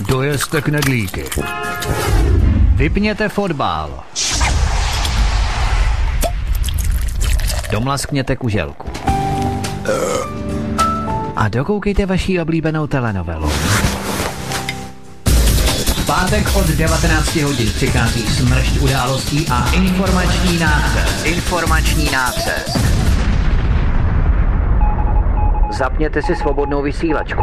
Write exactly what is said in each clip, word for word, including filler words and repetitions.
Dojezte knedlíky. Vypněte fotbal. Domlaskněte kuželku. A dokoukejte vaši oblíbenou telenovelu. V pátek od devatenácti hodin přichází smršť událostí a informační nácest. Informační nácest. Zapněte si svobodnou vysílačku.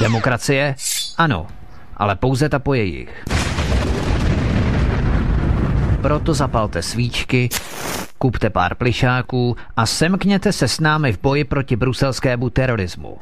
Demokracie? Ano, ale pouze ta po jejich. Proto zapalte svíčky, kupte pár plišáků a semkněte se s námi v boji proti bruselskému terorismu.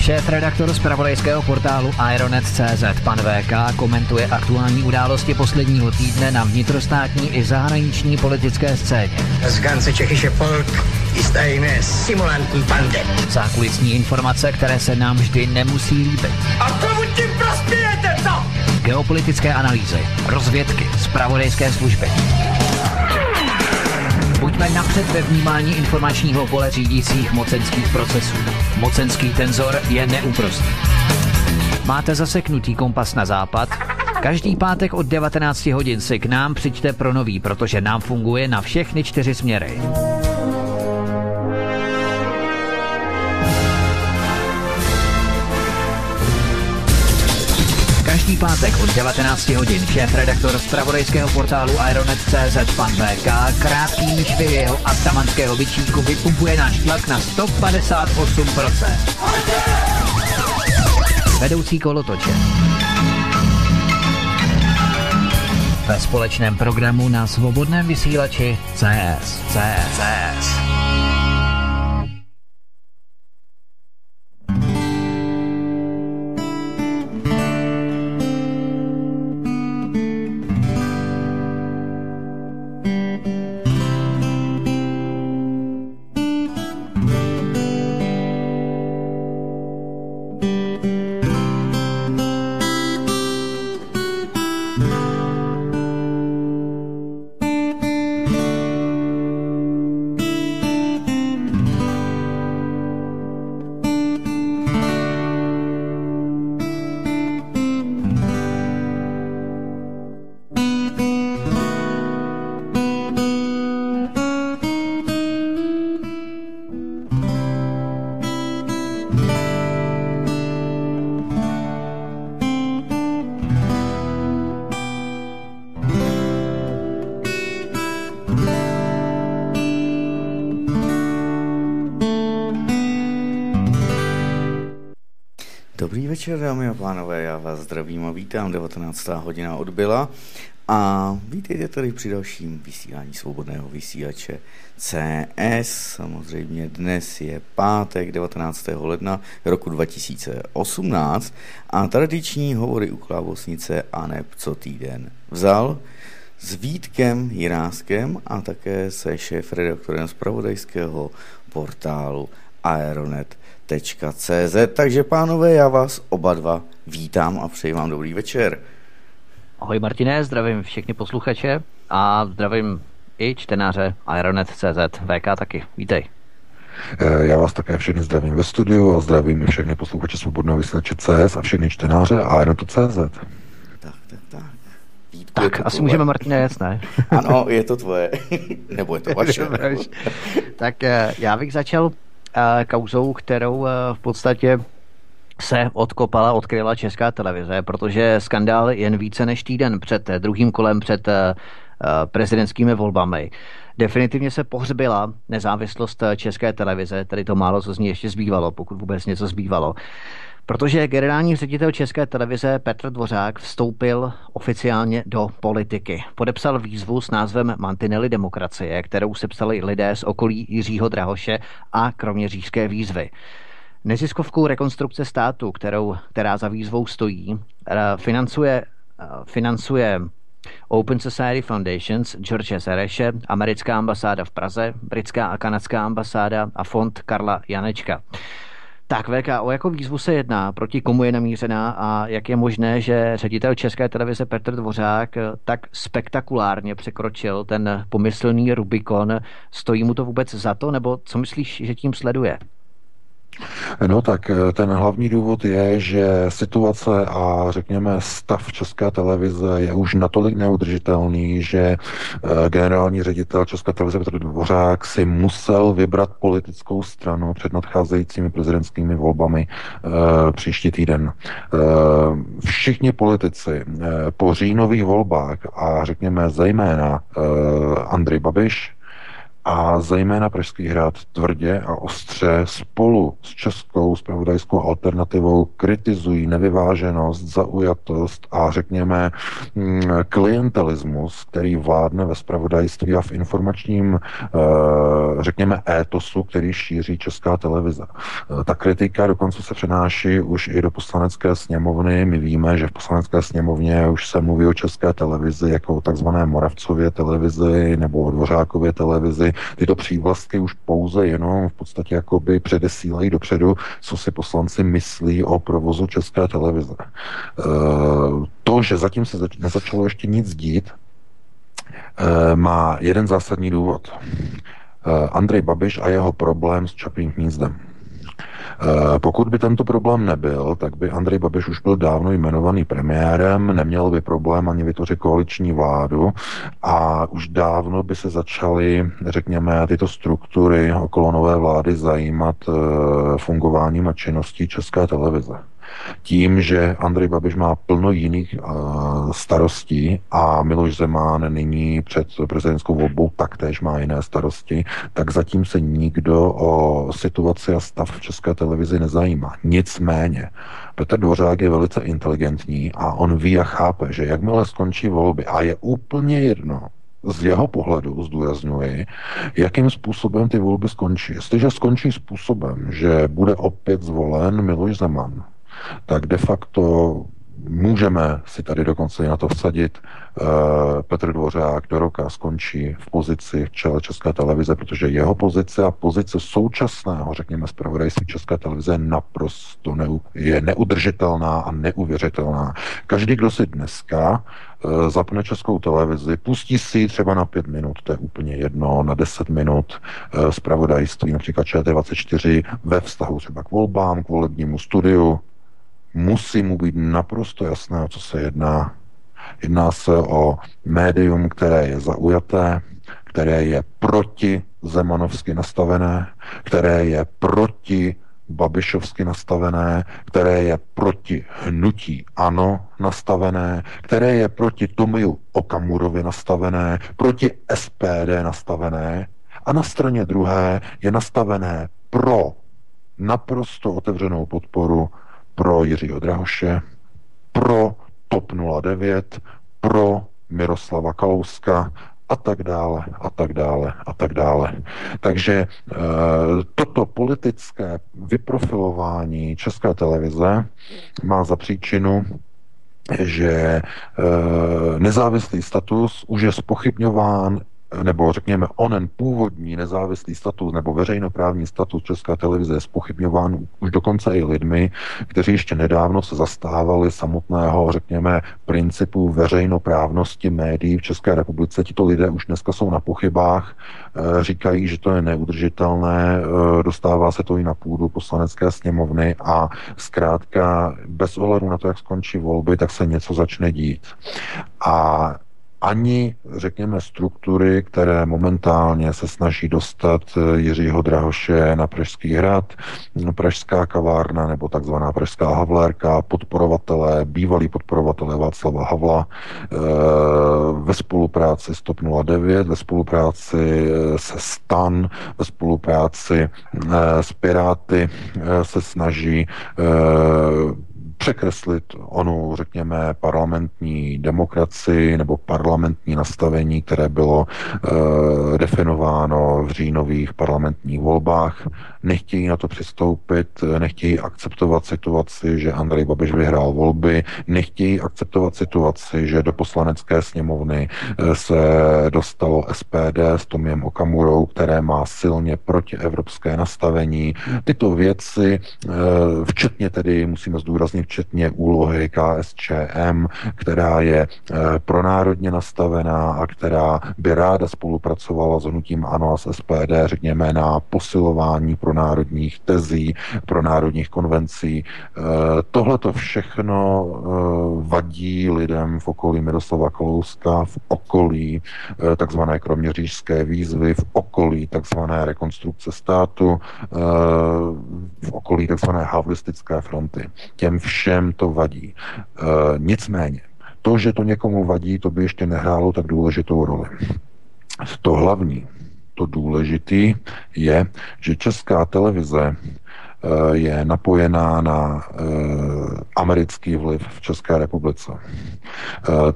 Šéfredaktor zpravodajského portálu Aeronet tečka cé zet pan vé ká komentuje aktuální události posledního týdne na vnitrostátní i zahraniční politické scéně. Z ganze Čechische Volk ist eine Simulantenbande. Zákulisní informace, které se nám vždy nemusí líbit. A komu tím prospějete, co? Geopolitické analýzy, rozvědky, zpravodajské služby. Buďme napřed ve vnímání informačního pole řídících mocenských procesů. Mocenský tenzor je neúprostný. Máte zaseknutý kompas na západ? Každý pátek od devatenácti hodin si k nám přijďte pro nový, protože nám funguje na všechny čtyři směry. Každý pátek od devatenácti hodin šéfredaktor zpravodajského portálu Aeronet tečka cé zet pan vé ká krátkými švivy jeho atamanského bičíku vypumpuje náš tlak na sto padesát osm procent. Vedoucí kolotoče. Ve společném programu na svobodném vysílači CS, CS, CS. Dámy a pánové, já vás zdravím a vítám, devatenáctá hodina odbyla a vítejte tady při dalším vysílání svobodného vysílače C S. Samozřejmě dnes je pátek devatenáctého ledna roku dva tisíce osmnáct a tradiční hovory u klávesnice a neb co týden vzal s Vítkem Jiráskem a také se šéfredaktorem zpravodajského portálu Aeronet tečka cé zet. Takže pánové, já vás oba dva vítám a přeji vám dobrý večer. Ahoj Martine, zdravím všechny posluchače a zdravím i čtenáře Aeronet tečka cé zet, vé ká taky, vítej. Já vás také všechny zdravím ve studiu a zdravím všechny posluchače svobodného vysílače C S a všechny čtenáře Aeronet tečka cé zet. Tak, tak, tak. Vítku, tak, asi tvoje. Můžeme Martine jet, ne? Ano, je to tvoje. Nebo je to vaše. Tak já bych začal kauzou, kterou v podstatě se odkopala, odkryla Česká televize, protože skandál jen více než týden před druhým kolem, před prezidentskými volbami. Definitivně se pohřbila nezávislost České televize, tedy to málo, co z ní ještě zbývalo, pokud vůbec něco zbývalo. Protože generální ředitel České televize Petr Dvořák vstoupil oficiálně do politiky. Podepsal výzvu s názvem Mantinely demokracie, kterou sepsali lidé z okolí Jiřího Drahoše a kroměřížské výzvy. Neziskovkou Rekonstrukce státu, kterou, která za výzvou stojí, financuje, financuje Open Society Foundations, George Soreše, americká ambasáda v Praze, britská a kanadská ambasáda a fond Karla Janečka. Tak V K, o jakou výzvu se jedná, proti komu je namířená a jak je možné, že ředitel České televize Petr Dvořák tak spektakulárně překročil ten pomyslný Rubikon? Stojí mu to vůbec za to, nebo co myslíš, že tím sleduje? No tak ten hlavní důvod je, že situace a řekněme stav České televize je už natolik neudržitelný, že generální ředitel České televize Petr Dvořák si musel vybrat politickou stranu před nadcházejícími prezidentskými volbami e, příští týden. E, všichni politici e, po říjnových volbách a řekněme zejména e, Andrej Babiš a zejména Pražský hrad tvrdě a ostře spolu s Českou zpravodajskou alternativou kritizují nevyváženost, zaujatost a řekněme klientelismus, který vládne ve zpravodajství a v informačním řekněme étosu, který šíří Česká televize. Ta kritika dokonce se přenáší už i do Poslanecké sněmovny. My víme, že v Poslanecké sněmovně už se mluví o České televizi jako o takzvané Moravcově televizi nebo o Dvořákově televizi. Tyto přívlastky už pouze jenom v podstatě jakoby předesílají dopředu, co si poslanci myslí o provozu České televize. To, že zatím se nezačalo ještě nic dít, má jeden zásadní důvod. Andrej Babiš a jeho problém s Čapím hnízdem. Pokud by tento problém nebyl, tak by Andrej Babiš už byl dávno jmenovaný premiérem, neměl by problém ani vytvořit koaliční vládu a už dávno by se začaly, řekněme, tyto struktury okolo nové vlády zajímat fungováním a činností České televize. Tím, že Andrej Babiš má plno jiných uh, starostí a Miloš Zeman nyní před prezidentskou volbou taktéž má jiné starosti, tak zatím se nikdo o situaci a stav v České televizi nezajímá. Nicméně Petr Dvořák je velice inteligentní a on ví a chápe, že jakmile skončí volby a je úplně jedno, z jeho pohledu zdůrazňuji, jakým způsobem ty volby skončí. Jestliže skončí způsobem, že bude opět zvolen Miloš Zeman, tak de facto můžeme si tady dokonce na to vsadit. Petr Dvořák do roka skončí v pozici v čele České televize, protože jeho pozice a pozice současného, řekněme, zpravodajství České televize je naprosto neu, je neudržitelná a neuvěřitelná. Každý, kdo si dneska zapne Českou televizi, pustí si třeba na pět minut, to je úplně jedno, na deset minut zpravodajství, například Č T dvacet čtyři ve vztahu třeba k volbám, k volebnímu studiu, musí mu být naprosto jasné, o co se jedná. Jedná se o médium, které je zaujaté, které je proti zemanovsky nastavené, které je proti babišovsky nastavené, které je proti hnutí ANO nastavené, které je proti Tomiu Okamurovi nastavené, proti S P D nastavené a na straně druhé je nastavené pro naprosto otevřenou podporu pro Jiřího Drahoše, pro T O P nula devět, pro Miroslava Kalouska a tak dále, a tak dále, a tak dále. Takže e, toto politické vyprofilování České televize má za příčinu, že e, nezávislý status už je zpochybňován, nebo řekněme onen původní nezávislý status nebo veřejnoprávní status České televize je zpochybňován už dokonce i lidmi, kteří ještě nedávno se zastávali samotného, řekněme, principu veřejnoprávnosti médií v České republice. Tito lidé už dneska jsou na pochybách, říkají, že to je neudržitelné, dostává se to i na půdu Poslanecké sněmovny a zkrátka bez ohledu na to, jak skončí volby, tak se něco začne dít. A ani, řekněme, struktury, které momentálně se snaží dostat Jiřího Drahoše na Pražský hrad, Pražská kavárna nebo takzvaná Pražská havlérka, podporovatelé, bývalí podporovatelé Václava Havla ve spolupráci s T O P nula devět, ve spolupráci se STAN, ve spolupráci s Piráty se snaží překreslit onu, řekněme, parlamentní demokracii nebo parlamentní nastavení, které bylo e, definováno v říjnových parlamentních volbách. Nechtějí na to přistoupit, nechtějí akceptovat situaci, že Andrej Babiš vyhrál volby, nechtějí akceptovat situaci, že do poslanecké sněmovny se dostalo S P D s Tomiem Okamurou, které má silně protievropské nastavení. Tyto věci, včetně tedy, musíme zdůraznit, včetně úlohy K S Č M, která je pronárodně nastavená a která by ráda spolupracovala s hnutím ANO a s S P D, řekněme, na posilování pronárodních tezí, pronárodních konvencí. Tohle to všechno vadí lidem v okolí Miroslava Kalouska, v okolí takzvané kroměřížské výzvy, v okolí takzvané rekonstrukce státu, v okolí takzvané havlistické fronty. Těm všem to vadí. Nicméně, to, že to někomu vadí, to by ještě nehrálo tak důležitou roli. To hlavní, to důležitý je, že Česká televize je napojená na americký vliv v České republice.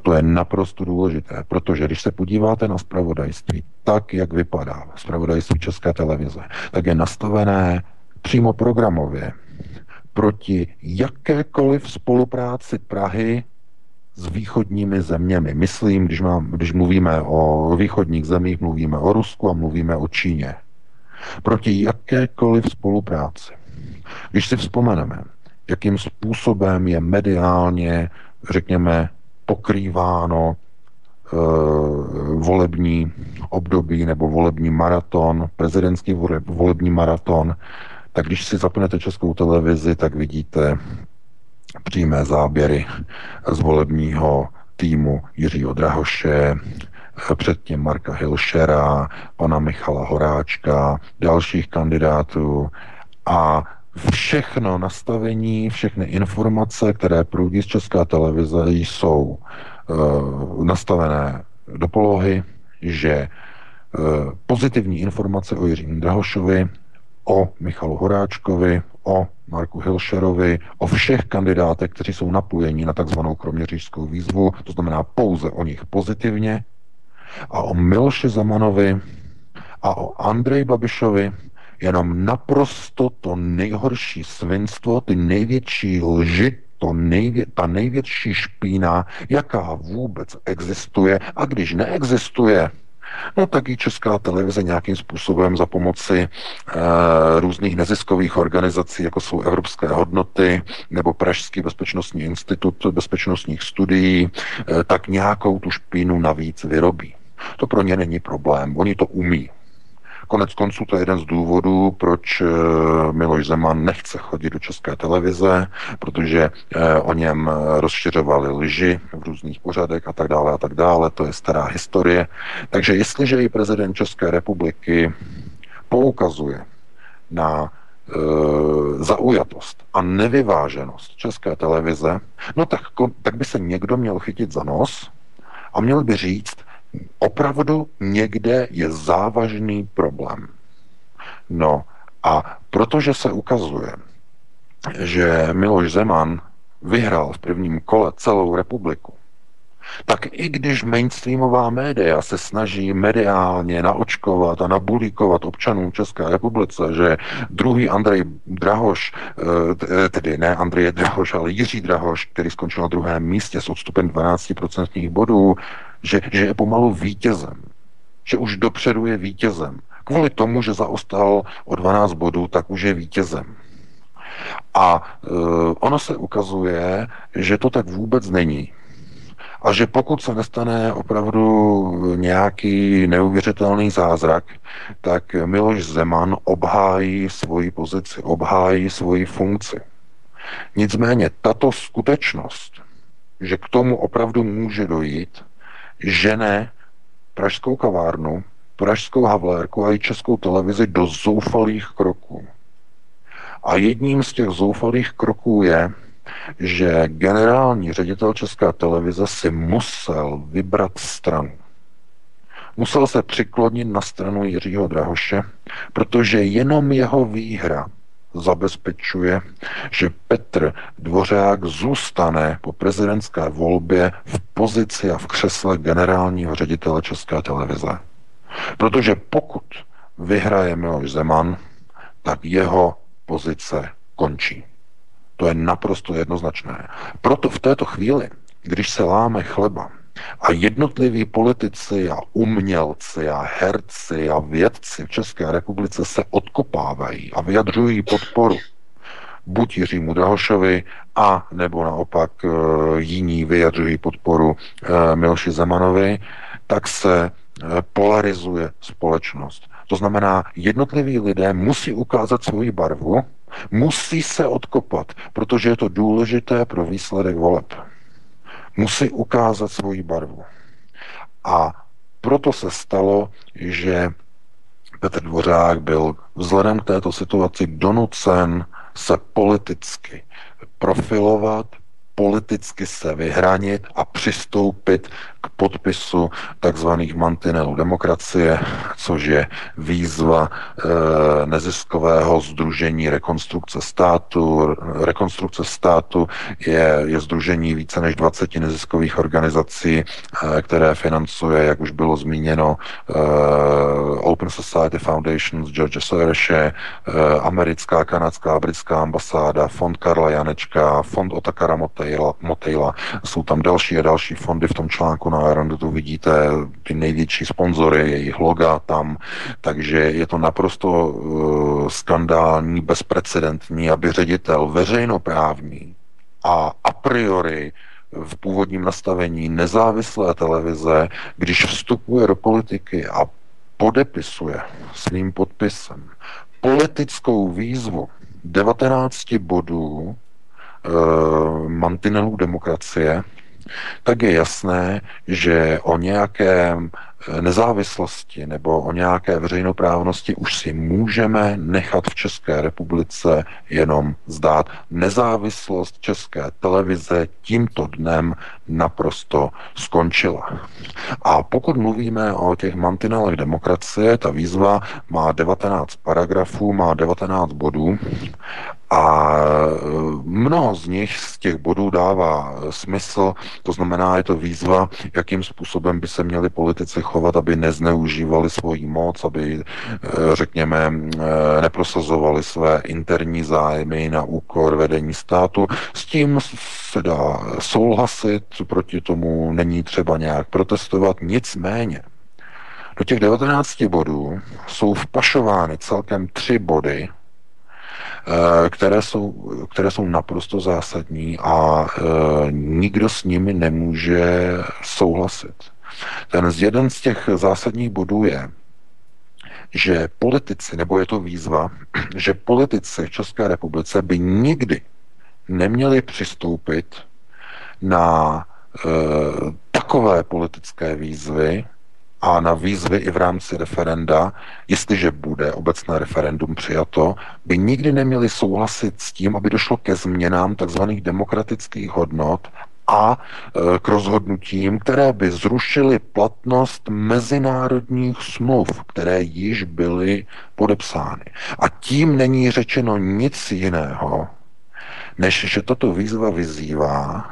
To je naprosto důležité, protože když se podíváte na zpravodajství, tak, jak vypadá zpravodajství České televize, tak je nastavené přímo programově proti jakékoliv spolupráci Prahy s východními zeměmi. Myslím, když, mám, když mluvíme o východních zemích, mluvíme o Rusku a mluvíme o Číně. Proti jakékoliv spolupráci. Když si vzpomeneme, jakým způsobem je mediálně, řekněme, pokrýváno e, volební období nebo volební maraton, prezidentský volební maraton, tak když si zapnete Českou televizi, tak vidíte přímé záběry z volebního týmu Jiřího Drahoše, předtím Marka Hilšera, pana Michala Horáčka, dalších kandidátů a všechno nastavení, všechny informace, které proudí z České televize, jsou uh, nastavené do polohy, že uh, pozitivní informace o Jiřím Drahošovi, o Michalu Horáčkovi, o Marku Hilšerovi, o všech kandidátech, kteří jsou napojeni na takzvanou kroměřížskou výzvu, to znamená pouze o nich pozitivně, a o Miloši Zemanovi a o Andreji Babišovi jenom naprosto to nejhorší svinstvo, ty největší lži, to nejvě, ta největší špína, jaká vůbec existuje, a když neexistuje, no tak i Česká televize nějakým způsobem za pomoci e, různých neziskových organizací, jako jsou Evropské hodnoty nebo Pražský bezpečnostní institut bezpečnostních studií, e, tak nějakou tu špínu navíc vyrobí. To pro ně není problém, oni to umí. Konec konců to je jeden z důvodů, proč Miloš Zeman nechce chodit do České televize, protože o něm rozšiřovali lži v různých pořadech a tak dále a tak dále. To je stará historie. Takže jestliže i prezident České republiky poukazuje na zaujatost a nevyváženost České televize, no tak, tak by se někdo měl chytit za nos a měl by říct, opravdu někde je závažný problém. No a protože se ukazuje, že Miloš Zeman vyhrál v prvním kole celou republiku, tak i když mainstreamová média se snaží mediálně naočkovat a nabulíkovat občanům České republice, že druhý Andrej Drahoš, tedy ne Andrej Drahoš, ale Jiří Drahoš, který skončil na druhém místě s odstupem dvanáct procent bodů, že, že je pomalu vítězem, že už dopředu je vítězem. Kvůli tomu, že zaostal o dvanáct bodů, tak už je vítězem. A uh, ono se ukazuje, že to tak vůbec není. A že pokud se nestane opravdu nějaký neuvěřitelný zázrak, tak Miloš Zeman obhájí svoji pozici, obhájí svoji funkci. Nicméně tato skutečnost, že k tomu opravdu může dojít, žene pražskou kavárnu, pražskou havlérku a i Českou televizi do zoufalých kroků. A jedním z těch zoufalých kroků je, že generální ředitel České televize si musel vybrat stranu. Musel se přiklonit na stranu Jiřího Drahoše, protože jenom jeho výhra zabezpečuje, že Petr Dvořák zůstane po prezidentské volbě v pozici a v křesle generálního ředitele České televize. Protože pokud vyhraje Miloš Zeman, tak jeho pozice končí. To je naprosto jednoznačné. Proto v této chvíli, když se láme chleba a jednotliví politici a umělci a herci a vědci v České republice se odkopávají a vyjadřují podporu buď Jiřímu Drahošovi, a nebo naopak jiní vyjadřují podporu Miloši Zemanovi, tak se polarizuje společnost. To znamená, jednotliví lidé musí ukázat svoji barvu, musí se odkopat, protože je to důležité pro výsledek voleb. Musí ukázat svoji barvu. A proto se stalo, že Petr Dvořák byl vzhledem k této situaci donucen se politicky profilovat, politicky se vyhranit a přistoupit k podpisu takzvaných mantinelů demokracie, což je výzva e, neziskového sdružení Rekonstrukce státu. Rekonstrukce státu je, je sdružení více než dvaceti neziskových organizací, e, které financuje, jak už bylo zmíněno, e, Open Society Foundations, George Soroshe, e, americká, kanadská, britská ambasáda, fond Karla Janečka, fond Otakara Motejla. Jsou tam další a další fondy v tom článku na Aeronetu, vidíte ty největší sponzory, jejich loga tam, takže je to naprosto uh, skandální, bezprecedentní, aby ředitel veřejnoprávní a a priori v původním nastavení nezávislé televize, když vstupuje do politiky a podepisuje svým podpisem politickou výzvu devatenácti bodů uh, mantinelů demokracie, tak je jasné, že o nějaké nezávislosti nebo o nějaké veřejnoprávnosti už si můžeme nechat v České republice jenom zdát. Nezávislost České televize tímto dnem naprosto skončila. A pokud mluvíme o těch mantinelech demokracie, ta výzva má devatenáct paragrafů, má devatenáct bodů a mnoho z nich z těch bodů dává smysl, to znamená, je to výzva, jakým způsobem by se měli politici chovat, aby nezneužívali svoji moc, aby, řekněme, neprosazovali své interní zájmy na úkor vedení státu. S tím se dá souhlasit, proti tomu není třeba nějak protestovat, nicméně do těch devatenácti bodů jsou vpašovány celkem tři body, které jsou, které jsou naprosto zásadní a e, nikdo s nimi nemůže souhlasit. Ten z jeden z těch zásadních bodů je, že politici, nebo je to výzva, že politici v České republice by nikdy neměli přistoupit na e, takové politické výzvy a na výzvy i v rámci referenda, jestliže bude obecné referendum přijato, by nikdy neměli souhlasit s tím, aby došlo ke změnám tzv. Demokratických hodnot a k rozhodnutím, které by zrušily platnost mezinárodních smluv, které již byly podepsány. A tím není řečeno nic jiného, než že tato výzva vyzývá,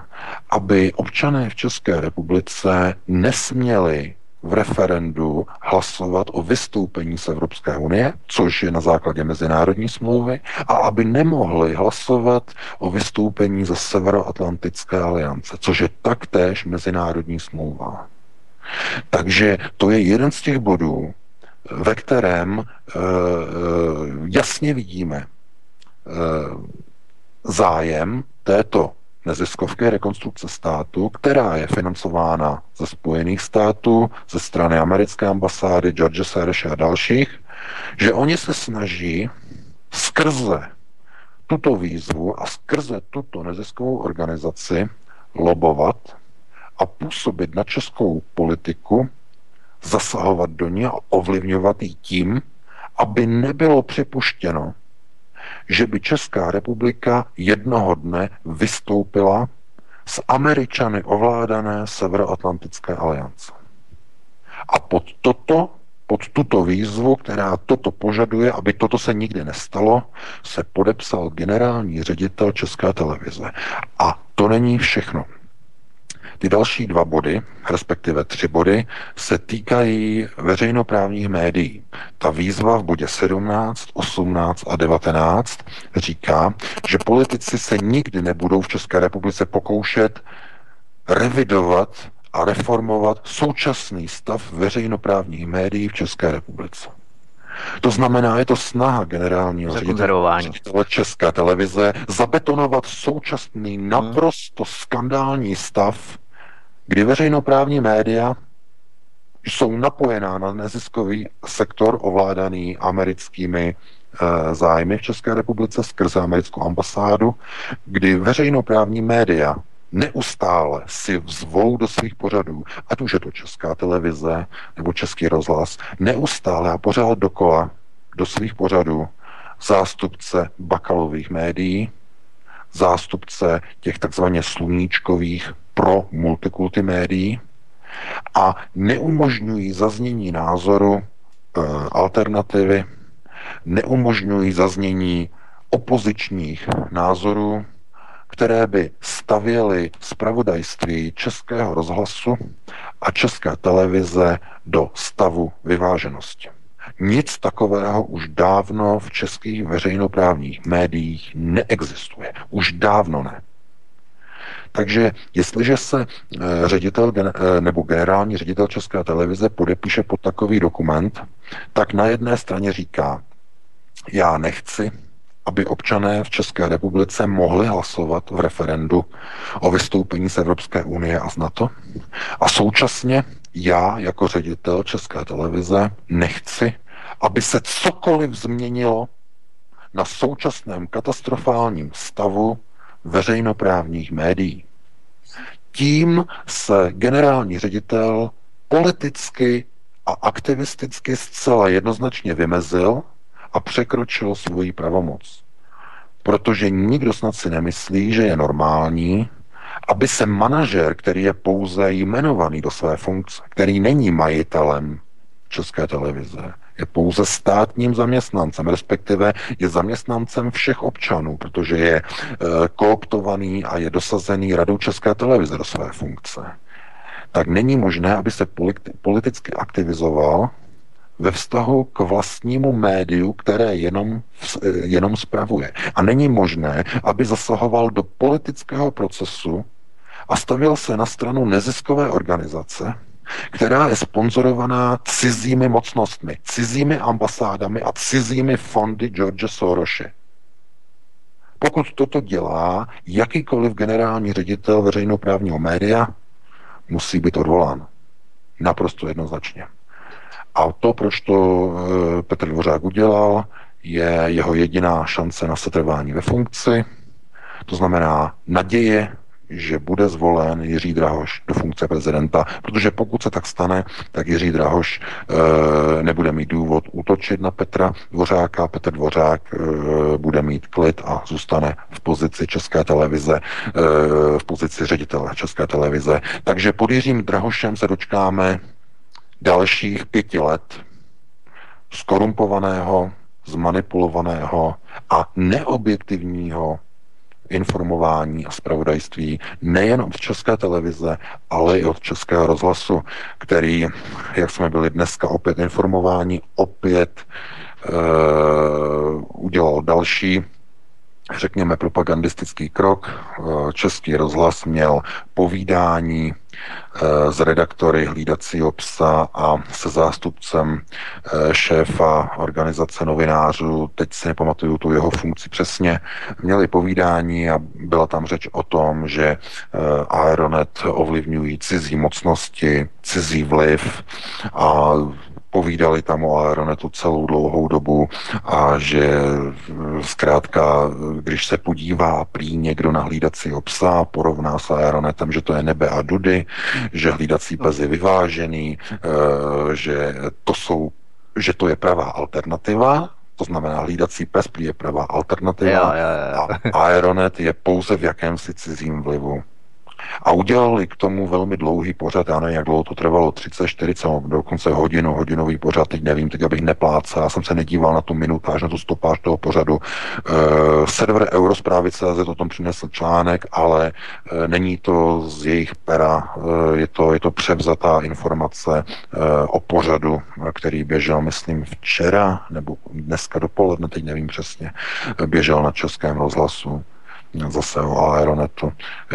aby občané v České republice nesměli v referendu hlasovat o vystoupení z Evropské unie, což je na základě mezinárodní smlouvy, a aby nemohli hlasovat o vystoupení ze Severoatlantické aliance, což je taktéž mezinárodní smlouva. Takže to je jeden z těch bodů, ve kterém e, jasně vidíme e, zájem této neziskovky Rekonstrukce státu, která je financována ze Spojených států, ze strany americké ambasády, George Soros a dalších, že oni se snaží skrze tuto výzvu a skrze tuto neziskovou organizaci lobovat a působit na českou politiku, zasahovat do ní a ovlivňovat ji tím, aby nebylo připuštěno, že by Česká republika jednoho dne vystoupila z Američany ovládané Severoatlantické aliance. A pod toto Pod tuto výzvu, která toto požaduje, aby toto se nikdy nestalo, se podepsal generální ředitel České televize. A to není všechno. Ty další dva body, respektive tři body, se týkají veřejnoprávních médií. Ta výzva v bodě sedmnáct, osmnáct a devatenáct říká, že politici se nikdy nebudou v České republice pokoušet revidovat a reformovat současný stav veřejnoprávních médií v České republice. To znamená, je to snaha generálního ředitele České televize zabetonovat současný naprosto skandální stav, kdy veřejnoprávní média jsou napojená na neziskový sektor ovládaný americkými e, zájmy v České republice skrze americkou ambasádu, kdy veřejnoprávní média neustále si vzvou do svých pořadů, ať už je to Česká televize nebo Český rozhlas, neustále a pořád dokola do svých pořadů zástupce Bakalových médií, zástupce těch takzvaně sluníčkových pro multikulty médií a neumožňují zaznění názoru e, alternativy, neumožňují zaznění opozičních názorů, které by stavěly zpravodajství Českého rozhlasu a České televize do stavu vyváženosti. Nic takového už dávno v českých veřejnoprávních médiích neexistuje. Už dávno ne. Takže jestliže se ředitel nebo generální ředitel České televize podepíše pod takový dokument, tak na jedné straně říká, já nechci, aby občané v České republice mohli hlasovat v referendu o vystoupení z Evropské unie a z NATO. A současně já jako ředitel České televize nechci, aby se cokoliv změnilo na současném katastrofálním stavu veřejnoprávních médií. Tím se generální ředitel politicky a aktivisticky zcela jednoznačně vymezil a překročil svoji pravomoc. Protože nikdo snad si nemyslí, že je normální, aby se manažer, který je pouze jmenovaný do své funkce, který není majitelem České televize, je pouze státním zaměstnancem, respektive je zaměstnancem všech občanů, protože je e, kooptovaný a je dosazený Radou České televize do své funkce, tak není možné, aby se politi- politicky aktivizoval ve vztahu k vlastnímu médiu, které jenom, jenom spravuje. A není možné, aby zasahoval do politického procesu a stavěl se na stranu neziskové organizace, která je sponzorovaná cizími mocnostmi, cizími ambasádami a cizími fondy George Soroshe. Pokud toto dělá, jakýkoliv generální ředitel veřejnoprávního média musí být odvolán. Naprosto jednoznačně. A to, proč to Petr Dvořák udělal, je jeho jediná šance na setrvání ve funkci, to znamená naděje, že bude zvolen Jiří Drahoš do funkce prezidenta, protože pokud se tak stane, tak Jiří Drahoš e, nebude mít důvod útočit na Petra Dvořáka, Petr Dvořák e, bude mít klid a zůstane v pozici České televize, e, v pozici ředitele České televize. Takže pod Jiřím Drahošem se dočkáme dalších pěti let zkorumpovaného, zmanipulovaného a neobjektivního informování a zpravodajství nejen od České televize, ale i od Českého rozhlasu, který, jak jsme byli dneska opět informováni, opět e, udělal další, řekněme, propagandistický krok. Český rozhlas měl povídání s redaktory Hlídacího psa a se zástupcem šéfa organizace novinářů, teď si nepamatuju tu jeho funkci přesně, měli povídání a byla tam řeč o tom, že Aeronet ovlivňují cizí mocnosti, cizí vliv a povídali tam o Aeronetu celou dlouhou dobu a že zkrátka, když se podívá prý někdo na Hlídacího psa, porovná se Aeronetem, že to je nebe a dudy, že Hlídací pes je vyvážený, že to, jsou, že to je pravá alternativa, to znamená Hlídací pes prý je pravá alternativa jo, jo, jo. a Aeronet je pouze v jakémsi cizím vlivu. A udělali k tomu velmi dlouhý pořad, já nevím, jak dlouho to trvalo, třicet, čtyřicet, dokonce hodinu, hodinový pořad, teď nevím, teď abych neplácal, já jsem se nedíval na tu minutáž, na tu stopáž toho pořadu. E, server Eurozprávy tečka cé zet o tom přinesl článek, ale e, není to z jejich pera, e, je, to, je to převzatá informace e, o pořadu, který běžel, myslím, včera, nebo dneska dopoledne, teď nevím přesně, běžel na Českém rozhlasu, zase o Aeronetu.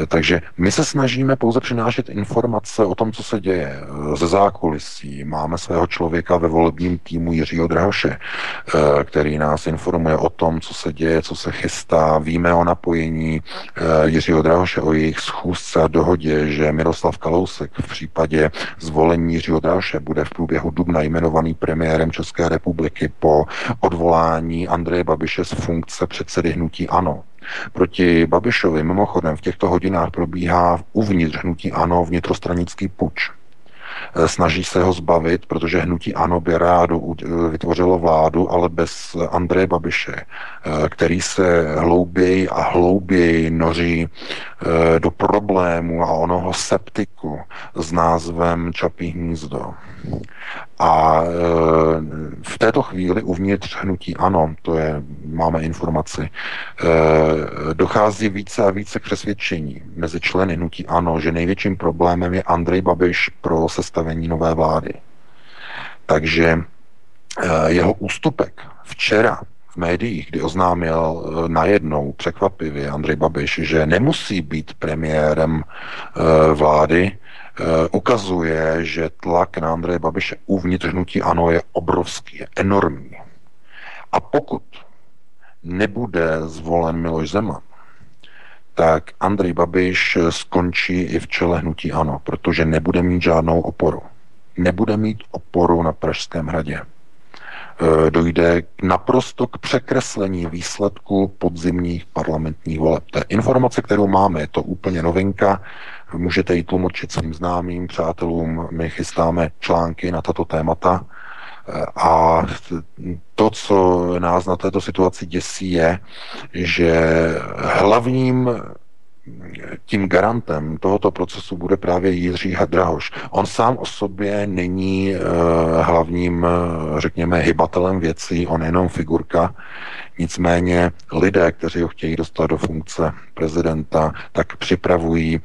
Takže my se snažíme pouze přinášet informace o tom, co se děje ze zákulisí. Máme svého člověka ve volebním týmu Jiřího Drahoše, který nás informuje o tom, co se děje, co se chystá. Víme o napojení Jiřího Drahoše, o jejich schůzce a dohodě, že Miroslav Kalousek v případě zvolení Jiřího Drahoše bude v průběhu dubna jmenovaný premiérem České republiky po odvolání Andreje Babiše z funkce předsedy hnutí ANO. Proti Babišovi mimochodem v těchto hodinách probíhá uvnitř hnutí ANO vnitrostranický puč. Snaží se ho zbavit, protože hnutí ANO by rádo vytvořilo vládu, ale bez Andreje Babiše, který se hlouběji a hlouběji noří do problému a onoho septiku s názvem Čapí hnízdo. A v této chvíli uvnitř hnutí ANO, to je, máme informaci, dochází více a více k přesvědčení mezi členy hnutí ANO, že největším problémem je Andrej Babiš pro sestavení nové vlády. Takže jeho ústupek včera v médiích, kdy oznámil najednou překvapivě Andrej Babiš, že nemusí být premiérem vlády, ukazuje, že tlak na Andreje Babiše uvnitř hnutí ANO je obrovský, je enormní. A pokud nebude zvolen Miloš Zeman, tak Andrej Babiš skončí i v čele hnutí ANO, protože nebude mít žádnou oporu. Nebude mít oporu na Pražském hradě. Dojde naprosto k překreslení výsledku podzimních parlamentních voleb. To je informace, kterou máme, je to úplně novinka, můžete ji tlumočit svým známým, přátelům, my chystáme články na tato témata a to, co nás na této situaci děsí, je, že hlavním tím garantem tohoto procesu bude právě Jiří Drahoš. On sám o sobě není e, hlavním, řekněme, hybatelem věcí, on je jenom figurka. Nicméně lidé, kteří ho chtějí dostat do funkce prezidenta, tak připravují e,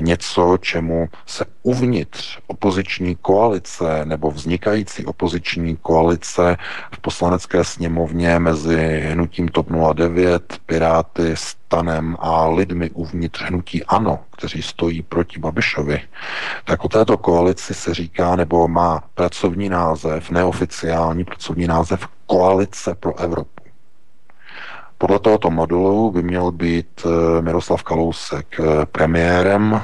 něco, čemu se uvnitř opoziční koalice nebo vznikající opoziční koalice v poslanecké sněmovně mezi hnutím TOP nula devět, Piráty, Stanem a lidmi uvnitř hnutí ANO, kteří stojí proti Babišovi, tak o této koalici se říká, nebo má pracovní název, neoficiální pracovní název Koalice pro Evropu. Podle tohoto modulu by měl být Miroslav Kalousek premiérem,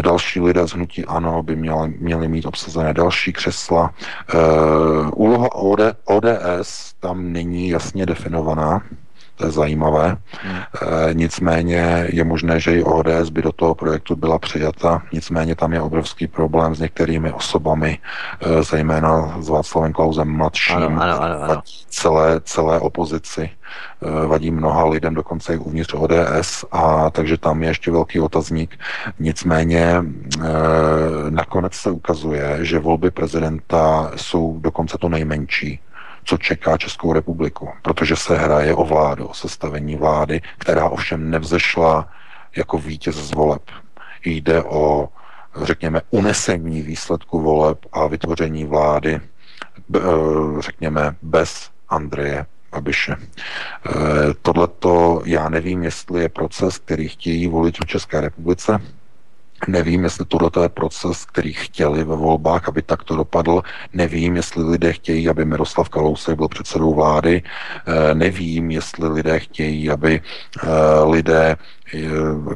další lidé z hnutí ANO by měli, měli mít obsazené další křesla. Úloha O D S tam není jasně definovaná, to je zajímavé, e, nicméně je možné, že i O D S by do toho projektu byla přijata, nicméně tam je obrovský problém s některými osobami, e, zejména s Václavem Klausem Mladším, ano, ano, ano, ano. Celé, celé opozici, e, vadí mnoha lidem, dokonce i uvnitř O D S, a takže tam je ještě velký otazník, nicméně e, nakonec se ukazuje, že volby prezidenta jsou dokonce to nejmenší, co čeká Českou republiku, protože se hraje o vládu, o sestavení vlády, která ovšem nevzešla jako vítěz z voleb. Jde o, řekněme, unesení výsledku voleb a vytvoření vlády, řekněme, bez Andreje Babiše. Tohleto já nevím, jestli je proces, který chtějí volit v České republice, nevím, jestli tohle je proces, který chtěli ve volbách, aby takto dopadl. Nevím, jestli lidé chtějí, aby Miroslav Kalousek byl předsedou vlády. Nevím, jestli lidé chtějí, aby lidé,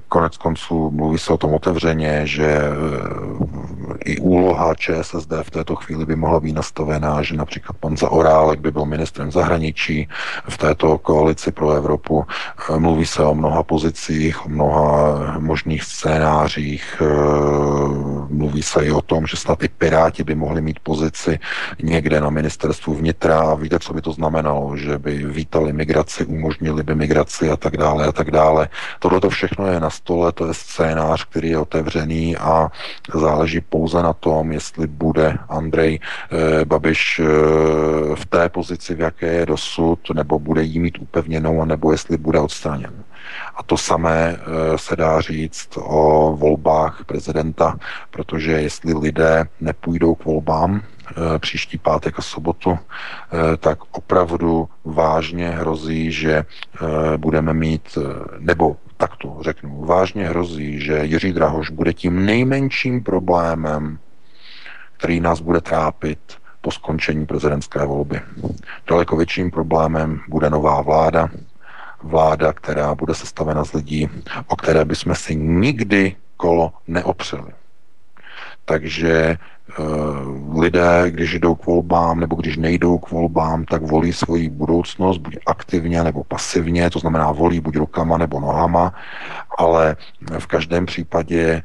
konec konců mluví se o tom otevřeně, že i úloha Č S S D v této chvíli by mohla být nastavená, že například pan Zaorálek by byl ministrem zahraničí v této koalici pro Evropu. Mluví se o mnoha pozicích, o mnoha možných scénářích, krocích. Mluví se i o tom, že snad i Piráti by mohli mít pozici někde na ministerstvu vnitra a víte, co by to znamenalo, že by vítali migraci, umožnili by migraci a tak dále a tak dále. Tohle to všechno je na stole, to je scénář, který je otevřený a záleží pouze na tom, jestli bude Andrej eh, Babiš eh, v té pozici, v jaké je dosud, nebo bude jí mít upevněnou, nebo jestli bude odstraněn. A to samé eh, se dá říct o volbách prezidenta, protože jestli lidé nepůjdou k volbám e, příští pátek a sobotu, e, tak opravdu vážně hrozí, že e, budeme mít, nebo tak to řeknu, vážně hrozí, že Jiří Drahoš bude tím nejmenším problémem, který nás bude trápit po skončení prezidentské volby. Daleko větším problémem bude nová vláda, vláda, která bude sestavena z lidí, o které bychom si nikdy kolo neopřeli. Takže uh, lidé, když jdou k volbám nebo když nejdou k volbám, tak volí svoji budoucnost, buď aktivně nebo pasivně, to znamená volí buď rukama nebo nohama, ale v každém případě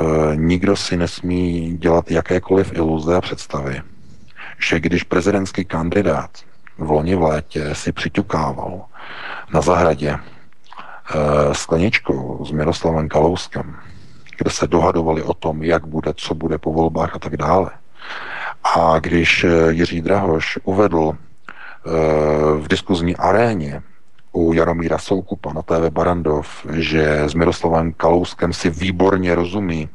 uh, nikdo si nesmí dělat jakékoliv iluze a představy, že když prezidentský kandidát v loni v létě si přiťukával na zahradě uh, skleničkou s Miroslavem Kalouskem, kde se dohadovali o tom, jak bude, co bude po volbách a tak dále. A když Jiří Drahoš uvedl e, v diskuzní aréně u Jaromíra Soukupa na té vé Barandov, že s Miroslavem Kalouskem si výborně rozumí,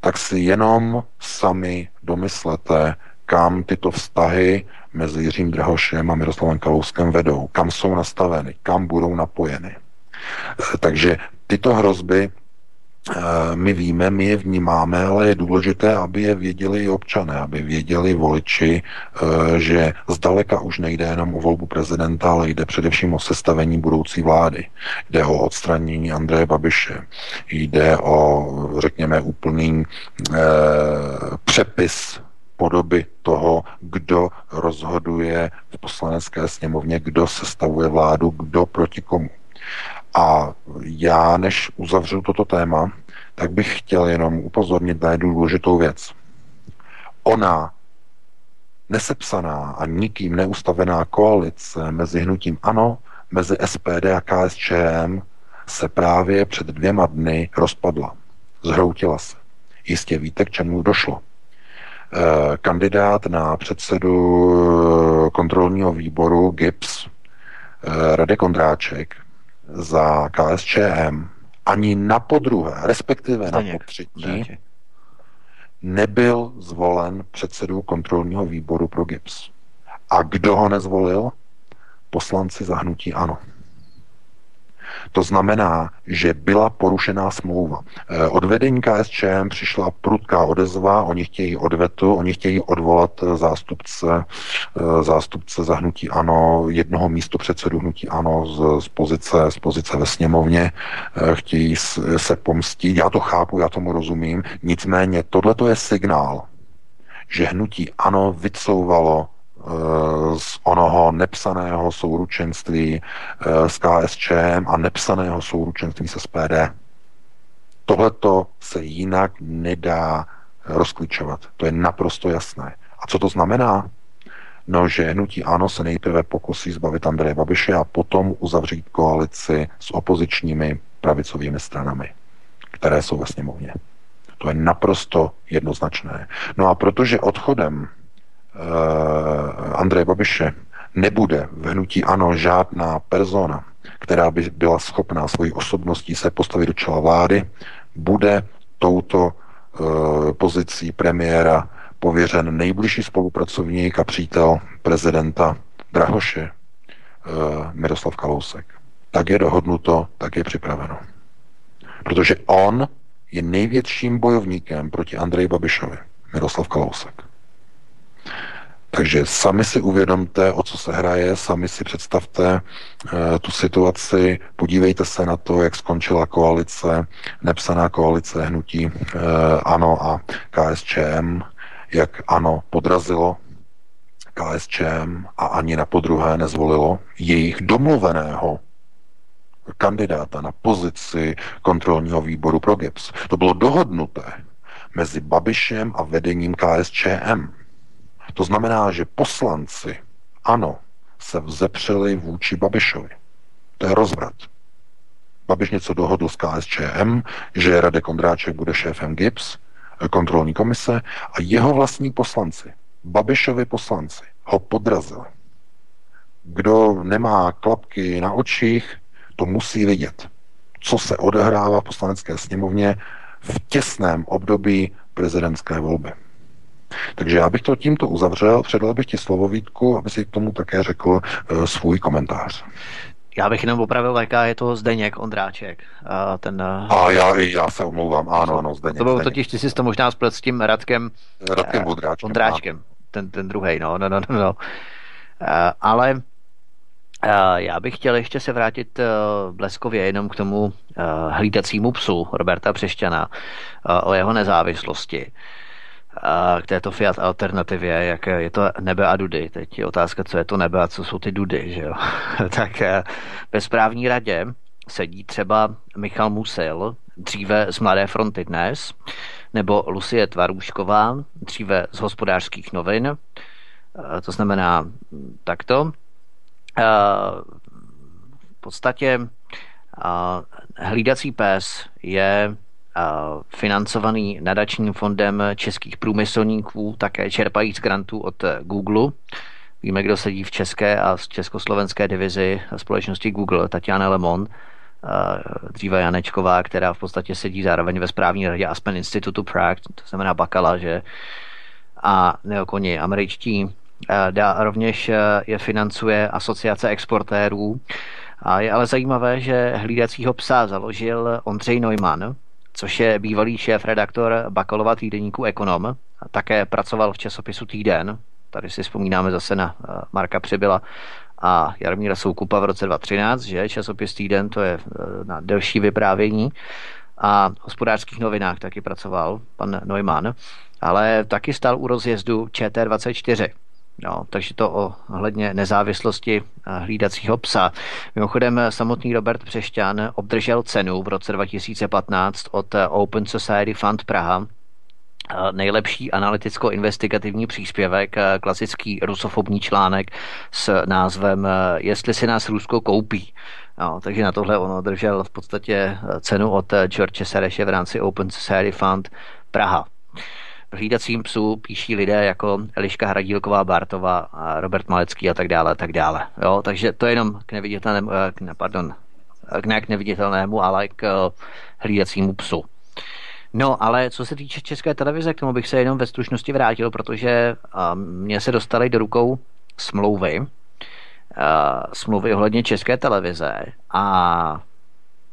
tak si jenom sami domyslete, kam tyto vztahy mezi Jiřím Drahošem a Miroslavem Kalouskem vedou, kam jsou nastaveny, kam budou napojeny. E, takže tyto hrozby my víme, my je vnímáme, ale je důležité, aby je věděli i občané, aby věděli voliči, že zdaleka už nejde jenom o volbu prezidenta, ale jde především o sestavení budoucí vlády. Jde o odstranění Andreje Babiše. Jde o, řekněme, úplný eh, přepis podoby toho, kdo rozhoduje v poslanecké sněmovně, kdo sestavuje vládu, kdo proti komu. A já, než uzavřu toto téma, tak bych chtěl jenom upozornit na jednu důležitou věc. Ona nesepsaná a nikým neustavená koalice mezi hnutím ANO, mezi S P D a K S Č M se právě před dvěma dny rozpadla. Zhroutila se. Jistě víte, k čemu došlo. Kandidát na předsedu kontrolního výboru G I B S Radek Ondráček za K S Č M ani na podruhé, respektive Zdeněk, na potřetí, nebyl zvolen předsedou kontrolního výboru pro G I B S. A kdo ho nezvolil? Poslanci za hnutí ANO. To znamená, že byla porušená smlouva. Od vedení K S Č M přišla prudká odezva, oni chtějí odvetu, oni chtějí odvolat zástupce, zástupce za hnutí ANO, jednoho místopředsedu hnutí ANO z, z, pozice, z pozice ve sněmovně, chtějí se pomstit, já to chápu, já tomu rozumím, nicméně tohleto je signál, že hnutí ANO vycouvalo z onoho nepsaného souručenství z K S Č M a nepsaného souručenství z S P D. Tohleto se jinak nedá rozklíčovat. To je naprosto jasné. A co to znamená? No, že hnutí ANO se nejprve pokusí zbavit Andreje Babiše a potom uzavřít koalici s opozičními pravicovými stranami, které jsou ve sněmovně. To je naprosto jednoznačné. No a protože odchodem Andreje Babiše nebude v hnutí ANO žádná persona, která by byla schopná svojí osobností se postavit do čela vlády, bude touto uh, pozicí premiéra pověřen nejbližší spolupracovník a přítel prezidenta Drahoše, uh, Miroslav Kalousek. Tak je dohodnuto, tak je připraveno. Protože on je největším bojovníkem proti Andreji Babišovi, Miroslav Kalousek. Takže sami si uvědomte, o co se hraje, sami si představte e, tu situaci, podívejte se na to, jak skončila koalice, nepsaná koalice hnutí e, ANO a K S Č M, jak ANO podrazilo K S Č M a ani na podruhé nezvolilo jejich domluveného kandidáta na pozici kontrolního výboru pro G I B S. To bylo dohodnuté mezi Babišem a vedením K S Č M. To znamená, že poslanci ANO se vzepřeli vůči Babišovi. To je rozvrat. Babiš něco dohodl s K S Č M, že Radek Ondráček bude šéfem G I B S, kontrolní komise, a jeho vlastní poslanci, Babišovi poslanci, ho podrazili. Kdo nemá klapky na očích, to musí vidět, co se odehrává v poslanecké sněmovně v těsném období prezidentské volby. Takže já bych to tímto uzavřel, předal bych ti slovo, Vítku, aby si k tomu také řekl e, svůj komentář. Já bych jenom opravil, jaká je to Zdeněk Ondráček. A, ten... a já, já se omlouvám, ano, ano, Zdeněk. To bylo totiž, ty jsi to možná splet s tím Radkem, Radkem Ondráčkem, Ondráčkem ten, ten druhej, no, no, no, no. no. A, ale a já bych chtěl ještě se vrátit bleskově jenom k tomu hlídacímu psu Roberta Přešťana o jeho nezávislosti. K této Fiat alternativě, jak je to nebe a dudy. Teď je otázka, co je to nebe a co jsou ty dudy, že jo? Tak ve správní radě sedí třeba Michal Musil, dříve z Mladé fronty Dnes, nebo Lucie Tvarůšková, dříve z Hospodářských novin, to znamená takto. V podstatě hlídací pes je financovaný nadačním fondem českých průmyslníků, také čerpají z grantů od Google. Víme, kdo sedí v české a československé divizi společnosti Google, Tatiana Le Moigne, dříve Janečková, která v podstatě sedí zároveň ve správní radě Aspen Institutu Prague, to znamená Bakala, že, a neokoni američtí. A rovněž je financuje asociace exportérů. A je ale zajímavé, že hlídacího psa založil Ondřej Neumann, což je bývalý šéf-redaktor Bakalova týdeníku Ekonom. A také pracoval v časopisu Týden. Tady si vzpomínáme zase na Marka Přibyla a Jaromíra Soukupa v roce dva tisíce třináct, že časopis Týden, to je na delší vyprávění. A v Hospodářských novinách taky pracoval pan Neumann, ale taky stál u rozjezdu Č T dvacet čtyři. No, takže to ohledně nezávislosti hlídacího psa. Mimochodem, samotný Robert Přešťan obdržel cenu v roce dva tisíce patnáct od Open Society Fund Praha. Nejlepší analyticko-investigativní příspěvek, klasický rusofobní článek s názvem Jestli si nás Rusko koupí. No, takže na tohle on obdržel v podstatě cenu od George Soroše v rámci Open Society Fund Praha. V hlídacím psu píší lidé jako Eliška Hradílková, Bartová, Robert Malecký a tak dále, a tak dále. Jo, takže to je jenom k neviditelnému, k, pardon, ne k neviditelnému, ale k hlídacímu psu. No, ale co se týče České televize, k tomu bych se jenom ve stručnosti vrátil, protože mně se dostaly do rukou smlouvy, smlouvy ohledně České televize a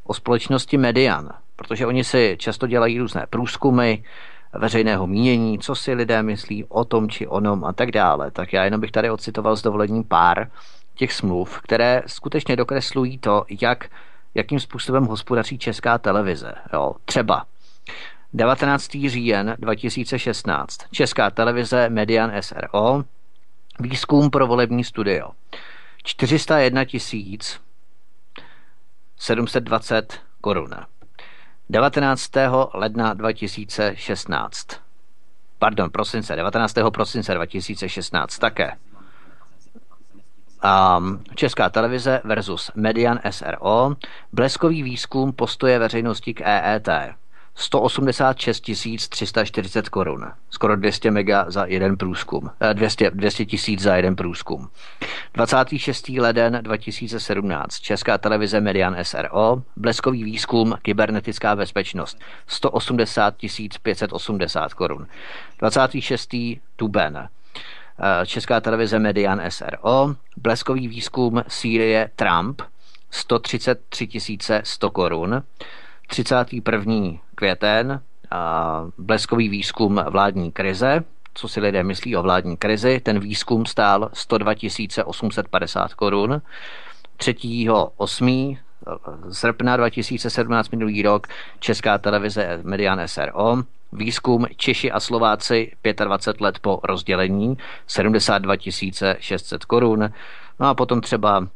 o společnosti Median, protože oni si často dělají různé průzkumy veřejného mínění, co si lidé myslí o tom či onom a tak dále. Tak já jenom bych tady ocitoval s dovolením pár těch smluv, které skutečně dokreslují to, jak, jakým způsobem hospodaří Česká televize. Jo, třeba devatenáctého října dva tisíce šestnáct Česká televize Median s r o výzkum pro volební studio čtyři sta jedna tisíc sedm set dvacet korun. devatenáctého ledna dva tisíce šestnáct. Pardon, prosince, devatenáctého prosince dva tisíce šestnáct také. Um, Česká televize versus Median s r o. Bleskový výzkum postoje veřejnosti k E E T. sto osmdesát šest tisíc tři sta čtyřicet korun. Skoro dvě stě mega za jeden průzkum. dvě stě tisíc za jeden průzkum. dvacátého šestého ledna dva tisíce sedmnáct Česká televize Median s r o. Bleskový výzkum kybernetická bezpečnost. sto osmdesát tisíc pět set osmdesát korun. dvacátého šestého duben Česká televize Median s r o. Bleskový výzkum Sýrie Trump. sto třicet tři tisíc sto korun. třicátého prvního květen a bleskový výzkum vládní krize, co si lidé myslí o vládní krizi, ten výzkum stál sto dva tisíce osm set padesát korun. třetího osmého srpna dva tisíce sedmnáct minulý rok Česká televize Median s r o. Výzkum Češi a Slováci dvacet pět let po rozdělení sedmdesát dva tisíce šest set korun. No a potom třeba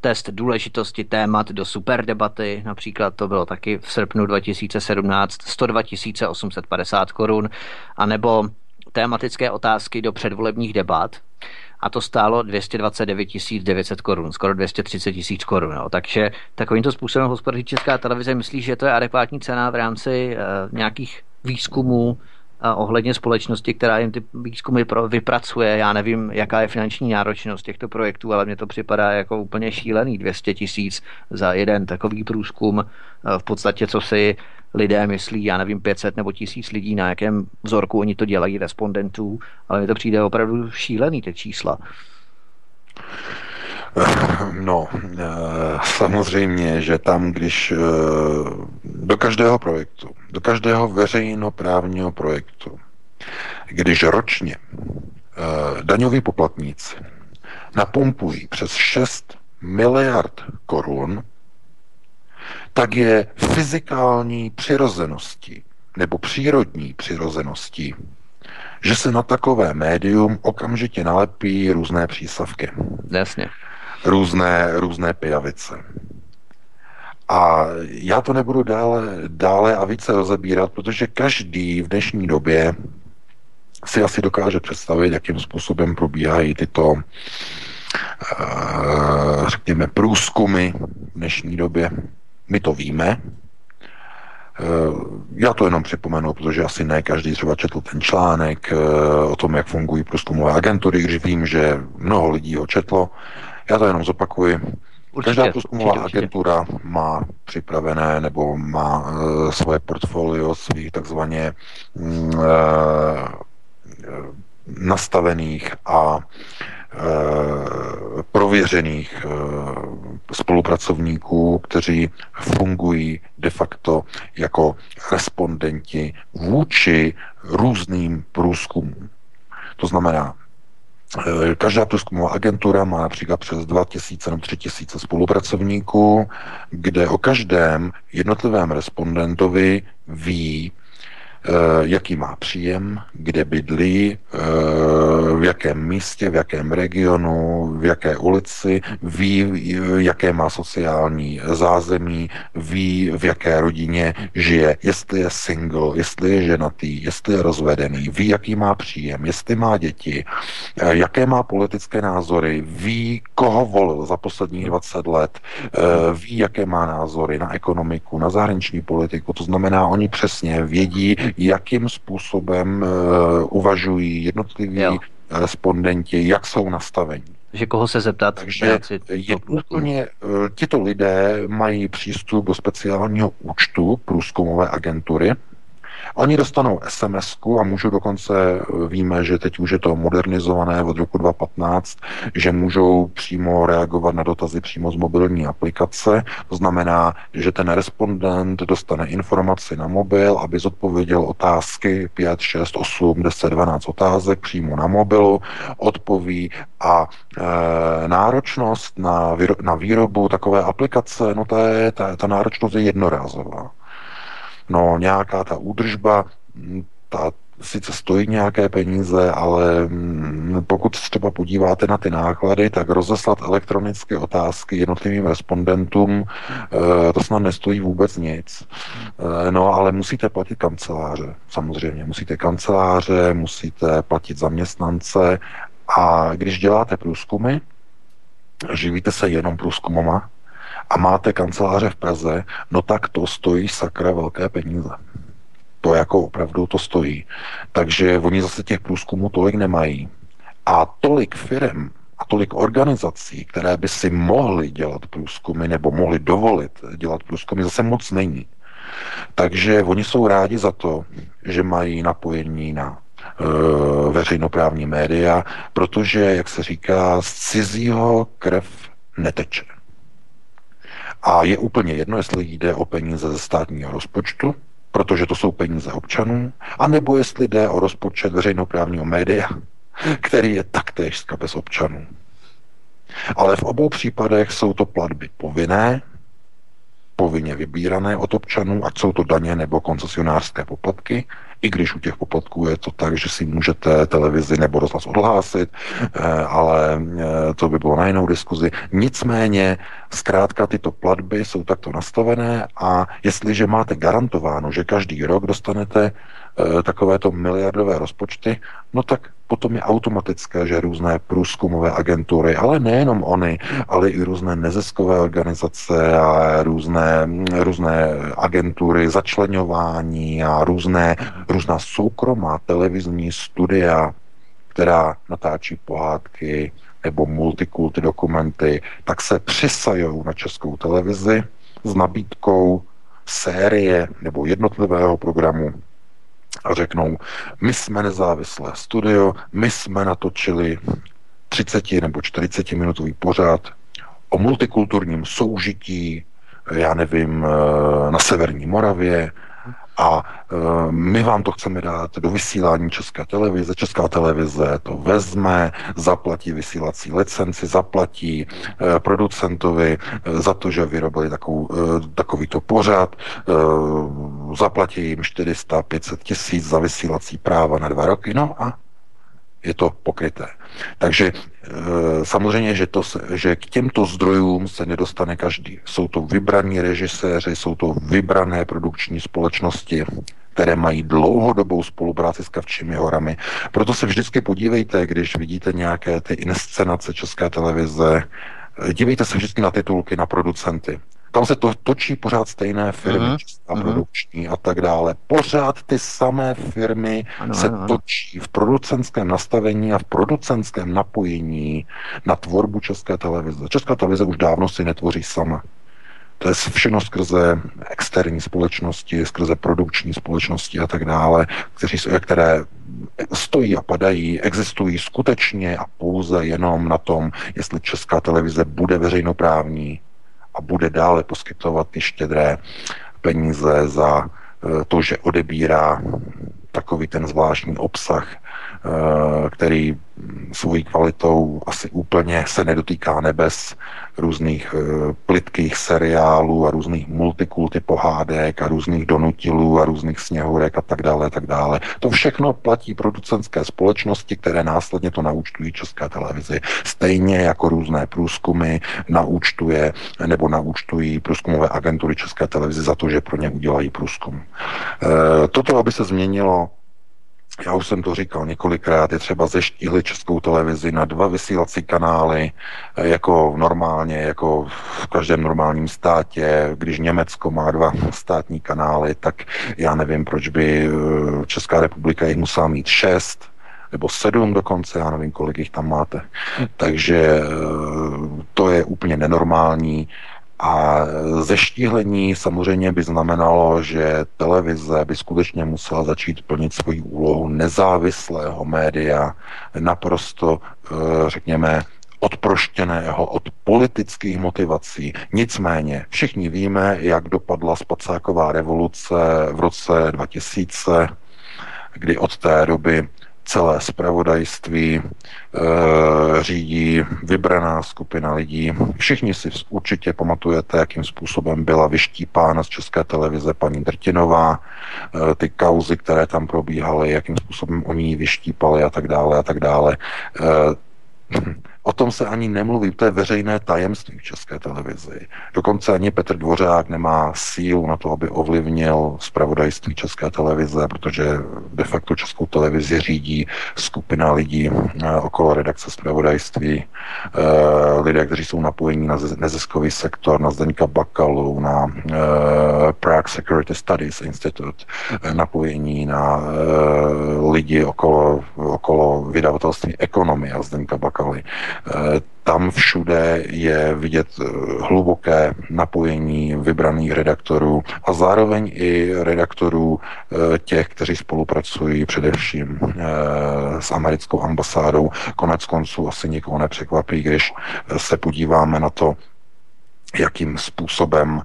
test důležitosti témat do superdebaty, například to bylo taky v srpnu dva tisíce sedmnáct, sto dva tisíce osm set padesát korun, anebo tématické otázky do předvolebních debat, a to stálo dvě stě dvacet devět tisíc devět set korun, skoro dvě stě třicet tisíc korun. No. Takže takovýmto způsobem hospodaří Česká televize, myslí, že to je adekvátní cena v rámci uh, nějakých výzkumů ohledně společnosti, která jim ty výzkumy vypracuje. Já nevím, jaká je finanční náročnost těchto projektů, ale mně to připadá jako úplně šílený. dvě stě tisíc za jeden takový průzkum. V podstatě, co si lidé myslí, já nevím, pět set nebo tisíc lidí, na jakém vzorku oni to dělají, respondentů, ale mně to přijde opravdu šílený, ty čísla. No, samozřejmě, že tam, když do každého projektu, do každého veřejnoprávního projektu, když ročně daňoví poplatníci napumpují přes šest miliard korun, tak je fyzikální přirozeností nebo přírodní přirozeností, že se na takové médium okamžitě nalepí různé přísavky. Jasně. Různé, různé pijavice. A já to nebudu dále, dále a více rozebírat, protože každý v dnešní době si asi dokáže představit, jakým způsobem probíhají tyto, řekněme, průzkumy v dnešní době. My to víme. Já to jenom připomenu, protože asi ne každý třeba četl ten článek o tom, jak fungují průzkumové agentury, když vím, že mnoho lidí ho četlo. Já to jenom zopakuji. Určitě, Každá průzkumová agentura určitě. má připravené nebo má uh, svoje portfolio svých takzvaně uh, nastavených a uh, prověřených uh, spolupracovníků, kteří fungují de facto jako respondenti vůči různým průzkumům. To znamená, každá průzkumová agentura má například přes dva tisíce nebo tři tisíce spolupracovníků, kde o každém jednotlivém respondentovi ví, jaký má příjem, kde bydlí, v jakém místě, v jakém regionu, v jaké ulici, ví, jaké má sociální zázemí, ví, v jaké rodině žije, jestli je single, jestli je ženatý, jestli je rozvedený, ví, jaký má příjem, jestli má děti, jaké má politické názory, ví, koho volil za posledních dvacet let, ví, jaké má názory na ekonomiku, na zahraniční politiku, to znamená, oni přesně vědí, jakým způsobem uh, uvažují jednotliví jo. respondenti, jak jsou nastaveni. Že koho se zeptat? Takže je úplně, uh, tito lidé mají přístup do speciálního účtu průzkumové agentury. Oni dostanou es em esku a můžou dokonce, víme, že teď už je to modernizované od roku dva tisíce patnáct, že můžou přímo reagovat na dotazy přímo z mobilní aplikace. To znamená, že ten respondent dostane informaci na mobil, aby zodpověděl otázky pět, šest, osm, deset, dvanáct otázek přímo na mobilu, odpoví a e, náročnost na, výro, na výrobu takové aplikace, no ta, je, ta, ta náročnost je jednorázová. No, nějaká ta údržba, ta sice stojí nějaké peníze, ale pokud se třeba podíváte na ty náklady, tak rozeslat elektronické otázky jednotlivým respondentům, to snad nestojí vůbec nic. No, ale musíte platit kanceláře, samozřejmě. Musíte kanceláře, musíte platit zaměstnance a když děláte průzkumy, živíte se jenom průzkumama, a máte kanceláře v Praze, no tak to stojí sakra velké peníze. To jako opravdu to stojí. Takže oni zase těch průzkumů tolik nemají. A tolik firem a tolik organizací, které by si mohly dělat průzkumy nebo mohly dovolit dělat průzkumy, zase moc není. Takže oni jsou rádi za to, že mají napojení na uh, veřejnoprávní média, protože, jak se říká, z cizího krev neteče. A je úplně jedno, jestli jde o peníze ze státního rozpočtu, protože to jsou peníze občanů, anebo jestli jde o rozpočet veřejnoprávního média, který je taktéž z kapes občanů. Ale v obou případech jsou to platby povinné, povinně vybírané od občanů, ať jsou to daně nebo koncesionářské poplatky, i když u těch poplatků je to tak, že si můžete televizi nebo rozhlas odhlásit, ale to by bylo na jinou diskuzi. Nicméně, zkrátka tyto platby jsou takto nastavené a jestliže máte garantováno, že každý rok dostanete takovéto miliardové rozpočty, no tak potom je automatické, že různé průzkumové agentury, ale nejenom oni, ale i různé neziskové organizace a různé, různé agentury začleňování a různé, různá soukromá televizní studia, která natáčí pohádky nebo multikulty dokumenty, tak se přesajou na Českou televizi s nabídkou série nebo jednotlivého programu a řeknou, my jsme nezávislé studio, my jsme natočili třicet nebo čtyřicet minutový pořad o multikulturním soužití, já nevím, na severní Moravě a my vám to chceme dát do vysílání České televize. Česká televize to vezme, zaplatí vysílací licenci, zaplatí producentovi za to, že vyrobili takovou, takovýto pořad, zaplatí jim čtyři sta až pět set tisíc za vysílací práva na dva roky, no a je to pokryté. Takže samozřejmě, že, to, že k těmto zdrojům se nedostane každý. Jsou to vybraní režiséři, jsou to vybrané produkční společnosti, které mají dlouhodobou spolupráci s Kavčími horami. Proto se vždycky podívejte, když vidíte nějaké ty inscenace České televize, dívejte se vždycky na titulky, na producenty. Tam se to točí pořád stejné firmy, uh-huh, Česká uh-huh. produkční a tak dále. Pořád ty samé firmy ano, se ano. točí v producenském nastavení a v producenském napojení na tvorbu České televize. Česká televize už dávno si netvoří sama. To je všechno skrze externí společnosti, skrze produkční společnosti a tak dále, které stojí a padají, existují skutečně a pouze jenom na tom, jestli Česká televize bude veřejnoprávní a bude dále poskytovat ty štědré peníze za to, že odebírá takový ten zvláštní obsah, který svojí kvalitou asi úplně se nedotýká nebes, různých plytkých seriálů a různých multikulty pohádek a různých donutilů a různých sněhurek a tak dále, tak dále. To všechno platí producentské společnosti, které následně to naúčtují České televizi. Stejně jako různé průzkumy naúčtuje nebo naúčtují průzkumové agentury České televizi za to, že pro ně udělají průzkum. Toto, aby se změnilo, já už jsem to říkal několikrát, je třeba zeštíhlit Českou televizi na dva vysílací kanály, jako normálně, jako v každém normálním státě. Když Německo má dva státní kanály, tak já nevím, proč by Česká republika jich musela mít šest, nebo sedm dokonce, já nevím, kolik jich tam máte. Takže to je úplně nenormální. A zeštíhlení samozřejmě by znamenalo, že televize by skutečně musela začít plnit svoji úlohu nezávislého média, naprosto, řekněme, odproštěného od politických motivací. Nicméně, všichni víme, jak dopadla Spacáková revoluce v roce dva tisíce, kdy od té doby celé zpravodajství e, řídí vybraná skupina lidí. Všichni si určitě pamatujete, jakým způsobem byla vyštípána z České televize paní Drtinová, e, ty kauzy, které tam probíhaly, jakým způsobem oni ji vyštípali a tak dále a tak dále. E, o tom se ani nemluví, to je veřejné tajemství v České televizi. Dokonce ani Petr Dvořák nemá sílu na to, aby ovlivnil zpravodajství České televize, protože de facto Českou televizi řídí skupina lidí okolo redakce zpravodajství, lidé, kteří jsou napojení na neziskový sektor, na Zdeňka Bakalu, na Prague Security Studies Institute, napojení na lidi okolo, okolo vydavatelství Ekonomie a Zdeňka Bakaly. Tam všude je vidět hluboké napojení vybraných redaktorů a zároveň i redaktorů těch, kteří spolupracují především s americkou ambasádou. Konec konců asi nikoho nepřekvapí, když se podíváme na to, jakým způsobem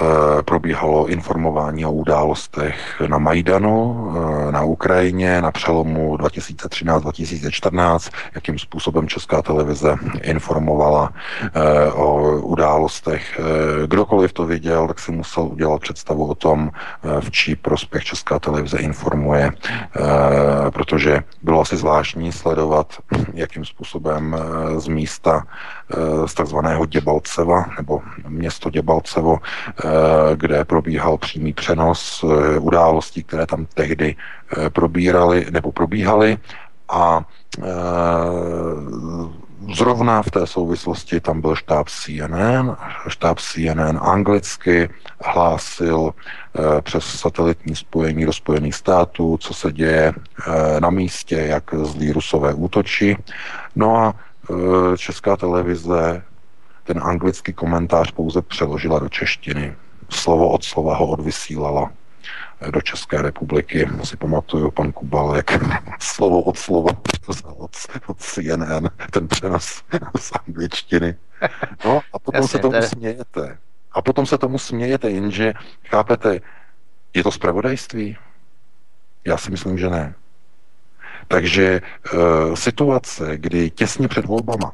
e, probíhalo informování o událostech na Majdanu, e, na Ukrajině, na přelomu dva tisíce třináct dva tisíce čtrnáct, jakým způsobem Česká televize informovala e, o událostech. E, kdokoliv to viděl, tak si musel udělat představu o tom, e, v čí prospěch Česká televize informuje, e, protože bylo asi zvláštní sledovat, jakým způsobem e, z místa e, z takzvaného Děbalceva, nebo město Děbalcevo, kde probíhal přímý přenos událostí, které tam tehdy probíraly nebo probíhaly, a zrovna v té souvislosti tam byl štáb C N N, štáb C N N anglicky hlásil přes satelitní spojení do Spojených států, co se děje na místě, jak zlí Rusové útočí. No a Česká televize ten anglický komentář pouze přeložila do češtiny. Slovo od slova ho odvysílala do České republiky. Si pamatuju, pan Kubal, jak slovo od slova převzal od, od C N N, ten přenos z angličtiny. No a potom Jasně, se tomu tady. smějete. A potom se tomu smějete, jenže, chápete, je to zpravodajství? Já si myslím, že ne. Takže e, situace, kdy těsně před volbama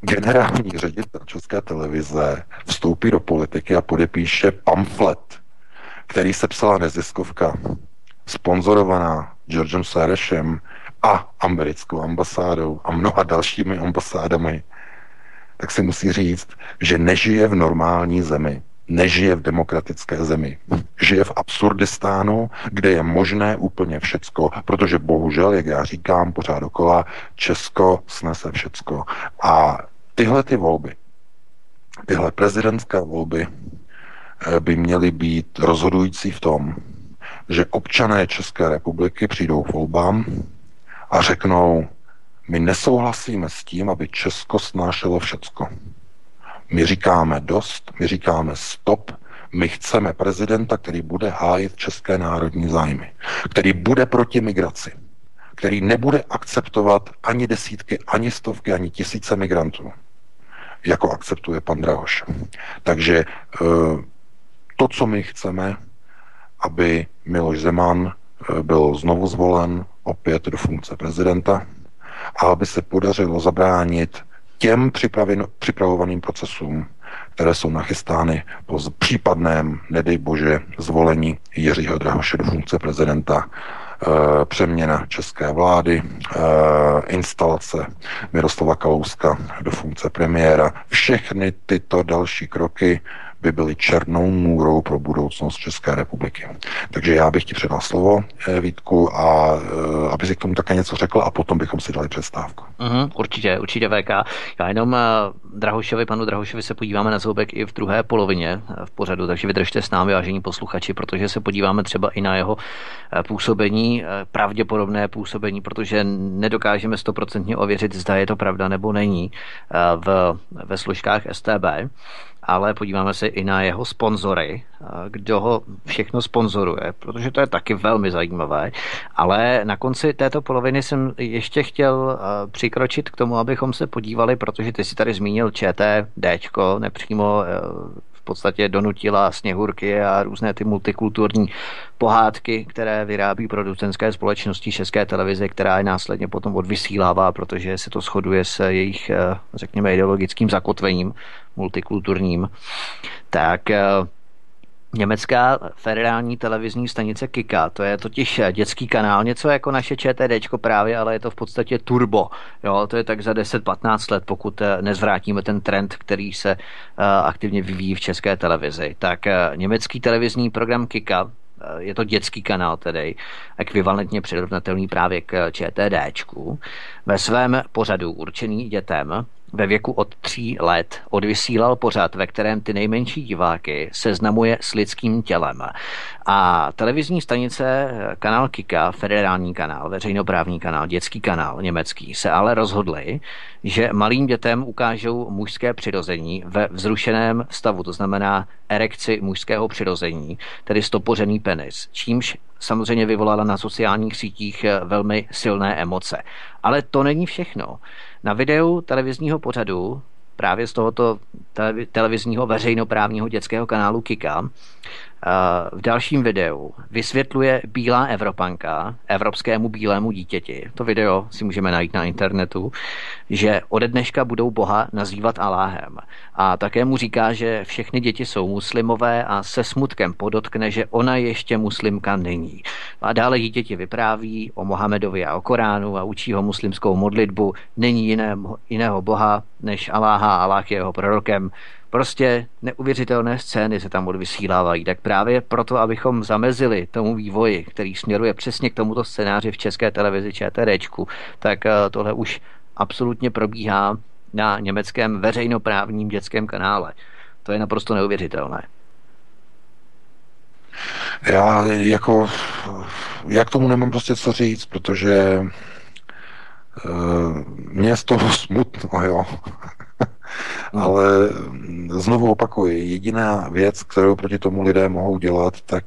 generální ředitel České televize vstoupí do politiky a podepíše pamflet, který sepsala neziskovka, sponzorovaná Georgem Sorosem a americkou ambasádou a mnoha dalšími ambasádami, tak si musí říct, že nežije v normální zemi, nežije v demokratické zemi. Žije v Absurdistánu, kde je možné úplně všecko, protože bohužel, jak já říkám pořád dokola, Česko snese všecko. A tyhle ty volby, tyhle prezidentské volby by měly být rozhodující v tom, že občané České republiky přijdou k volbám a řeknou, my nesouhlasíme s tím, aby Česko snášelo všecko. My říkáme dost, my říkáme stop, my chceme prezidenta, který bude hájit české národní zájmy, který bude proti migraci, který nebude akceptovat ani desítky, ani stovky, ani tisíce migrantů, jako akceptuje pan Drahoš. Takže to, co my chceme, aby Miloš Zeman byl znovu zvolen opět do funkce prezidenta a aby se podařilo zabránit těm připravovaným procesům, které jsou nachystány po případném, nedej bože, zvolení Jiřího Drahoše do funkce prezidenta, e, přeměna české vlády, e, instalace Miroslava Kalouska do funkce premiéra. Všechny tyto další kroky by byly černou můrou pro budoucnost České republiky. Takže já bych ti předal slovo, Vítku, a aby si k tomu také něco řekl, a potom bychom si dali přestávku. Uhum, určitě, určitě V K. Já jenom Drahošovi, panu Drahošovi se podíváme na zoubek i v druhé polovině v pořadu, takže vydržte s námi, vážení posluchači, protože se podíváme třeba i na jeho působení, pravděpodobné působení, protože nedokážeme stoprocentně ověřit, zda je to pravda nebo není v, ve složkách S T B. Ale podíváme se i na jeho sponzory, kdo ho všechno sponzoruje, protože to je taky velmi zajímavé. Ale na konci této poloviny jsem ještě chtěl přikročit k tomu, abychom se podívali, protože ty jsi tady zmínil Č T Dčko, nepřímo v podstatě donutila Sněhurky a různé ty multikulturní pohádky, které vyrábí producentské společnosti České televize, která je následně potom odvysílává, protože se to shoduje s jejich, řekněme, ideologickým zakotvením multikulturním. Tak německá federální televizní stanice Kika, to je totiž dětský kanál, něco jako naše Č T Dčko právě, ale je to v podstatě turbo. Jo, to je tak za deset patnáct let, pokud nezvrátíme ten trend, který se aktivně vyvíjí v České televizi. Tak německý televizní program Kika, je to dětský kanál tedy, ekvivalentně přirovnatelný právě k Č T Dčku, ve svém pořadu určený dětem ve věku od tří let odvysílal pořad, ve kterém ty nejmenší diváky seznamuje s lidským tělem. A televizní stanice, kanál Kika, federální kanál, veřejnoprávní kanál, dětský kanál německý, se ale rozhodli, že malým dětem ukážou mužské přirození ve vzrušeném stavu, to znamená erekci mužského přirození, tedy stopořený penis, čímž samozřejmě vyvolala na sociálních sítích velmi silné emoce. Ale to není všechno. Na videu televizního pořadu právě z tohoto televizního veřejnoprávního dětského kanálu Kika v dalším videu vysvětluje bílá Evropanka evropskému bílému dítěti. To video si můžeme najít na internetu, že ode dneška budou Boha nazývat Aláhem. A také mu říká, že všechny děti jsou muslimové a se smutkem podotkne, že ona ještě muslimka není. A dále dítěti vypráví o Mohamedovi a o Koránu a učí ho muslimskou modlitbu. Není jiné, jiného Boha než Aláha, Aláh je jeho prorokem. Prostě neuvěřitelné scény se tam odvysílávají. Tak právě proto, abychom zamezili tomu vývoji, který směruje přesně k tomuto scénáři v České televizi ČTDčku, tak tohle už absolutně probíhá na německém veřejnoprávním dětském kanále. To je naprosto neuvěřitelné. Já jako... Já k tomu nemám prostě co říct, protože uh, mě je z toho smutno, jo. Ale znovu opakuji, jediná věc, kterou proti tomu lidé mohou dělat, tak,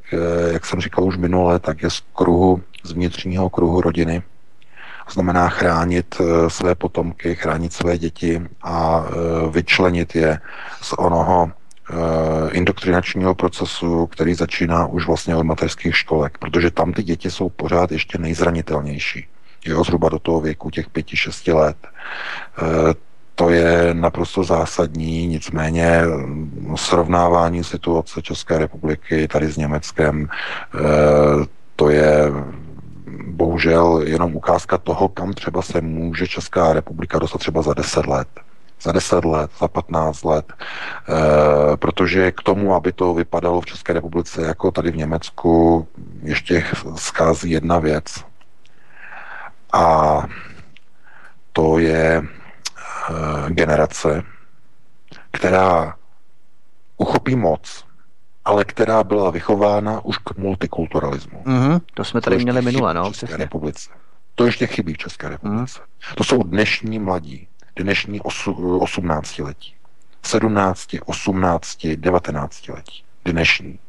jak jsem říkal už minule, tak je z kruhu, z vnitřního kruhu rodiny. Znamená chránit své potomky, chránit své děti a vyčlenit je z onoho indoktrinačního procesu, který začíná už vlastně od mateřských školek, protože tam ty děti jsou pořád ještě nejzranitelnější. Jo, zhruba do toho věku těch pěti, šesti let. To je naprosto zásadní, nicméně srovnávání situace České republiky tady s Německem, to je bohužel jenom ukázka toho, kam třeba se může Česká republika dostat třeba za deset let. Za deset let, za patnáct let, e, protože k tomu, aby to vypadalo v České republice jako tady v Německu, ještě schází jedna věc. A to je generace, která uchopí moc, ale která byla vychována už k multikulturalismu. Mm-hmm, to jsme tady to měli minule, no. To ještě chybí v České republice. Mm. To jsou dnešní mladí, dnešní osu, osmnáctiletí, sedmnácti, osmnácti, devatenáctiletí, dnešní.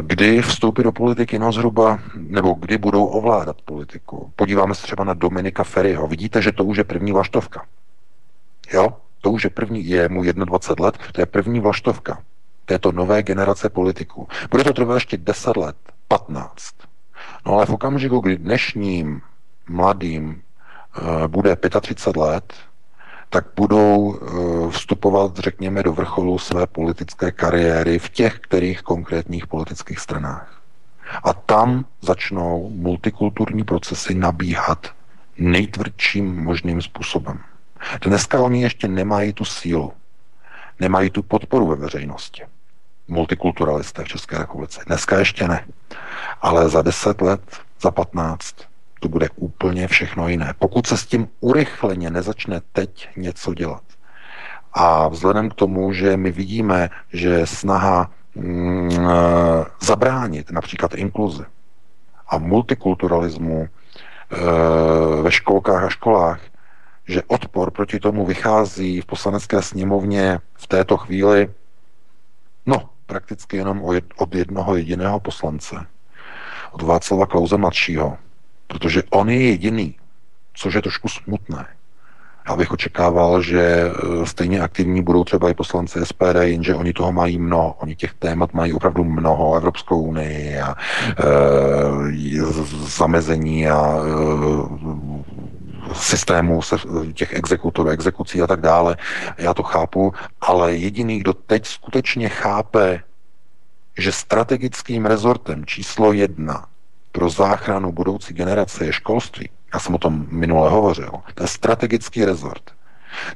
Kdy vstoupí do politiky, no zhruba, nebo kdy budou ovládat politiku. Podíváme se třeba na Dominika Feriho. Vidíte, že to už je první vlaštovka. Jo? To už je první, je mu dvacet jedna let, to je první vlaštovka této nové generace politiků. Bude to trvat ještě deset let, patnáct. No ale v okamžiku, kdy dnešním mladým uh, bude třicet pět let, tak budou vstupovat, řekněme, do vrcholu své politické kariéry v těch, kterých konkrétních politických stranách. A tam začnou multikulturní procesy nabíhat nejtvrdším možným způsobem. Dneska oni ještě nemají tu sílu, nemají tu podporu ve veřejnosti. Multikulturalisté v České republice. Dneska ještě ne. Ale za deset let, za patnáct to bude úplně všechno jiné. Pokud se s tím urychleně nezačne teď něco dělat. A vzhledem k tomu, že my vidíme, že snaha mm, zabránit například inkluzi a multikulturalismu e, ve školkách a školách, že odpor proti tomu vychází v Poslanecké sněmovně v této chvíli, no, prakticky jenom od jednoho jediného poslance, od Václava Klause Mladšího, protože on je jediný, což je trošku smutné. Já bych očekával, že stejně aktivní budou třeba i poslanci S P D, jenže oni toho mají mnoho. Oni těch témat mají opravdu mnoho. Evropskou unii a e, zamezení a e, systému se, těch exekutorů, exekucí a tak dále. Já to chápu, ale jediný, kdo teď skutečně chápe, že strategickým rezortem číslo jedna pro záchranu budoucí generace je školství, já jsem o tom minule hovořil, to je strategický rezort,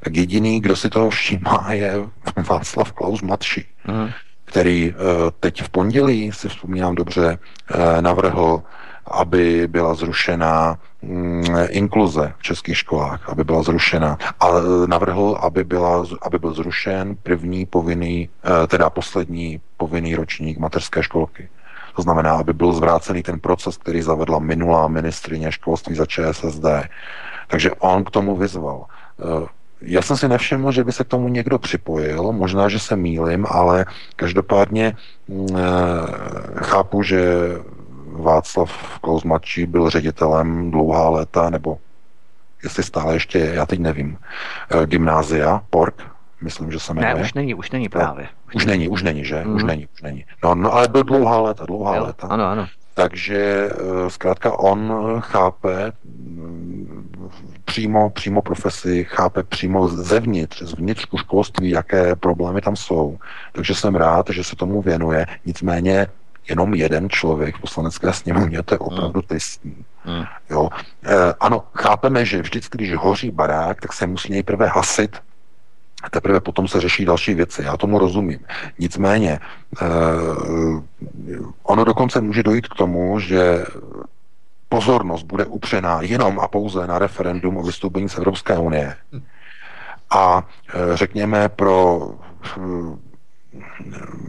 tak jediný, kdo si toho všímá, je Václav Klaus Mladší, mm. který teď v pondělí, si vzpomínám dobře, navrhl, aby byla zrušena inkluze v českých školách, aby byla zrušena, a navrhl, aby, byla, aby byl zrušen první povinný, teda poslední povinný ročník mateřské školky. To znamená, aby byl zvrácený ten proces, který zavedla minulá ministryně školství za Č S S D. Takže on k tomu vyzval. Já jsem si nevšiml, že by se k tomu někdo připojil, možná, že se mýlim, ale každopádně chápu, že Václav Klaus Mladší byl ředitelem dlouhá léta, nebo jestli stále ještě, já teď nevím, gymnázia, P O R K myslím, že se jmenuje. Ne, už není, už není právě. No, už není, už není, že? Mm. Už není, už není. No, no, ale byl dlouhá léta, dlouhá jo, léta. Ano, ano. Takže zkrátka on chápe přímo, přímo profesi, chápe přímo zevnitř, zvnitřku školství, jaké problémy tam jsou. Takže jsem rád, že se tomu věnuje. Nicméně jenom jeden člověk v poslanecké sněmovně, to je opravdu tristní. Hmm. Jo. E, ano, chápeme, že vždycky, když hoří barák, tak se musí nejprve hasit a teprve potom se řeší další věci. Já tomu rozumím. Nicméně e, ono dokonce může dojít k tomu, že pozornost bude upřená jenom a pouze na referendum o vystoupení z Evropské unie. A e, řekněme pro e,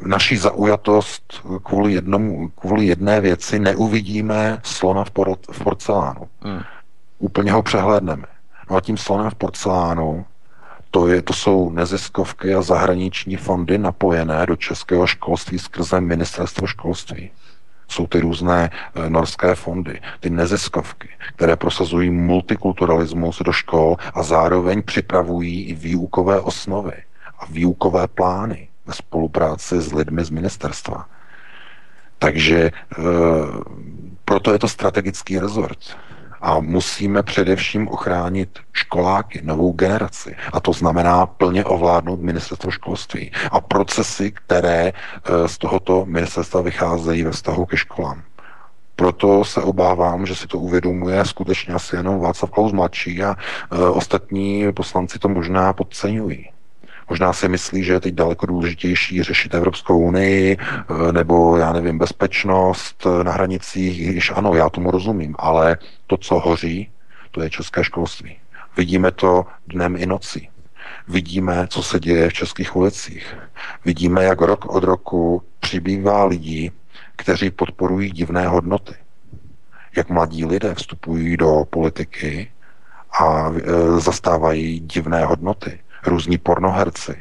naší zaujatost kvůli, jednomu, kvůli jedné věci neuvidíme slona v, porod, v porcelánu. Hmm. Úplně ho přehlédneme. No a tím slonem v porcelánu to, je, to jsou neziskovky a zahraniční fondy napojené do českého školství skrze ministerstvo školství. Jsou ty různé e, norské fondy, ty neziskovky, které prosazují multikulturalismus do škol a zároveň připravují i výukové osnovy a výukové plány ve spolupráci s lidmi z ministerstva. Takže e, proto je to strategický rezort. A musíme především ochránit školáky, novou generaci. A to znamená plně ovládnout ministerstvo školství a procesy, které e, z tohoto ministerstva vycházejí ve vztahu ke školám. Proto se obávám, že si to uvědomuje skutečně asi jenom Václav Klaus Mladší a e, ostatní poslanci to možná podceňují. Možná si myslí, že je teď daleko důležitější řešit Evropskou unii nebo, já nevím, bezpečnost na hranicích, když ano, já tomu rozumím, ale to, co hoří, to je české školství. Vidíme to dnem i nocí. Vidíme, co se děje v českých ulicích. Vidíme, jak rok od roku přibývá lidí, kteří podporují divné hodnoty. Jak mladí lidé vstupují do politiky a zastávají divné hodnoty. Různí pornoherci,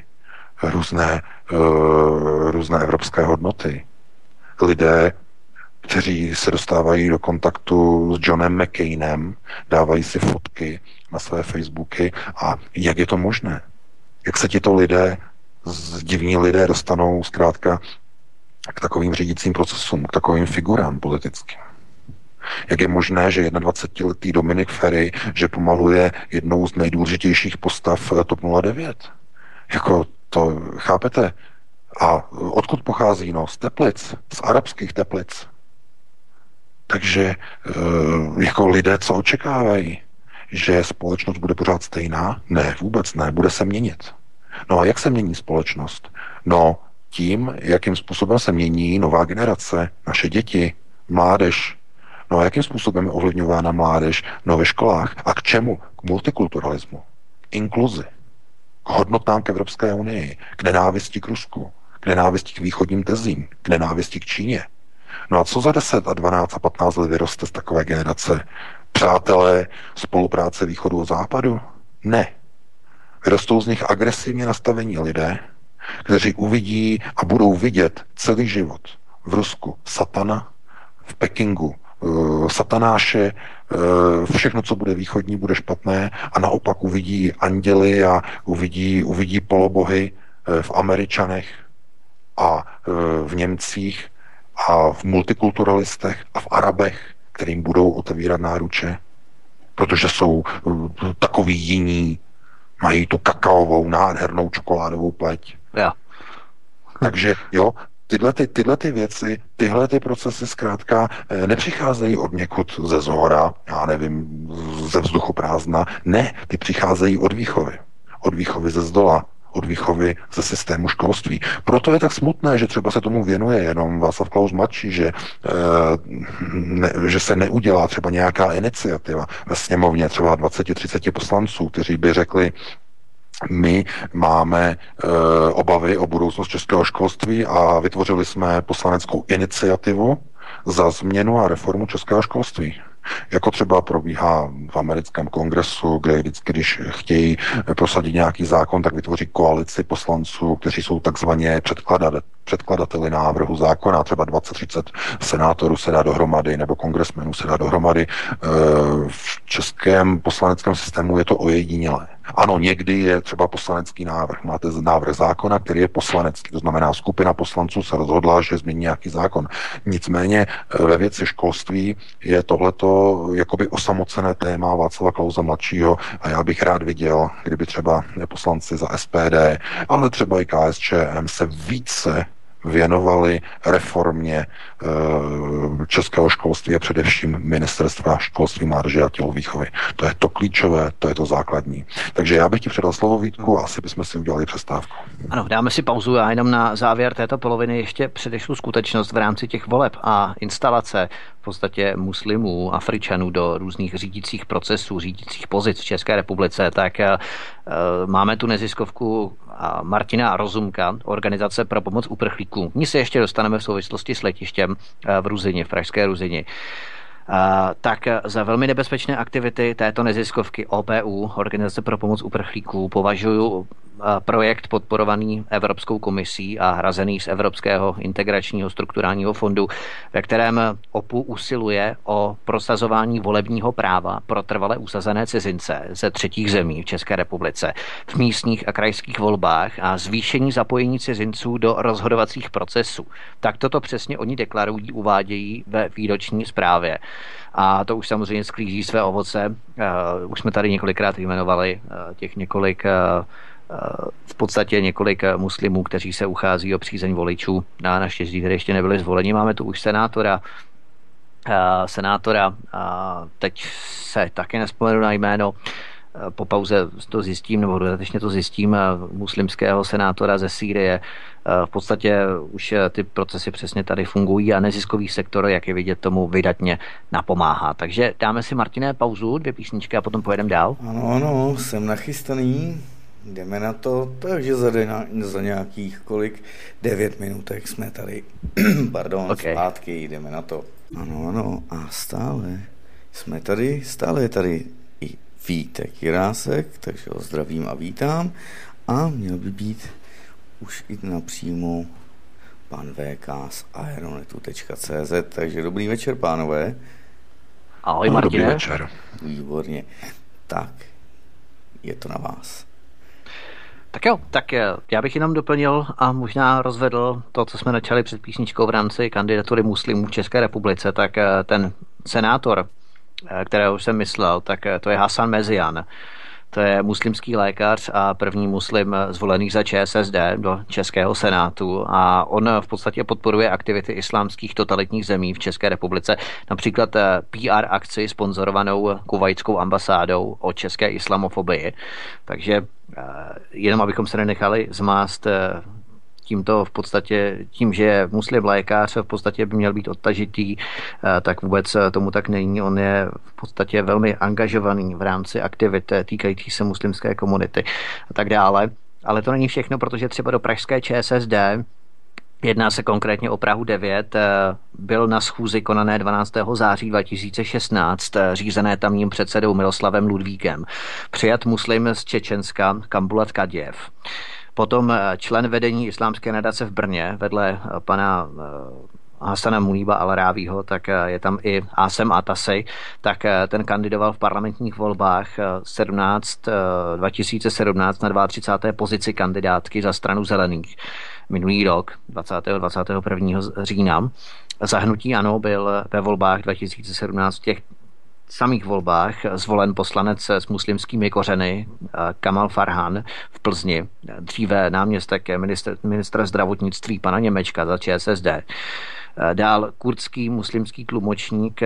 různé, uh, různé evropské hodnoty, lidé, kteří se dostávají do kontaktu s Johnem McCainem, dávají si fotky na své Facebooky a jak je to možné? Jak se tito lidé, divní lidé, dostanou zkrátka k takovým řídícím procesům, k takovým figurám politickým? Jak je možné, že dvacetiletý Dominik Ferry, že pomaluje jednou z nejdůležitějších postav TOP nula devět? Jako to, chápete? A odkud pochází? No, z Teplic, z arabských Teplic. Takže jako lidé, co očekávají? Že společnost bude pořád stejná? Ne, vůbec ne, bude se měnit. No a jak se mění společnost? No, tím, jakým způsobem se mění nová generace, naše děti, mládež. No a jakým způsobem je ovlivňována mládež no ve školách? A k čemu? K multikulturalismu, k inkluzi, k hodnotám k Evropské unii, k nenávisti k Rusku, k nenávisti k východním tezím, k nenávisti k Číně. No a co za deset a dvanáct a patnáct let vyroste z takové generace? Přátelé spolupráce východu a západu? Ne. Vyrostou z nich agresivně nastavení lidé, kteří uvidí a budou vidět celý život v Rusku satana, v Pekingu satanáše, všechno, co bude východní, bude špatné a naopak uvidí anděly a uvidí, uvidí polobohy v Američanech a v Němcích a v multikulturalistech a v Arabech, kterým budou otevírat náruče, protože jsou takový jiní, mají tu kakaovou, nádhernou čokoládovou pleť. Yeah. Takže jo, Tyhle ty, tyhle ty věci, tyhle ty procesy zkrátka nepřicházejí od někud ze zhora, já nevím, ze vzduchoprázdna. Ne, ty přicházejí od výchovy. Od výchovy ze zdola, od výchovy ze systému školství. Proto je tak smutné, že třeba se tomu věnuje jenom Václav Klaus Mladší, že, ne, že se neudělá třeba nějaká iniciativa ve sněmovně třeba dvacet až třicet poslanců, kteří by řekli, my máme e, obavy o budoucnost českého školství a vytvořili jsme poslaneckou iniciativu za změnu a reformu českého školství. Jako třeba probíhá v americkém kongresu, kde vždycky, když chtějí prosadit nějaký zákon, tak vytvoří koalici poslanců, kteří jsou takzvaně předkladateli návrhu zákona, třeba dvacet až třicet senátorů se dá dohromady, nebo kongresmenů se dá dohromady. V českém poslaneckém systému je to ojedinělé. Ano, někdy je třeba poslanecký návrh. Máte návrh zákona, který je poslanecký. To znamená, skupina poslanců se rozhodla, že změní nějaký zákon. Nicméně ve věci školství je tohleto jakoby osamocené téma Václava Klause mladšího a já bych rád viděl, kdyby třeba poslanci za S P D, ale třeba i K S Č M se více věnovali reformě e, českého školství a především ministerstva školství, mládeže a tělovýchovy. To je to klíčové, to je to základní. Takže já bych ti předal slovo, Vítku, a asi bychom si udělali přestávku. Ano, dáme si pauzu. Já jenom na závěr této poloviny ještě předešlu skutečnost v rámci těch voleb a instalace v podstatě muslimů, Afričanů do různých řídících procesů, řídících pozic v České republice, tak e, máme tu neziskovku Martina Rozumka, Organizace pro pomoc uprchlíkům. Ní se ještě dostaneme v souvislosti s letištěm v Ruzyni, v pražské Ruzyni. Tak za velmi nebezpečné aktivity této neziskovky O P U, Organizace pro pomoc uprchlíků, považuji projekt podporovaný Evropskou komisí a hrazený z Evropského integračního strukturálního fondu, ve kterém O P U usiluje o prosazování volebního práva pro trvale usazené cizince ze třetích zemí v České republice v místních a krajských volbách a zvýšení zapojení cizinců do rozhodovacích procesů. Tak toto přesně oni deklarují, uvádějí ve výroční zprávě. A to už samozřejmě sklízí své ovoce. Už jsme tady několikrát jmenovali těch několik v podstatě několik muslimů, kteří se uchází o přízeň voličů a naštěstí, kteří ještě nebyli zvoleni. Máme tu už senátora, senátora, teď se taky nespomenu na jméno, po pauze to zjistím, nebo dodatečně to zjistím, muslimského senátora ze Sýrie. V podstatě už ty procesy přesně tady fungují a neziskový sektor, jak je vidět, tomu vydatně napomáhá. Takže dáme si, Martine, pauzu, dvě písničky a potom pojedeme dál. Ano, ano, jsem nachystaný. Jdeme na to, takže za, dena, za nějakých kolik devět minutek jsme tady, pardon, okay. Zpátky, jdeme na to. Ano, ano, a stále jsme tady, stále je tady i Vítek Jirásek, takže ho zdravím a vítám. A měl by být už i napřímo pan V K z aeronetu tečka cé zet, takže dobrý večer, pánové. Ahoj, Martine. Dobrý večer. Výborně. Tak, je to na vás. Tak jo, tak já bych jenom doplnil a možná rozvedl to, co jsme začali před písničkou v rámci kandidatury muslimů v České republice, tak ten senátor, kterého jsem myslel, tak to je Hasan Median. To je muslimský lékař a první muslim zvolený za Č S S D do Českého senátu a on v podstatě podporuje aktivity islámských totalitních zemí v České republice, například P R akci sponzorovanou kuvajtskou ambasádou o české islamofobii. Takže jenom abychom se nenechali zmást tímto v podstatě, tím, že je muslim lékař, v podstatě by měl být odtažitý, tak vůbec tomu tak není. On je v podstatě velmi angažovaný v rámci aktivit týkající se muslimské komunity a tak dále. Ale to není všechno, protože třeba do pražské Č S S D, jedná se konkrétně o Prahu devět, byl na schůzi konané dvanáctého září dva tisíce šestnáct, řízené tamním předsedou Miloslavem Ludvíkem, přijat muslim z Čečenska Kambulat Kadjev. Potom člen vedení islámské nadace v Brně vedle pana Hasana Muníba Al-Rávího, tak je tam i Asem Atasej, tak ten kandidoval v parlamentních volbách sedmnáct, dva tisíce sedmnáct na třicáté druhé pozici kandidátky za stranu Zelených. Minulý rok, dvacátého a dvacátého prvního října, za hnutí ANO byl ve volbách dva tisíce sedmnáct těch v samých volbách zvolen poslanec s muslimskými kořeny Kamal Farhan v Plzni, dříve náměstek ministr, ministra zdravotnictví pana Němečka za Č S S D. Dál kurdský muslimský tlumočník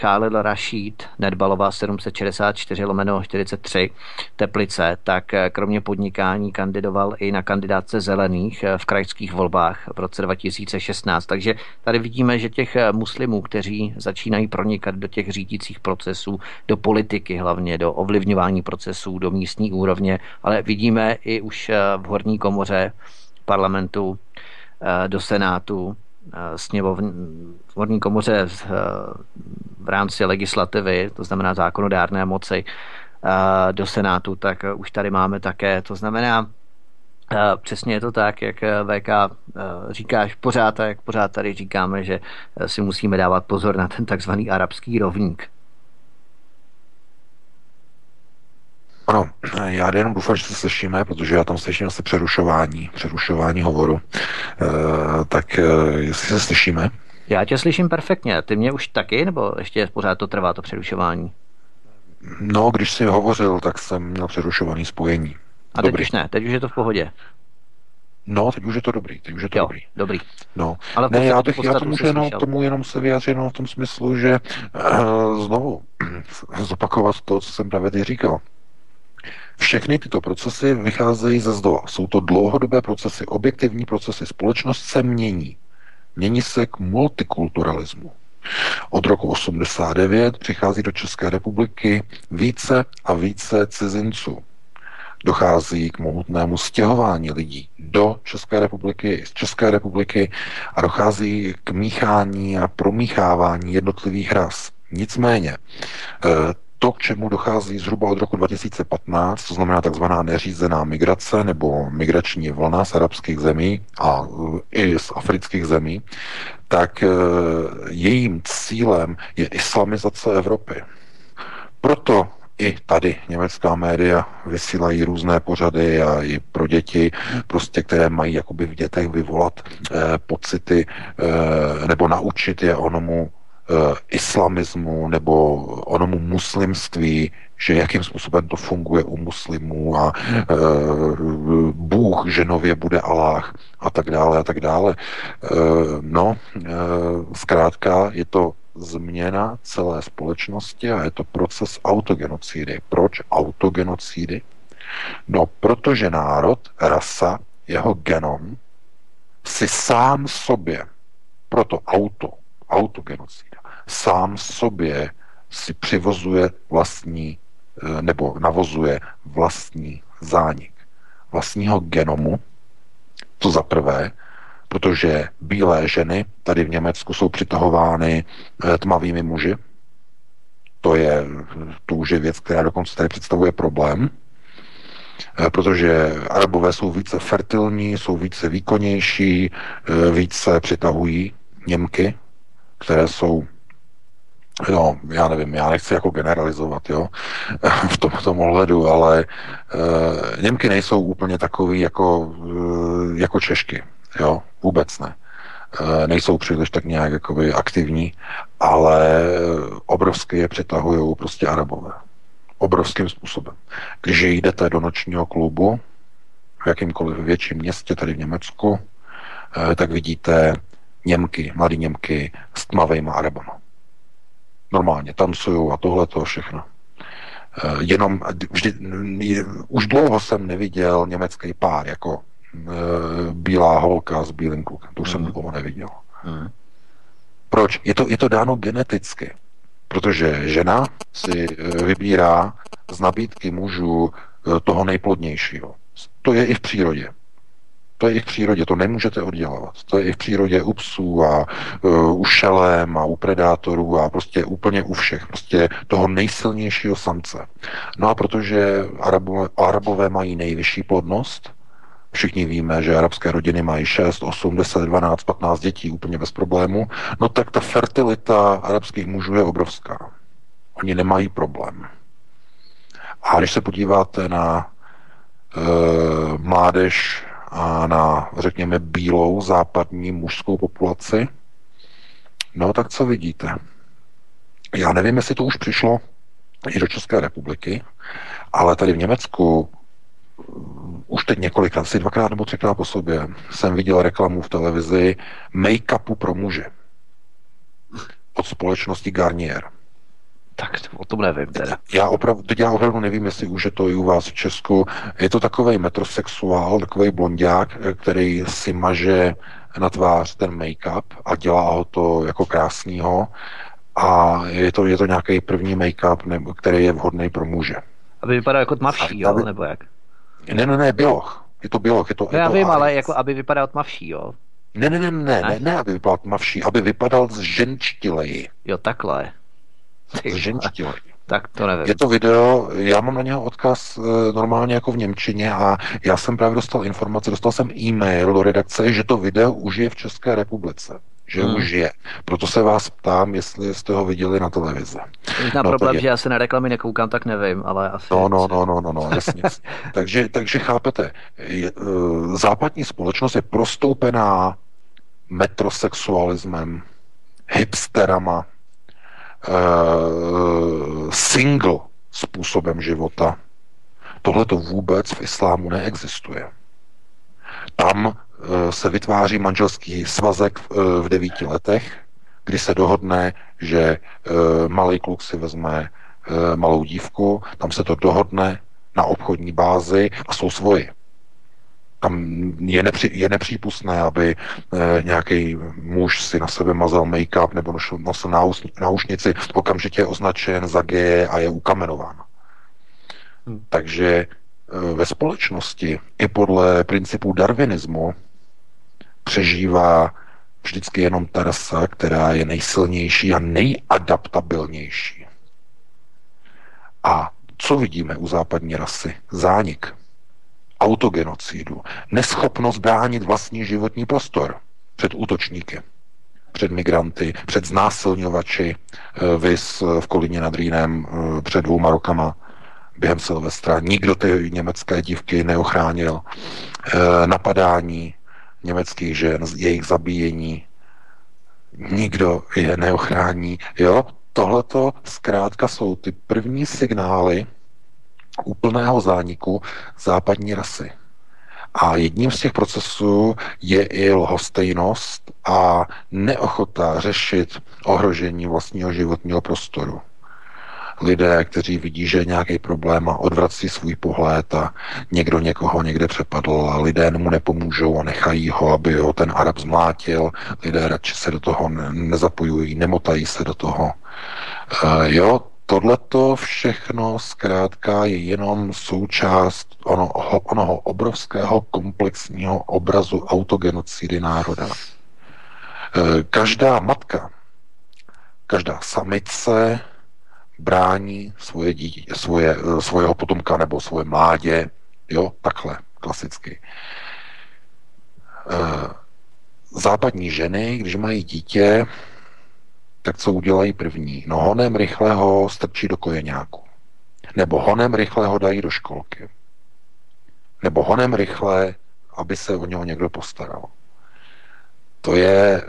Khalil Rashid, Nedbalová sedm set šedesát čtyři lomeno čtyřicet tři, Teplice, tak kromě podnikání kandidoval i na kandidátce Zelených v krajských volbách v roce dva tisíce šestnáct. Takže tady vidíme, že těch muslimů, kteří začínají pronikat do těch řídících procesů, do politiky hlavně, do ovlivňování procesů, do místní úrovně, ale vidíme i už v horní komoře parlamentu, do senátu, sněmovní, v horní komoře v rámci legislativy, to znamená zákonodárné moci, do senátu, tak už tady máme také. To znamená, přesně je to tak, jak V K říkáš pořád, a jak pořád tady říkáme, že si musíme dávat pozor na ten takzvaný arabský rovník. Ano, já jenom doufám, že se slyšíme, protože já tam slyším asi přerušování, přerušování hovoru. E, tak e, jestli se slyšíme? Já tě slyším perfektně. Ty mě už taky, nebo ještě pořád to trvá to přerušování? No, když jsi hovořil, tak jsem měl přerušovaný spojení. A dobrý. Teď už ne, teď už je to v pohodě. No, teď už je to dobrý, teď už je to jo, dobrý. dobrý. No, ale ne, já, bych, já tomu, jenom, tomu jenom se vyjádřím v tom smyslu, že uh, znovu zopakovat to, co jsem právě říkal. Všechny tyto procesy vycházejí ze zdola. Jsou to dlouhodobé procesy, objektivní procesy. Společnost se mění. Mění se k multikulturalismu. Od roku osmdesát devět přichází do České republiky více a více cizinců. Dochází k mohutnému stěhování lidí do České republiky, z České republiky a dochází k míchání a promíchávání jednotlivých ras. Nicméně, to, k čemu dochází zhruba od roku dva tisíce patnáct, to znamená takzvaná neřízená migrace nebo migrační vlna z arabských zemí a i z afrických zemí, tak jejím cílem je islamizace Evropy. Proto i tady německá média vysílají různé pořady a i pro děti, prostě, které mají jakoby v dětech vyvolat eh, pocity eh, nebo naučit je onomu eh, islamismu nebo onomu muslimství, že jakým způsobem to funguje u muslimů a eh, Bůh, že nově bude Aláh a tak dále a tak dále. Eh, no, eh, zkrátka je to změna celé společnosti a je to proces autogenocidy. Proč autogenocidy? No, protože národ, rasa, jeho genom si sám sobě, proto auto, autogenocida, sám sobě si přivozuje vlastní, nebo navozuje vlastní zánik vlastního genomu, to za prvé, protože bílé ženy tady v Německu jsou přitahovány tmavými muži. To je, to už je věc, která dokonce tady představuje problém, protože Arabové jsou více fertilní, jsou více výkonnější, více přitahují Němky, které jsou, no, já nevím, já nechci jako generalizovat, jo, v tomto ohledu, ale e, Němky nejsou úplně takový jako, jako Češky. Jo, vůbec ne. E, nejsou příliš tak nějak jakoby aktivní, ale obrovsky je přitahují prostě Arabové. Obrovským způsobem. Když jdete do nočního klubu v jakýmkoliv větším městě tady v Německu, e, tak vidíte Němky, mladý Němky s tmavejma Arabama. Normálně tancují a tohle to všechno. E, jenom vždy, už dlouho jsem neviděl německý pár jako bílá holka s bílým klukem. To už jsem nikoho neviděl. Mm. Proč? Je to, je to dáno geneticky. Protože žena si vybírá z nabídky mužů toho nejplodnějšího. To je i v přírodě. To je i v přírodě, to nemůžete oddělovat. To je i v přírodě u psů a u šelem a u predátorů a prostě úplně u všech. Prostě toho nejsilnějšího samce. No a protože Arabové, Arabové mají nejvyšší plodnost, všichni víme, že arabské rodiny mají šest, osm, deset, dvanáct, patnáct dětí úplně bez problému, no tak ta fertilita arabských mužů je obrovská. Oni nemají problém. A když se podíváte na e, mládež a na, řekněme, bílou západní mužskou populaci, no tak co vidíte? Já nevím, jestli to už přišlo i do České republiky, ale tady v Německu už teď několikrát, asi dvakrát nebo třikrát po sobě jsem viděl reklamu v televizi make-upu pro muže od společnosti Garnier. Tak o tom nevím teda. Já opravdu, já opravdu nevím, jestli už je to i u vás v Česku. Je to takovej metrosexuál, takovej blondiák, který si maže na tvář ten make-up a dělá ho to jako krásnýho a je to, je to nějaký první make-up, který je vhodný pro muže. Aby vypadal jako tmavší, jo? Nebo jak? Ne, ne, ne, běloch. Je to běloch. Je to, no, je já to vím, arec. Ale jako aby vypadal tmavší, jo? Ne, ne, ne, ne, ne, ne, aby vypadal tmavší, aby vypadal zženčtileji. Jo, takhle. Zženčtileji. Tak to nevím. Je to video, já mám na něho odkaz normálně jako v němčině a já jsem právě dostal informace, dostal jsem e-mail do redakce, že to video už je v České republice. že hmm. už je. Proto se vás ptám, jestli jste ho viděli na televizi. Možná no, problém, že já se na reklamy nekoukám, tak nevím, ale asi... No, no, no, no, no, no jasně. takže, takže chápete, je, západní společnost je prostoupená metrosexualismem, hipsterama, uh, single způsobem života. Tohle to vůbec v islámu neexistuje. Tam se vytváří manželský svazek v devíti letech, kdy se dohodne, že malý kluk si vezme malou dívku, tam se to dohodne na obchodní bázi a jsou svoji. Tam je, nepří, je nepřípustné, aby nějaký muž si na sebe mazal make-up nebo nosil náušnici, okamžitě je označen za geje a je ukamenován. Takže ve společnosti i podle principů darwinismu přežívá vždycky jenom ta rasa, která je nejsilnější a nejadaptabilnější. A co vidíme u západní rasy? Zánik, autogenocidu, neschopnost bránit vlastní životní prostor před útočníky, před migranty, před znásilňovači, vis v Kolíně nad Rýnem před dvouma rokama, během Silvestra. Nikdo ty německé dívky neochránil. E, napadání německých žen, jejich zabíjení. Nikdo je neochrání. Jo? Tohleto zkrátka jsou ty první signály úplného zániku západní rasy. A jedním z těch procesů je i lhostejnost a neochota řešit ohrožení vlastního životního prostoru. Lidé, kteří vidí, že je nějaký problém a odvrací svůj pohled a někdo někoho někde přepadl a lidé mu nepomůžou a nechají ho, aby ho ten Arab zmlátil. Lidé radši se do toho nezapojují, nemotají se do toho. E, jo, tohleto všechno zkrátka je jenom součást onoho, onoho obrovského komplexního obrazu autogenocidy národa. E, každá matka, každá samice brání svoje dítě, svoje, svojeho potomka nebo svoje mládě, jo, takhle, klasicky. Západní ženy, když mají dítě, tak co udělají první? No honem rychle ho strčí do kojeňáku. Nebo honem rychle ho dají do školky. Nebo honem rychle, aby se o něho někdo postaral. To je,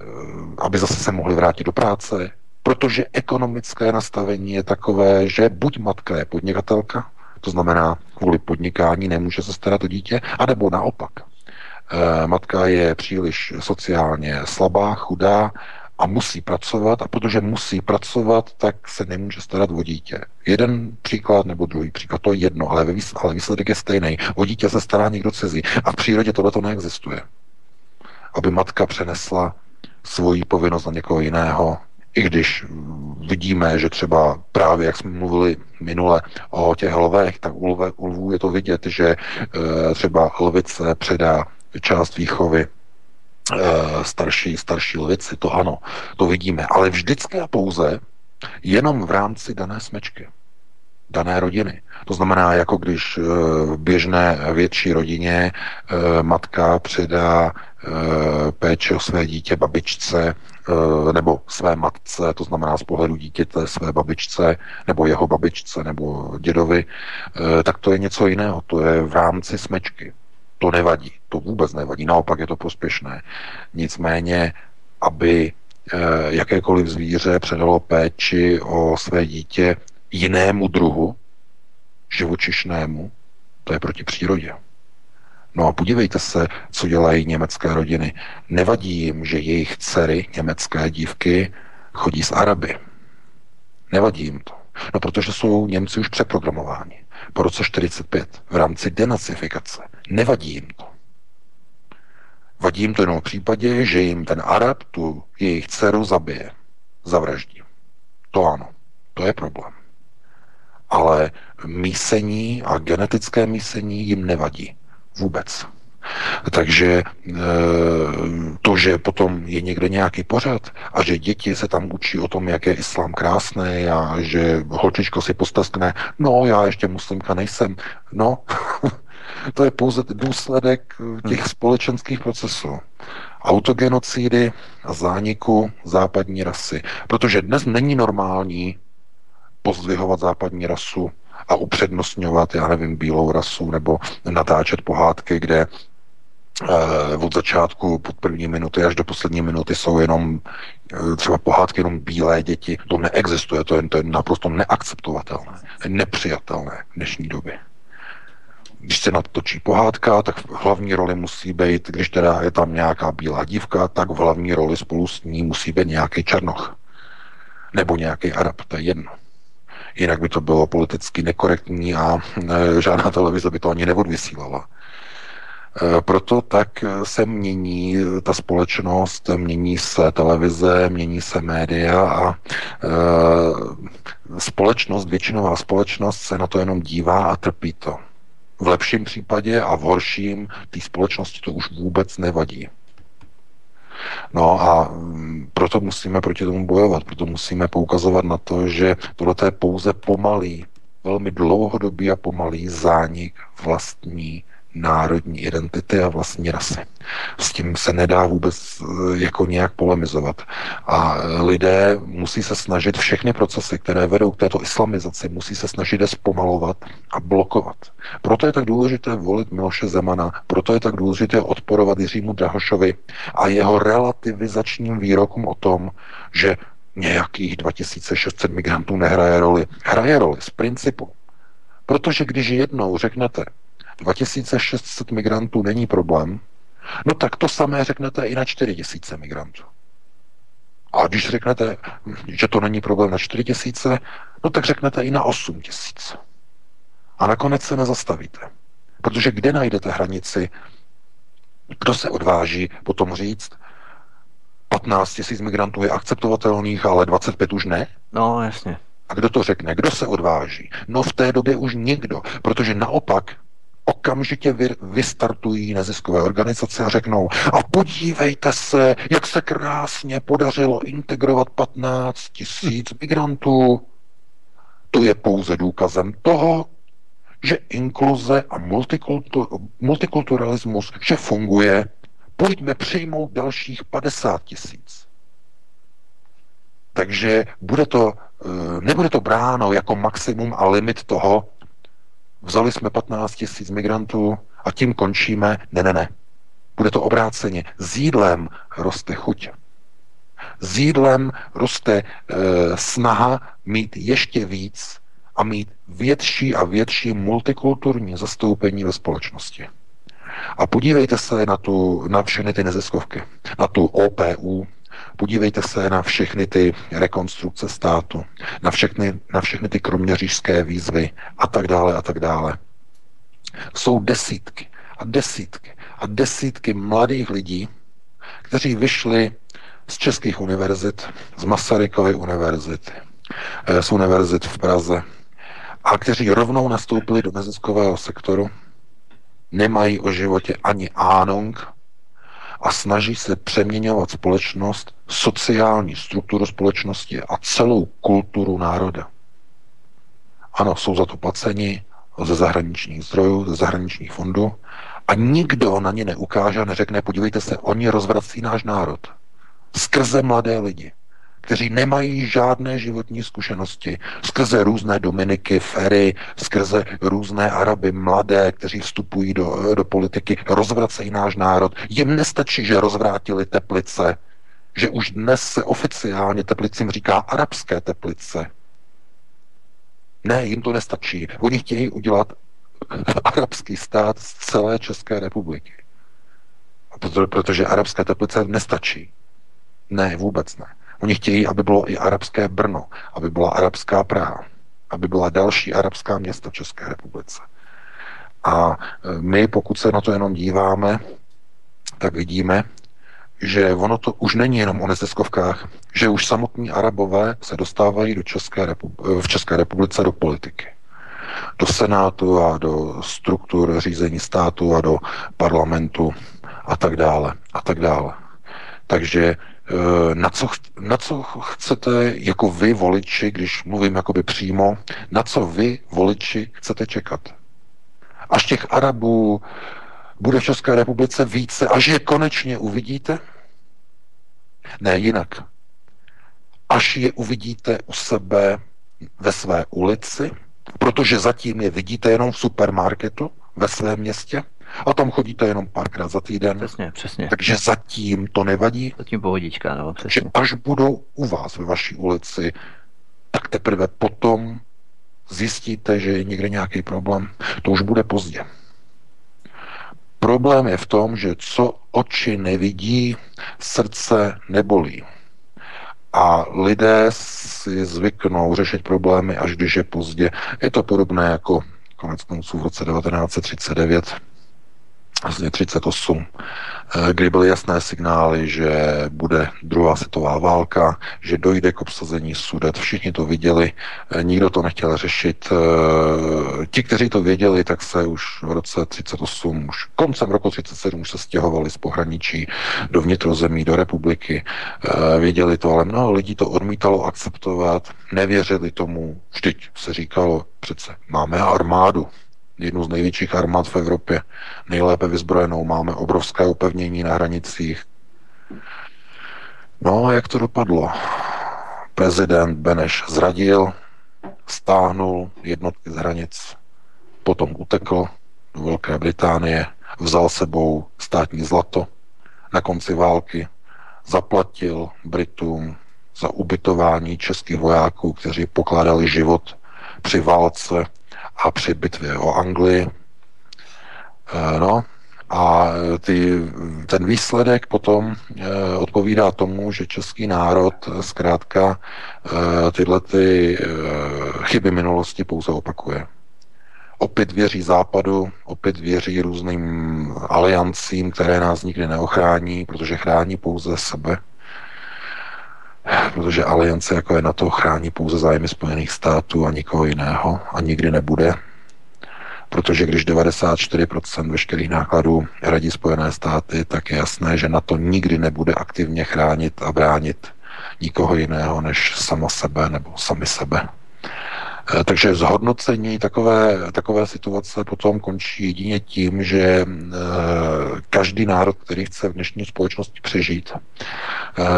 aby zase se mohli vrátit do práce, protože ekonomické nastavení je takové, že buď matka je podnikatelka, to znamená, kvůli podnikání nemůže se starat o dítě, anebo naopak. E, matka je příliš sociálně slabá, chudá a musí pracovat, a protože musí pracovat, tak se nemůže starat o dítě. Jeden příklad nebo druhý příklad, to je jedno, ale výsledek je stejný. O dítě se stará někdo cizí a v přírodě tohleto neexistuje. Aby matka přenesla svoji povinnost na někoho jiného, i když vidíme, že třeba právě, jak jsme mluvili minule o těch lvech, tak u, lve, u lvů je to vidět, že e, třeba lvice předá část výchovy e, starší, starší lvici, to ano, to vidíme. Ale vždycky a pouze jenom v rámci dané smečky, dané rodiny. To znamená, jako když e, v běžné větší rodině e, matka předá e, péči o své dítě babičce, nebo své matce, to znamená z pohledu dítěte, své babičce, nebo jeho babičce, nebo dědovi, tak to je něco jiného, to je v rámci smečky. To nevadí, to vůbec nevadí, naopak je to prospěšné. Nicméně, aby jakékoliv zvíře předalo péči o své dítě jinému druhu, živočišnému, to je proti přírodě. No a podívejte se, co dělají německé rodiny. Nevadí jim, že jejich dcery, německé dívky, chodí s Araby. Nevadí jim to. No protože jsou Němci už přeprogramováni. Po roce čtyřicet pět v rámci denacifikace. Nevadí jim to. Vadí jim to jenom v případě, že jim ten Arab tu jejich dceru zabije. Zavraždí. To ano. To je problém. Ale mísení a genetické mísení jim nevadí. Vůbec. Takže to, že potom je někde nějaký pořad a že děti se tam učí o tom, jak je islám krásný a že holčičko si posteskne, no já ještě muslimka nejsem. No, to je pouze důsledek těch společenských procesů. autogenocidy a zániku západní rasy. Protože dnes není normální pozdvihovat západní rasu a upřednostňovat, já nevím, bílou rasu nebo natáčet pohádky, kde od začátku, pod první minuty až do poslední minuty jsou jenom třeba pohádky jenom bílé děti. To neexistuje, to je, to je naprosto neakceptovatelné, nepřijatelné v dnešní době. Když se natočí pohádka, tak v hlavní roli musí být, když teda je tam nějaká bílá dívka, tak v hlavní roli spolu s ní musí být nějaký Černoch. Nebo nějaký Arab, to je jedno. Jinak by to bylo politicky nekorektní a e, žádná televize by to ani neodvysílala. E, proto tak se mění ta společnost, mění se televize, mění se média a e, společnost, většinová společnost se na to jenom dívá a trpí to. V lepším případě a v horším té společnosti to už vůbec nevadí. No a proto musíme proti tomu bojovat, proto musíme poukazovat na to, že tohle je pouze pomalý, velmi dlouhodobý a pomalý zánik vlastní národní identity a vlastní rasy. S tím se nedá vůbec jako nějak polemizovat. A lidé musí se snažit všechny procesy, které vedou k této islamizaci, musí se snažit je zpomalovat a blokovat. Proto je tak důležité volit Miloše Zemana, proto je tak důležité odporovat Jiřímu Drahošovi a jeho relativizačním výrokům o tom, že nějakých dva tisíce šest set migrantů nehraje roli. Hraje roli z principu. Protože když jednou řeknete, dva tisíce šest set migrantů není problém, no tak to samé řeknete i na čtyři tisíce migrantů. A když řeknete, že to není problém na čtyři tisíce, no tak řeknete i na osm tisíc. A nakonec se nezastavíte. Protože kde najdete hranici, kdo se odváží potom říct, patnáct tisíc migrantů je akceptovatelných, ale dvacet pět už ne? No, jasně. A kdo to řekne? Kdo se odváží? No v té době už nikdo, protože naopak okamžitě vy, vystartují neziskové organizace a řeknou a podívejte se, jak se krásně podařilo integrovat patnáct tisíc migrantů. To je pouze důkazem toho, že inkluze a multikultur, multikulturalismus, že funguje, pojďme přijmout dalších padesát tisíc. Takže bude to, nebude to bráno jako maximum a limit toho, vzali jsme patnáct tisíc migrantů a tím končíme. Ne, ne, ne. Bude to obráceně. S jídlem roste chuť. S jídlem roste e, snaha mít ještě víc a mít větší a větší multikulturní zastoupení ve společnosti. A podívejte se na, tu, na všechny ty neziskovky, na tu O P U, podívejte se na všechny ty rekonstrukce státu, na všechny, na všechny ty kroměřížské výzvy a tak dále a tak dále. Jsou desítky a desítky a desítky mladých lidí, kteří vyšli z českých univerzit, z Masarykovy univerzity, z univerzit v Praze a kteří rovnou nastoupili do neziskového sektoru, nemají o životě ani ánung, a snaží se přeměňovat společnost, sociální strukturu společnosti a celou kulturu národa. Ano, jsou za to placeni ze zahraničních zdrojů, ze zahraničních fondů a nikdo na ně neukáže a neřekne, podívejte se, oni rozvrací náš národ. Skrze mladé lidi, kteří nemají žádné životní zkušenosti, skrze různé Dominiky, Ferry, skrze různé Araby, mladé, kteří vstupují do, do politiky, rozvracejí náš národ. Jim nestačí, že rozvrátili Teplice, že už dnes se oficiálně Teplicím říká arabské Teplice. Ne, jim to nestačí. Oni chtějí udělat arabský stát z celé České republiky. Proto, protože arabské Teplice nestačí. Ne, vůbec ne. Oni chtějí, aby bylo i arabské Brno, aby byla arabská Praha, aby byla další arabská města v České republice. A my, pokud se na to jenom díváme, tak vidíme, že ono to už není jenom o neziskovkách, že už samotní Arabové se dostávají do České republi- v České republice do politiky, do senátu a do struktur řízení státu a do parlamentu a tak dále a tak dále. Takže Na co, ch- na co chcete jako vy voliči, když mluvím jakoby přímo, na co vy voliči chcete čekat? Až těch Arabů bude v České republice více, až je konečně uvidíte? ne jinak. Až je uvidíte u sebe ve své ulici, protože zatím je vidíte jenom v supermarketu ve svém městě a tam chodíte jenom párkrát za týden. Přesně, přesně. Takže zatím to nevadí. Zatím pohodička, no, přesně. Takže až budou u vás ve vaší ulici, tak teprve potom zjistíte, že je někde nějaký problém. To už bude pozdě. Problém je v tom, že co oči nevidí, srdce nebolí. A lidé si zvyknou řešit problémy, až když je pozdě. Je to podobné jako konec konců v roce devatenáct třicet devět, vlastně třicet osm, kdy byly jasné signály, že bude druhá světová válka, že dojde k obsazení Sudet. Všichni to viděli, nikdo to nechtěl řešit. Ti, kteří to věděli, tak se už v roce třicet osm, už koncem roku třicet sedm už se stěhovali z pohraničí do vnitrozemí, do republiky. Věděli to, ale mnoho lidí to odmítalo akceptovat, nevěřili tomu. Vždyť se říkalo, přece máme armádu, jednu z největších armád v Evropě, nejlépe vyzbrojenou, máme obrovské upevnění na hranicích. No a jak to dopadlo? Prezident Beneš zradil, stáhnul jednotky z hranic, potom utekl do Velké Británie, vzal sebou státní zlato, na konci války zaplatil Britům za ubytování českých vojáků, kteří pokládali život při válce a při bitvě o Anglii. No, a ty, ten výsledek potom odpovídá tomu, že český národ zkrátka tyhle ty chyby minulosti pouze opakuje. Opět věří Západu, opět věří různým aliancím, které nás nikdy neochrání, protože chrání pouze sebe. Protože aliance, jako je NATO, chrání pouze zájmy Spojených států a nikoho jiného a nikdy nebude. Protože když devadesát čtyři procent veškerých nákladů hradí Spojené státy, tak je jasné, že NATO nikdy nebude aktivně chránit a bránit nikoho jiného než sama sebe nebo sami sebe. Takže zhodnocení takové, takové situace potom končí jedině tím, že každý národ, který chce v dnešní společnosti přežít,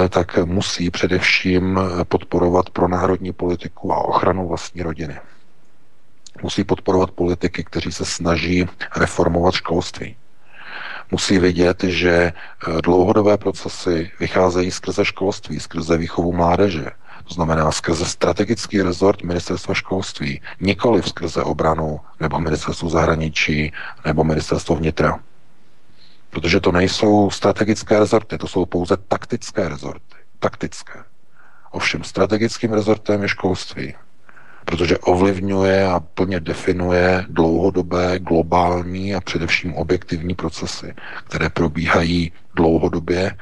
tak musí především podporovat pronárodní politiku a ochranu vlastní rodiny. Musí podporovat politiky, kteří se snaží reformovat školství. Musí vidět, že dlouhodobé procesy vycházejí skrze školství, skrze výchovu mládeže. To znamená skrze strategický rezort ministerstva školství, nikoli skrze obranu nebo ministerstvo zahraničí nebo ministerstvo vnitra. Protože to nejsou strategické rezorty, to jsou pouze taktické rezorty. Taktické. Ovšem strategickým rezortem je školství, protože ovlivňuje a plně definuje dlouhodobé, globální a především objektivní procesy, které probíhají dlouhodobě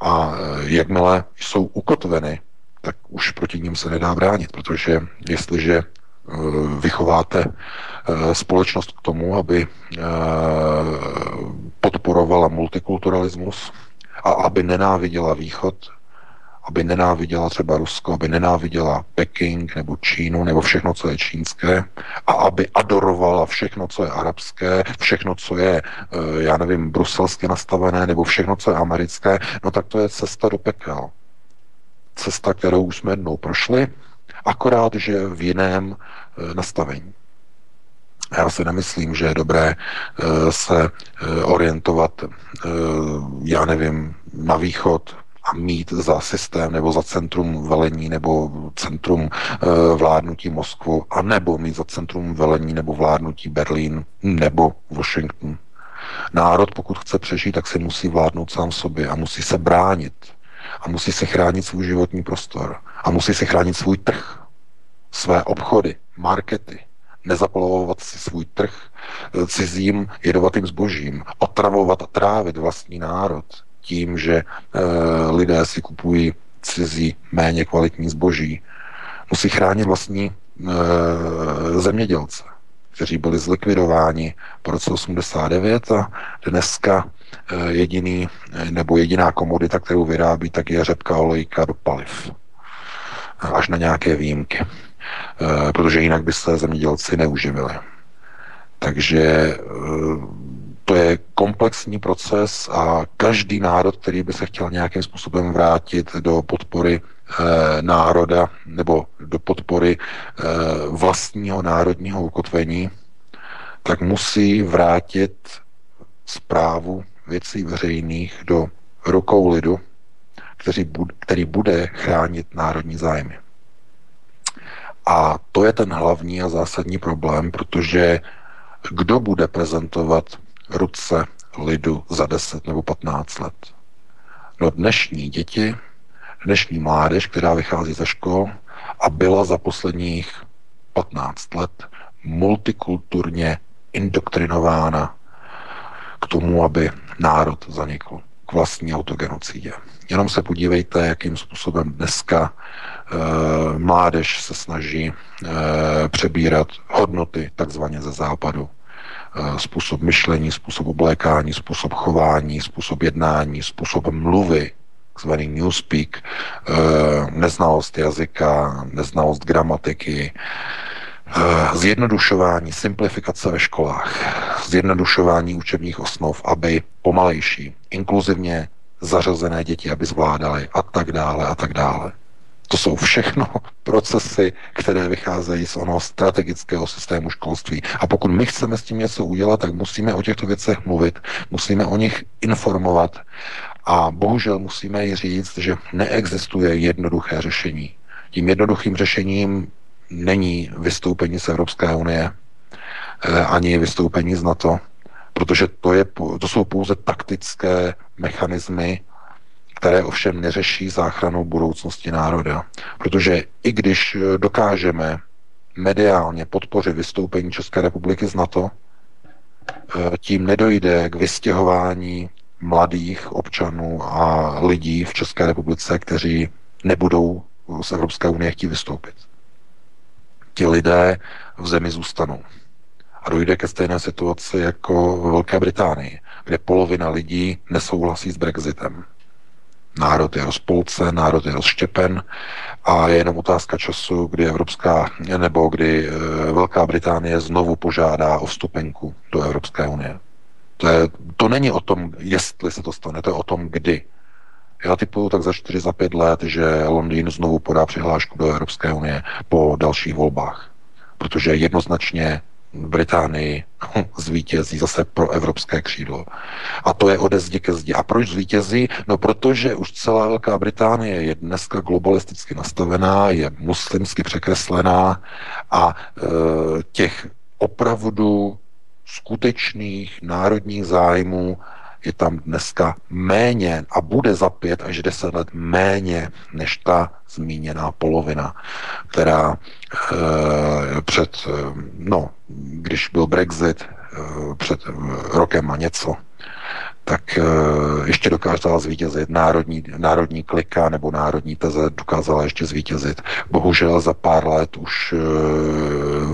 a jakmile jsou ukotveny, tak už proti ním se nedá bránit, protože jestliže vychováte společnost k tomu, aby podporovala multikulturalismus a aby nenáviděla Východ, aby nenáviděla třeba Rusko, aby nenáviděla Peking nebo Čínu nebo všechno, co je čínské, a aby adorovala všechno, co je arabské, všechno, co je, já nevím, bruselsky nastavené nebo všechno, co je americké, no tak to je cesta do pekel. Cesta, kterou už jsme jednou prošli, akorát, že v jiném nastavení. Já si nemyslím, že je dobré se orientovat, já nevím, na východ a mít za systém nebo za centrum velení nebo centrum vládnutí Moskvu, a nebo mít za centrum velení nebo vládnutí Berlín nebo Washington. Národ, pokud chce přežít, tak si musí vládnout sám sobě a musí se bránit. A musí si chránit svůj životní prostor. A musí si chránit svůj trh. Své obchody, markety. Nezapalovovat si svůj trh cizím jedovatým zbožím. Otravovat a trávit vlastní národ tím, že e, lidé si kupují cizí méně kvalitní zboží. Musí chránit vlastní e, zemědělce, kteří byli zlikvidováni po roce osmdesát devět a dneska jediný, nebo jediná komodita, kterou vyrábí, tak je řepka olejka do paliv. Až na nějaké výjimky. Protože jinak by se zemědělci neuživili. Takže To je komplexní proces a každý národ, který by se chtěl nějakým způsobem vrátit do podpory e, národa nebo do podpory e, vlastního národního ukotvení, tak musí vrátit správu věcí veřejných do rukou lidu, který bude, který bude chránit národní zájmy. A to je ten hlavní a zásadní problém, protože kdo bude prezentovat ruce lidu za deset nebo patnáct let? No dnešní děti, dnešní mládež, která vychází ze škol a byla za posledních patnáct let multikulturně indoktrinována k tomu, aby národ zanikl, k vlastní autogenocidě. Jenom se podívejte, jakým způsobem dneska e, mládež se snaží e, přebírat hodnoty takzvaně ze západu. E, způsob myšlení, způsob oblékání, způsob chování, způsob jednání, způsob mluvy, takzvaný newspeak, e, neznalost jazyka, neznalost gramatiky, e, zjednodušování, simplifikace ve školách, zjednodušování učebních osnov, aby pomalejší, inkluzivně zařazené děti, aby zvládaly a tak dále a tak dále. To jsou všechno procesy, které vycházejí z onoho strategického systému školství. A pokud my chceme s tím něco udělat, tak musíme o těchto věcech mluvit, musíme o nich informovat a bohužel musíme i říct, že neexistuje jednoduché řešení. Tím jednoduchým řešením není vystoupení z Evropské unie, ani vystoupení z NATO, protože to, je, to jsou pouze taktické mechanismy, které ovšem neřeší záchranu budoucnosti národa. Protože i když dokážeme mediálně podpořit vystoupení České republiky z NATO, tím nedojde k vystěhování mladých občanů a lidí v České republice, kteří nebudou z Evropské unie chtít vystoupit. Ti lidé v zemi zůstanou. A dojde ke stejné situaci jako v Velké Británii, kde polovina lidí nesouhlasí s Brexitem. Národ je rozpolcen, národ je rozštěpen a je jenom otázka času, kdy Evropská, nebo kdy Velká Británie znovu požádá o vstupenku do Evropské unie. To, je, to není o tom, jestli se to stane, to je o tom, kdy. Já typuju tak za čtyři, za pět let, že Londýn znovu podá přihlášku do Evropské unie po dalších volbách, protože jednoznačně v Británii zvítězí zase pro evropské křídlo. A to je ode zdi ke zdi. A proč zvítězí? No protože už celá Velká Británie je dneska globalisticky nastavená, je muslimsky překreslená a e, těch opravdu skutečných národních zájmů je tam dneska méně a bude za pět až deset let méně než ta zmíněná polovina, která e, před, no, když byl Brexit e, před rokem a něco, tak e, ještě dokázala zvítězit národní, národní klika nebo národní teze dokázala ještě zvítězit. Bohužel za pár let už e,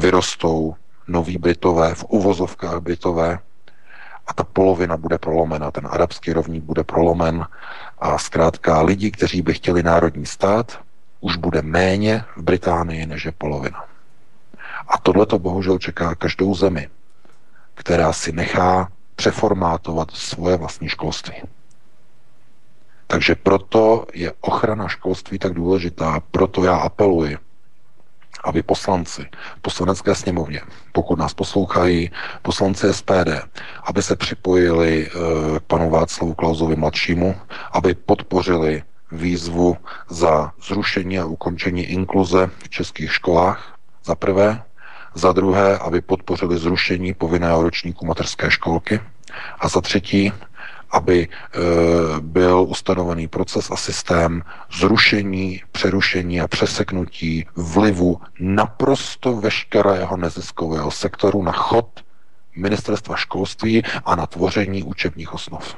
vyrostou noví Britové, v uvozovkách Britové, a ta polovina bude prolomena, ten arabský rovník bude prolomen a zkrátka lidi, kteří by chtěli národní stát, už bude méně v Británii, než je polovina. A tohle to bohužel čeká každou zemi, která si nechá přeformátovat svoje vlastní školství. Takže proto je ochrana školství tak důležitá, proto já apeluji, aby poslanci v poslanecké sněmovně, pokud nás poslouchají, poslanci S P D, aby se připojili k panu Václavu Klausovi mladšímu, aby podpořili výzvu za zrušení a ukončení inkluze v českých školách, za prvé, za druhé, aby podpořili zrušení povinného ročníku mateřské školky a za třetí, aby byl ustanovený proces a systém zrušení, přerušení a přeseknutí vlivu naprosto veškerého neziskového sektoru na chod ministerstva školství a na tvoření učebních osnov.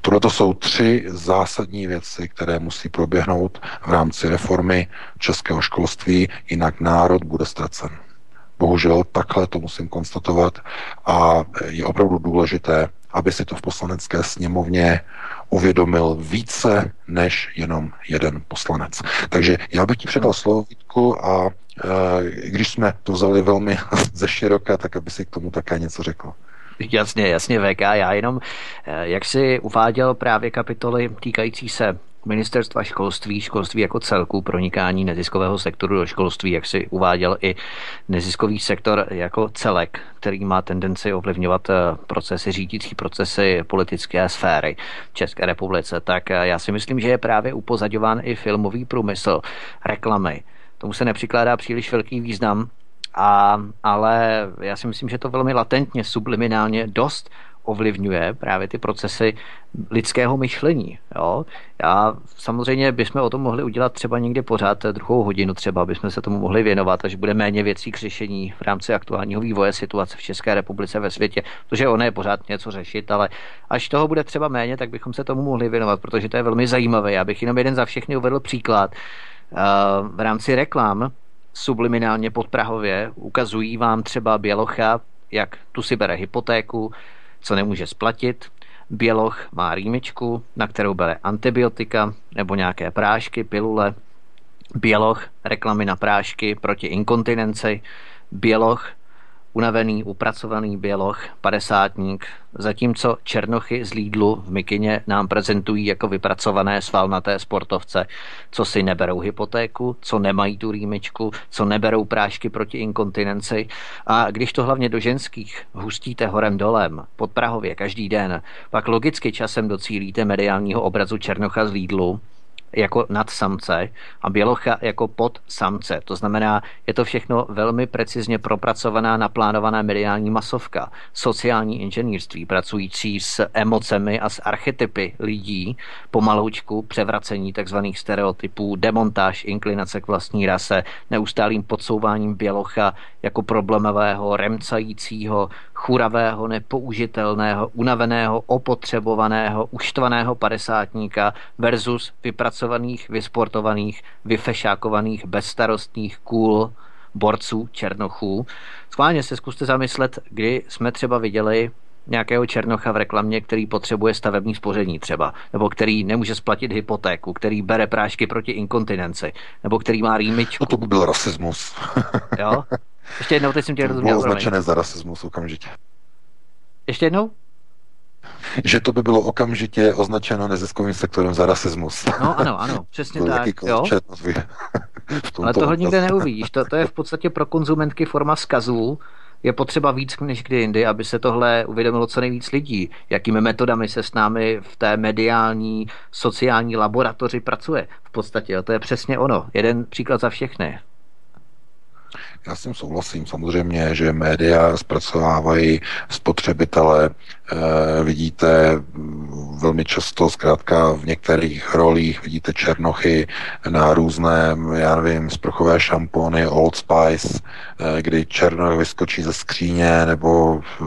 Tohle jsou tři zásadní věci, které musí proběhnout v rámci reformy českého školství, jinak národ bude ztracen. Bohužel takhle to musím konstatovat a je opravdu důležité, aby si to v poslanecké sněmovně uvědomil více než jenom jeden poslanec. Takže já bych ti předal slovo, Vítku, a e, když jsme to vzali velmi zeširoka, tak aby si k tomu také něco řekl. Jasně, jasně, V K. Já jenom, jak si uváděl právě kapitoly týkající se ministerstva školství, školství jako celku, pronikání neziskového sektoru do školství, jak si uváděl i neziskový sektor jako celek, který má tendenci ovlivňovat procesy, řídící procesy politické sféry v České republice, tak já si myslím, že je právě upozaďován i filmový průmysl, reklamy. Tomu se nepřikládá příliš velký význam, a, ale já si myslím, že to velmi latentně, subliminálně dost ovlivňuje právě ty procesy lidského myšlení. Jo? Já samozřejmě bychom o tom mohli udělat třeba někde pořád druhou hodinu, třeba bychom se tomu mohli věnovat, až bude méně věcí k řešení v rámci aktuálního vývoje situace v České republice, ve světě, protože ono je pořád něco řešit, ale až toho bude třeba méně, tak bychom se tomu mohli věnovat, protože to je velmi zajímavé. Já bych jenom jeden za všechny uvedl příklad. V rámci reklam subliminálně podprahově ukazují vám třeba Bělocha, jak tu si bere hypotéku, co nemůže splatit. Běloch má rýmičku, na kterou bere antibiotika nebo nějaké prášky, pilule. Běloch, reklamy na prášky proti inkontinenci. Běloch, unavený, upracovaný běloch, padesátník. Zatímco černochy z Lídlu v Mikině nám prezentují jako vypracované svalnaté sportovce, co si neberou hypotéku, co nemají tu rýmičku, co neberou prášky proti inkontinenci. A když to hlavně do ženských hustíte horem dolem, pod Prahově každý den, pak logicky časem docílíte mediálního obrazu černocha z Lídlu jako nad samce a bělocha jako pod samce. To znamená, je to všechno velmi precizně propracovaná, naplánovaná mediální masovka, sociální inženýrství, pracující s emocemi a s archetypy lidí, pomaloučku převracení takzvaných stereotypů, demontáž inklinace k vlastní rase, neustálým podsouváním bělocha jako problémového, remcajícího, churavého, nepoužitelného, unaveného, opotřebovaného, uštvaného padesátníka versus vypracovaných, vysportovaných, vyfešákovaných, bezstarostných, cool borců, černochů. Schválně se zkuste zamyslet, kdy jsme třeba viděli nějakého černocha v reklamě, který potřebuje stavební spoření třeba, nebo který nemůže splatit hypotéku, který bere prášky proti inkontinenci, nebo který má rýmičku. No to by byl rasismus. Jo? Ještě jednou, teď jsem tě rozuměl. Bylo označené za rasismus okamžitě. Ještě jednou? Že to by bylo okamžitě označeno neziskovým sektorem za rasismus. No ano, ano, přesně tak. Jo? Ale tohle nikde neuvidíš. To, to je v podstatě pro konzumentky forma zkazu. Je potřeba víc než kdy jindy, aby se tohle uvědomilo co nejvíc lidí. Jakými metodami se s námi v té mediální, sociální laboratoři pracuje. V podstatě, jo? To je přesně ono. Jeden příklad za všechny. Já s tím souhlasím samozřejmě, že média zpracovávají spotřebitele. E, vidíte velmi často, zkrátka v některých rolích vidíte černochy na různé, já nevím, sprchové šampony, Old Spice, e, kdy černoch vyskočí ze skříně nebo e,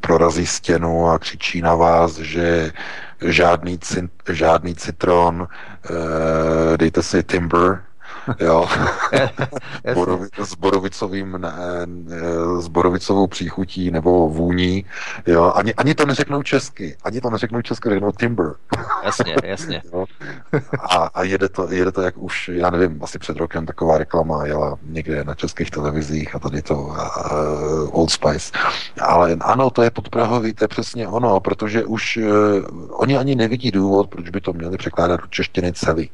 prorazí stěnu a křičí na vás, že žádný, cint, žádný citron, e, dejte si Timber, jo, s borovicovým s borovicovou příchutí nebo vůní, jo, ani, ani to neřeknou česky, ani to neřeknou česky, řeknou Timber. Jasně, jasně. Jo? A, a jede, to, jede to jak už, já nevím, asi před rokem taková reklama jela někde na českých televizích a tady to uh, Old Spice. Ale ano, to je podprahový, to je přesně ono, protože už uh, oni ani nevidí důvod, proč by to měli překládat do češtiny celý.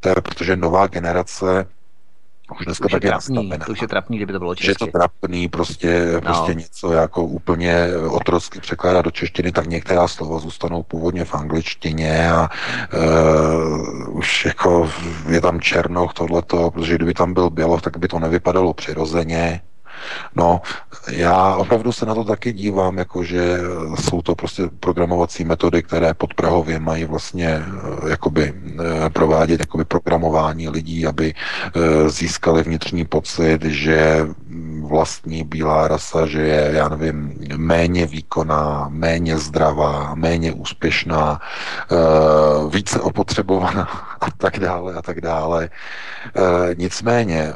To je, protože nová generace už dneska už tak je nastavená. To už je trapný, kdyby to bylo česky. Že to trapný, prostě, no. prostě něco jako úplně otrocky překládá do češtiny, tak některá slova zůstanou původně v angličtině a uh, už jako je tam černoch tohleto, protože kdyby tam byl běloch, tak by to nevypadalo přirozeně. No, já opravdu se na to taky dívám, jakože jsou to prostě programovací metody, které podprahově mají vlastně jakoby provádět jakoby programování lidí, aby získali vnitřní pocit, že vlastní bílá rasa, že je, já nevím, méně výkonná, méně zdravá, méně úspěšná, více opotřebovaná a tak dále a tak dále. Nicméně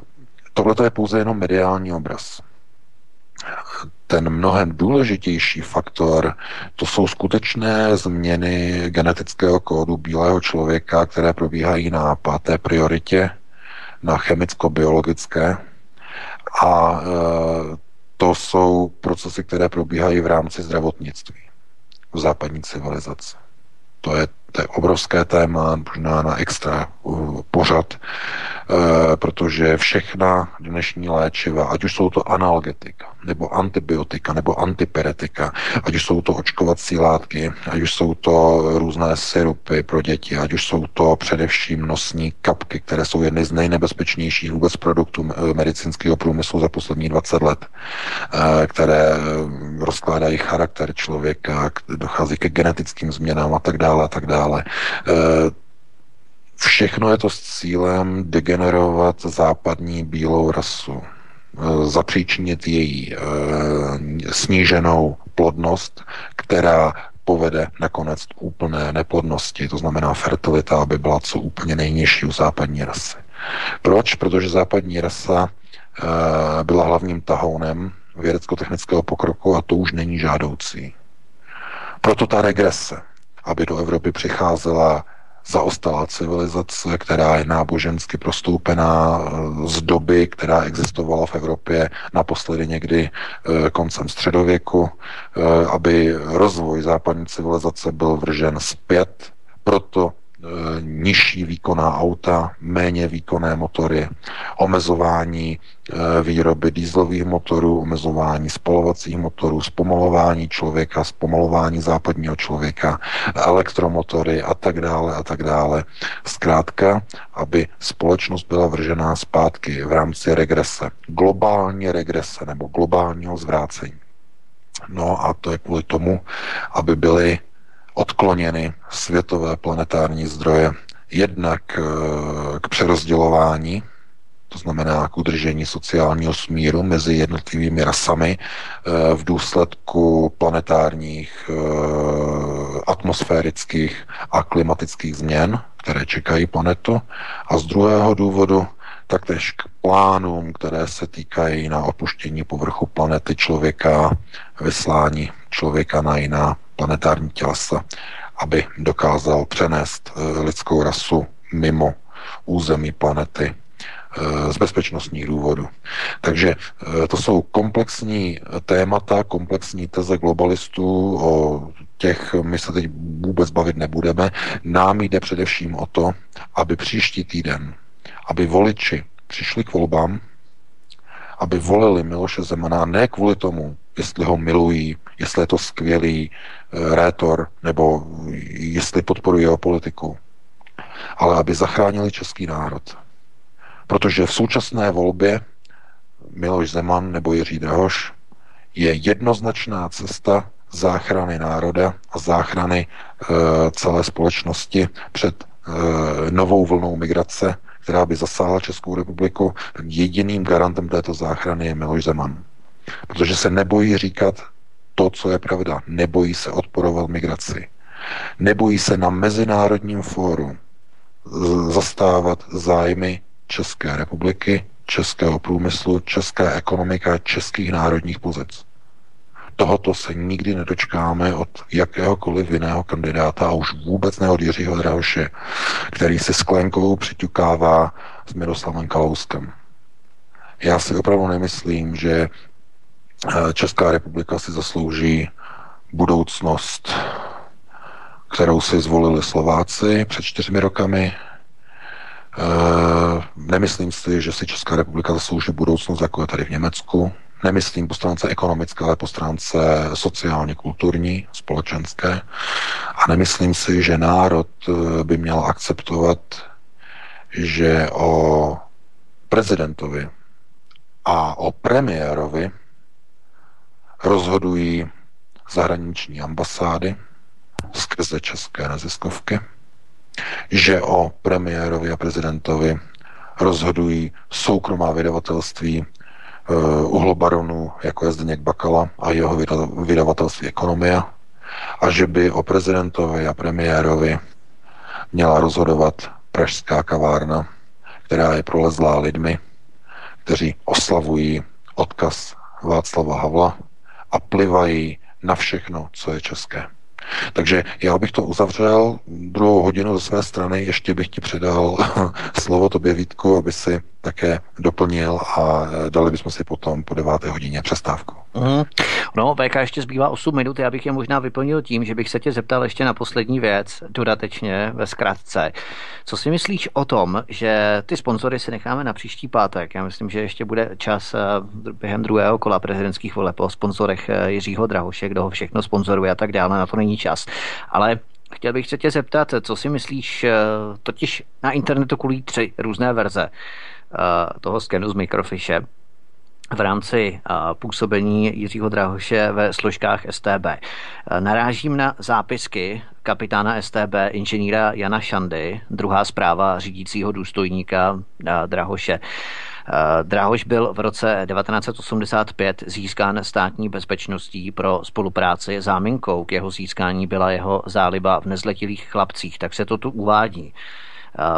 tohle to je pouze jenom mediální obraz. Ten mnohem důležitější faktor, to jsou skutečné změny genetického kódu bílého člověka, které probíhají na páté prioritě, na chemicko-biologické. A to jsou procesy, které probíhají v rámci zdravotnictví v západní civilizaci. To je, to je obrovské téma, možná na extra uh, pořad, uh, protože všechna dnešní léčiva, ať už jsou to analgetika, nebo antibiotika, nebo antipiretika, ať už jsou to očkovací látky, ať už jsou to různé syrupy pro děti, ať už jsou to především nosní kapky, které jsou jedny z nejnebezpečnějších vůbec produktů medicínského průmyslu za poslední dvacet let, které rozkládají charakter člověka, dochází ke genetickým změnám a tak dále a tak dále. Všechno je to s cílem degenerovat západní bílou rasu, zapříčinit její e, sníženou plodnost, která povede nakonec k úplné neplodnosti, to znamená fertilita, aby byla co úplně nejnižší u západní rasy. Proč? Protože západní rasa e, byla hlavním tahounem vědecko-technického pokroku a to už není žádoucí. Proto ta regrese, aby do Evropy přicházela zaostalá civilizace, která je nábožensky prostoupená z doby, která existovala v Evropě naposledy někdy koncem středověku, aby rozvoj západní civilizace byl vržen zpět, proto nižší výkonná auta, méně výkonné motory, omezování výroby dieselových motorů, omezování spalovacích motorů, zpomalování člověka, zpomalování západního člověka, elektromotory a tak dále a tak dále. Zkrátka, aby společnost byla vržená zpátky v rámci regrese, globální regrese nebo globálního zvrácení. No a to je kvůli tomu, aby byly odkloněny světové planetární zdroje jednak k přerozdělování, to znamená k udržení sociálního smíru mezi jednotlivými rasami v důsledku planetárních atmosférických a klimatických změn, které čekají planetu, a z druhého důvodu taktéž k plánům, které se týkají na opuštění povrchu planety člověka, vyslání člověka na jiná planetární tělesa, aby dokázal přenést lidskou rasu mimo území planety z bezpečnostních důvodů. Takže to jsou komplexní témata, komplexní teze globalistů, o těch my se teď vůbec bavit nebudeme. Nám jde především o to, aby příští týden, aby voliči přišli k volbám, aby volili Miloše Zemana ne kvůli tomu, jestli ho milují, jestli je to skvělý e, rétor, nebo jestli podporuje jeho politiku, ale aby zachránili český národ. Protože v současné volbě Miloš Zeman nebo Jiří Drahoš je jednoznačná cesta záchrany národa a záchrany e, celé společnosti před e, novou vlnou migrace, která by zasáhla Českou republiku. Jediným garantem této záchrany je Miloš Zeman. Protože se nebojí říkat to, co je pravda. Nebojí se odporovat migraci. Nebojí se na mezinárodním fóru zastávat zájmy České republiky, českého průmyslu, české ekonomiky a českých národních pozic. Tohoto se nikdy nedočkáme od jakéhokoliv jiného kandidáta a už vůbec ne od Jiřího Drahoše, který se sklenkou přiťukává s Miroslavem Kalouskem. Já si opravdu nemyslím, že Česká republika si zaslouží budoucnost, kterou si zvolili Slováci před čtyřmi rokami. Nemyslím si, že si Česká republika zaslouží budoucnost, jako je tady v Německu. Nemyslím po stránce ekonomické, ale po stránce sociálně, kulturní, společenské. A nemyslím si, že národ by měl akceptovat, že o prezidentovi a o premiérovi rozhodují zahraniční ambasády skrze české neziskovky, že o premiérovi a prezidentovi rozhodují soukromá vydavatelství uhlobaronů, jako je Zdeněk Bakala a jeho vydavatelství Ekonomia, a že by o prezidentovi a premiérovi měla rozhodovat pražská kavárna, která je prolezlá lidmi, kteří oslavují odkaz Václava Havla a plivají na všechno, co je české. Takže já bych to uzavřel druhou hodinu ze své strany, ještě bych ti předal slovo tobě, Vítku, aby si také doplnil a dali bychom si potom po deváté hodině přestávku. Mm. No, V K ještě zbývá osm minut, já bych je možná vyplnil tím, že bych se tě zeptal ještě na poslední věc, dodatečně ve zkratce. Co si myslíš o tom, že ty sponzory si necháme na příští pátek? Já myslím, že ještě bude čas během druhého kola prezidentských voleb o sponzorech Jiřího Drahoše, kdo ho všechno sponzoruje a tak dále, na to není čas. Ale chtěl bych se tě zeptat, co si myslíš, totiž na internetu kolují tři různé verze toho skenu z Microfiche v rámci působení Jiřího Drahoše ve složkách S T B. Narážím na zápisky kapitána S T B, inženýra Jana Šandy, druhá zpráva řídícího důstojníka Drahoše. Drahoš byl v roce devatenáct set osmdesát pět získán státní bezpečností pro spolupráci. Záminkou k jeho získání byla jeho záliba v nezletilých chlapcích, tak se to tu uvádí.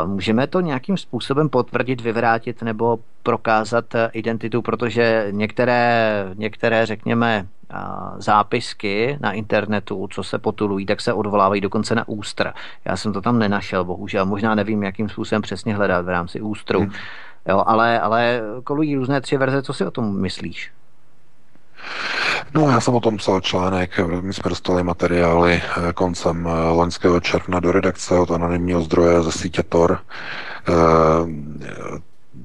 Můžeme to nějakým způsobem potvrdit, vyvrátit nebo prokázat identitu, protože některé, některé řekněme, zápisky na internetu, co se potulují, tak se odvolávají dokonce na ÚSTR. Já jsem to tam nenašel, bohužel. Možná nevím, jakým způsobem přesně hledat v rámci ÚSTRu. Hmm. Jo, ale, ale kolují různé tři verze. Co si o tom myslíš? No, já jsem o tom psal článek, my jsme dostali materiály koncem loňského června do redakce od anonymního zdroje ze sítě Tor.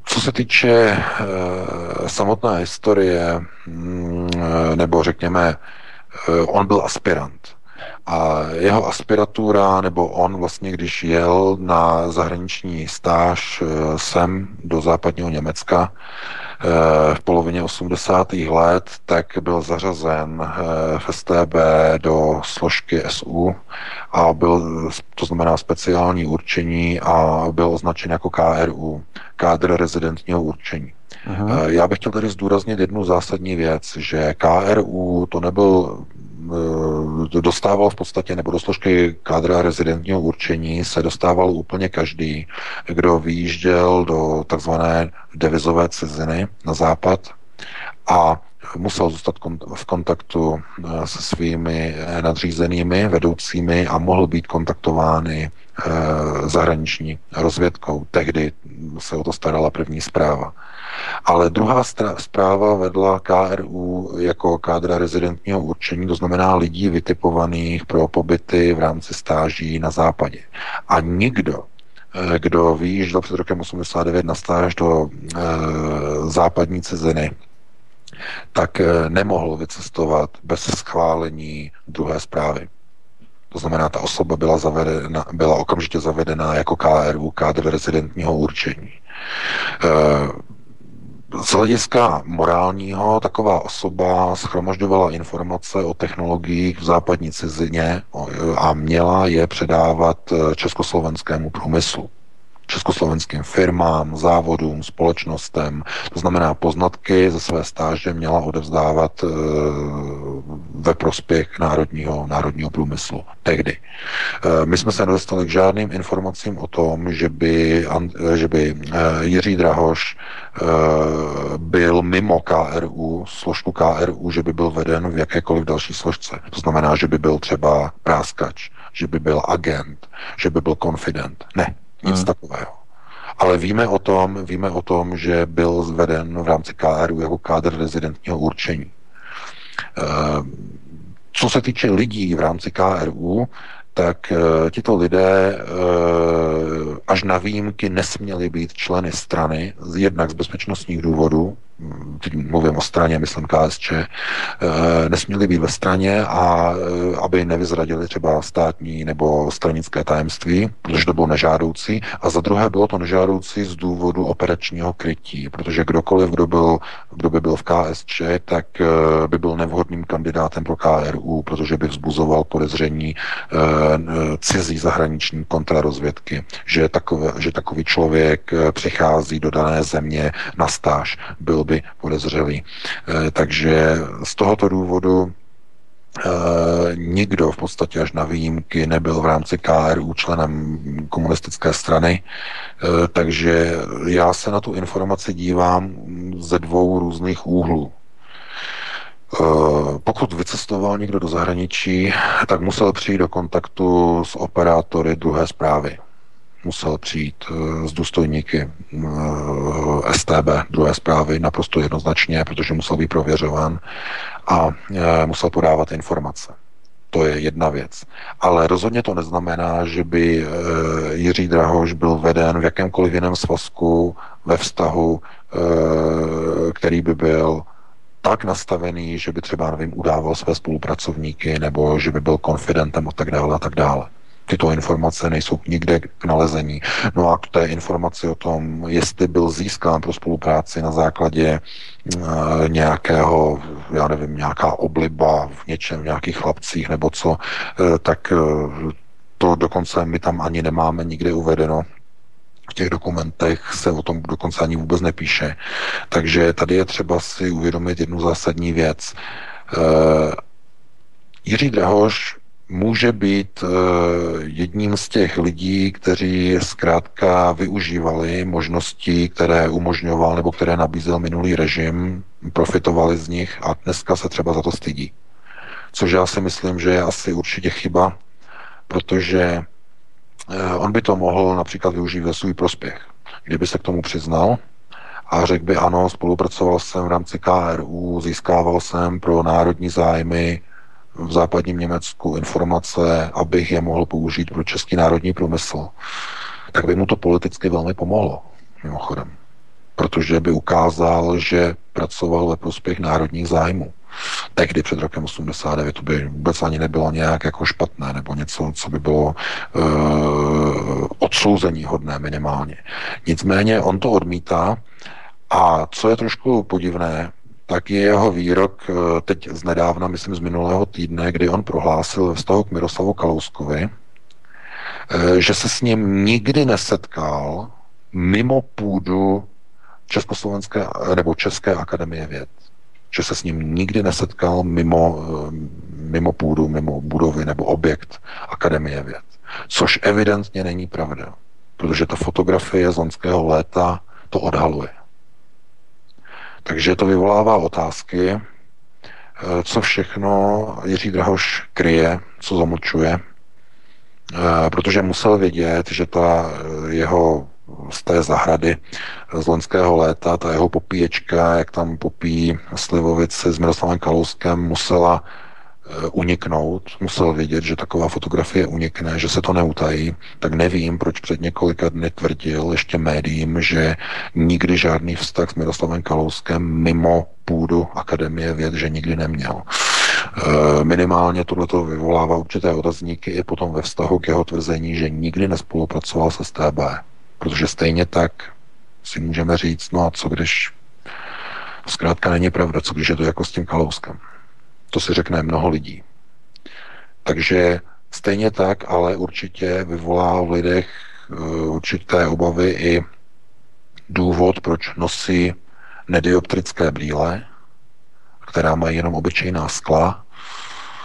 Co se týče samotné historie, nebo řekněme, on byl aspirant. A jeho aspiratura, nebo on vlastně, když jel na zahraniční stáž sem do západního Německa v polovině osmdesátých let, tak byl zařazen v S T B do složky S U a byl, to znamená speciální určení, a byl označen jako K R U, kádr rezidentního určení. Aha. Já bych chtěl tady zdůraznit jednu zásadní věc, že K R U to nebyl, dostával v podstatě, nebo do složky kádra rezidentního určení se dostával úplně každý, kdo vyjížděl do takzvané devizové ciziny na západ a musel zůstat v kontaktu se svými nadřízenými vedoucími a mohl být kontaktovány zahraniční rozvědkou. Tehdy se o to starala první zpráva. Ale druhá zpráva vedla K R U jako kádra rezidentního určení, to znamená lidí vytipovaných pro pobyty v rámci stáží na západě. A nikdo, kdo vyjížděl před rokem osmdesát devět na stáž do západní ciziny, tak nemohl vycestovat bez schválení druhé zprávy. To znamená, ta osoba byla, zavedena, byla okamžitě zavedena jako K R U, kádr rezidentního určení. Z hlediska morálního taková osoba shromažďovala informace o technologiích v západní cizině a měla je předávat československému průmyslu, československým firmám, závodům, společnostem. To znamená, poznatky ze své stáže měla odevzdávat ve prospěch národního, národního průmyslu. Tehdy. My jsme se nedostali k žádným informacím o tom, že by, že by Jiří Drahoš byl mimo K R U, složku K R U, že by byl veden v jakékoliv další složce. To znamená, že by byl třeba práskač, že by byl agent, že by byl konfident. Ne. Nic hmm. takového. Ale víme o tom, víme o tom, že byl zveden v rámci K R U jako kádr rezidentního určení. E, co se týče lidí v rámci K R U, tak e, tito lidé e, až na výjimky nesměli být členy strany, jednak z bezpečnostních důvodů, teď mluvím o straně, myslím K S Č, e, nesměli být ve straně, a e, aby nevyzradili třeba státní nebo stranické tajemství, protože to bylo nežádoucí, a za druhé bylo to nežádoucí z důvodu operačního krytí, protože kdokoliv, kdo, byl, kdo by byl v K S Č, tak e, by byl nevhodným kandidátem pro K R U, protože by vzbuzoval podezření e, cizí zahraniční kontrarozvědky, že, takové, že takový člověk přichází do dané země na stáž, byl by podezřelý. Takže z tohoto důvodu e, nikdo v podstatě až na výjimky nebyl v rámci K R U členem komunistické strany, e, takže já se na tu informaci dívám ze dvou různých úhlů. Pokud vycestoval někdo do zahraničí, tak musel přijít do kontaktu s operátory druhé zprávy. musel přijít s důstojníky S T B druhé zprávy naprosto jednoznačně, protože musel být prověřován a musel podávat informace. To je jedna věc. Ale rozhodně to neznamená, že by Jiří Drahoš byl veden v jakémkoliv jiném svazku ve vztahu, který by byl tak nastavený, že by třeba, nevím, udával své spolupracovníky nebo že by byl konfidentem a tak dále a tak dále. Tyto informace nejsou nikde k nalezení. No a k té informaci o tom, jestli byl získán pro spolupráci na základě nějakého, já nevím, nějaká obliba v něčem, v nějakých chlapcích nebo co, tak to dokonce my tam ani nemáme nikde uvedeno. V těch dokumentech se o tom dokonce ani vůbec nepíše. Takže tady je třeba si uvědomit jednu zásadní věc. Jiří Drahoš může být jedním z těch lidí, kteří zkrátka využívali možnosti, které umožňoval nebo které nabízel minulý režim, profitovali z nich a dneska se třeba za to stydí. Což já si myslím, že je asi určitě chyba, protože on by to mohl například využít ve svůj prospěch. Kdyby se k tomu přiznal a řekl by ano, spolupracoval jsem v rámci K R U, získával jsem pro národní zájmy v západním Německu informace, abych je mohl použít pro český národní průmysl, tak by mu to politicky velmi pomohlo, mimochodem. Protože by ukázal, že pracoval ve prospěch národních zájmů. Tehdy před rokem osmdesát devět to by vůbec ani nebylo nějak jako špatné nebo něco, co by bylo e, odsouzení hodné minimálně. Nicméně on to odmítá a co je trošku podivné, tak je jeho výrok teď z nedávna, myslím z minulého týdne, kdy on prohlásil ve vztahu k Miroslavu Kalouskovi, že se s ním nikdy nesetkal mimo půdu Československé nebo České akademie věd. Že se s ním nikdy nesetkal mimo, mimo půdu, mimo budovy nebo objekt akademie věd. Což evidentně není pravda, protože ta fotografie z loňského léta to odhaluje. Takže to vyvolává otázky, co všechno Jiří Drahoš kryje, co zamlčuje, protože musel vědět, že ta jeho z té zahrady z loňského léta, ta jeho popíječka, jak tam popíjí slivovice s Miroslavem Kalouskem, musela uniknout, musel vědět, že taková fotografie unikne, že se to neutají, tak nevím, proč před několika dny tvrdil ještě médiím, že nikdy žádný vztah s Miroslavem Kalouskem mimo půdu Akademie věd, že nikdy neměl. Minimálně tohleto vyvolává určité otazníky i potom ve vztahu k jeho tvrzení, že nikdy nespolupracoval se S T B, protože stejně tak si můžeme říct, no a co když zkrátka není pravda, co když je to jako s tím Kalouskem. To si řekne mnoho lidí. Takže stejně tak, ale určitě vyvolá v lidech určité obavy i důvod, proč nosí nedioptrické brýle, která mají jenom obyčejná skla.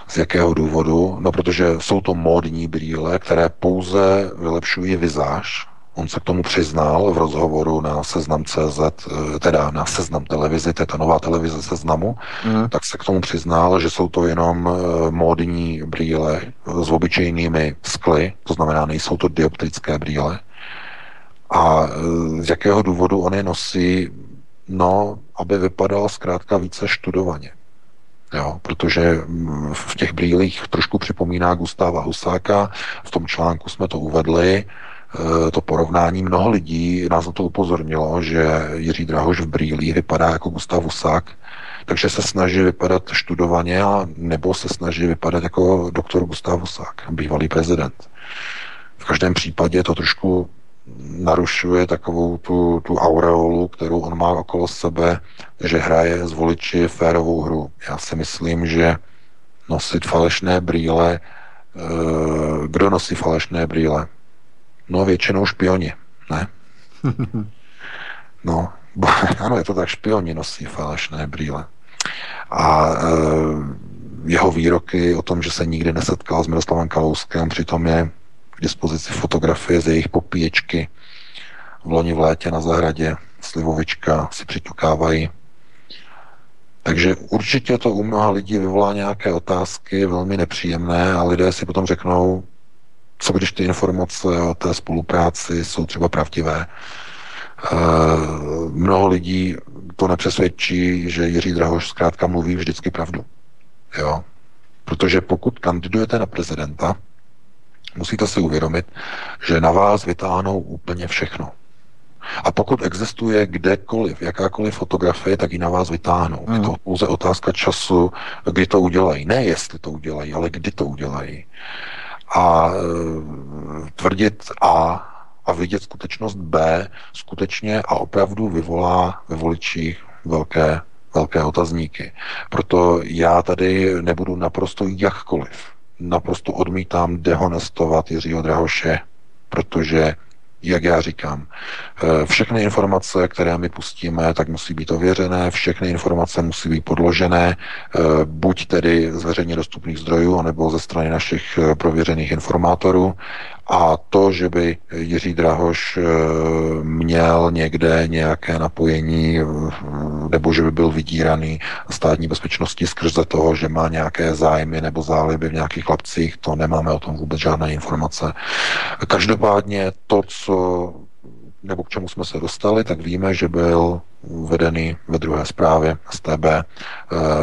Z jakého důvodu? No, protože jsou to módní brýle, které pouze vylepšují vizáž. On se k tomu přiznal v rozhovoru na Seznam tečka cé zet, teda na Seznam televizi, to je ta nová televize Seznamu, mm. tak se k tomu přiznal, že jsou to jenom módní brýle s obyčejnými skly, to znamená, nejsou to dioptrické brýle. A z jakého důvodu on je nosí? No, aby vypadal zkrátka více študovaně. Jo, protože v těch brýlích trošku připomíná Gustava Husáka, v tom článku jsme to uvedli, to porovnání. Mnoho lidí nás na to upozornilo, že Jiří Drahoš v brýlích vypadá jako Gustav Husák, takže se snaží vypadat študovaně a nebo se snaží vypadat jako doktor Gustav Husák, bývalý prezident. V každém případě to trošku narušuje takovou tu, tu aureolu, kterou on má okolo sebe, že hraje s voliči férovou hru. Já si myslím, že nosit falešné brýle, kdo nosí falešné brýle? No, většinou špioni, ne? No, bo, ano, je to tak, špioni nosí falešné brýle. A e, jeho výroky o tom, že se nikdy nesetkal s Miroslavem Kalouskem, přitom je k dispozici fotografie z jejich popíječky v loni v létě na zahradě slivovička, si přiťukávají. Takže určitě to u mnoha lidí vyvolá nějaké otázky, velmi nepříjemné, a lidé si potom řeknou, co když ty informace o té spolupráci jsou třeba pravdivé. Mnoho lidí to nepřesvědčí, že Jiří Drahoš zkrátka mluví vždycky pravdu. Jo? Protože pokud kandidujete na prezidenta, musíte si uvědomit, že na vás vytáhnou úplně všechno. A pokud existuje kdekoliv, jakákoliv fotografie, tak ji na vás vytáhnou. Mm. Je to pouze otázka času, kdy to udělají. Ne jestli to udělají, ale kdy to udělají. A e, tvrdit A a vidět skutečnost B skutečně a opravdu vyvolá ve voličích velké, velké otazníky. Proto já tady nebudu naprosto jakkoliv. Naprosto odmítám dehonestovat Jiřího Drahoše, protože jak já říkám, všechny informace, které my pustíme, tak musí být ověřené, všechny informace musí být podložené, buď tedy z veřejně dostupných zdrojů, anebo ze strany našich prověřených informátorů. A to, že by Jiří Drahoš měl někde nějaké napojení, nebo že by byl vydíraný státní bezpečností skrze toho, že má nějaké zájmy nebo záliby v nějakých chlapcích, to nemáme o tom vůbec žádné informace. Každopádně to, co, nebo k čemu jsme se dostali, tak víme, že byl vedený ve druhé zprávě S T B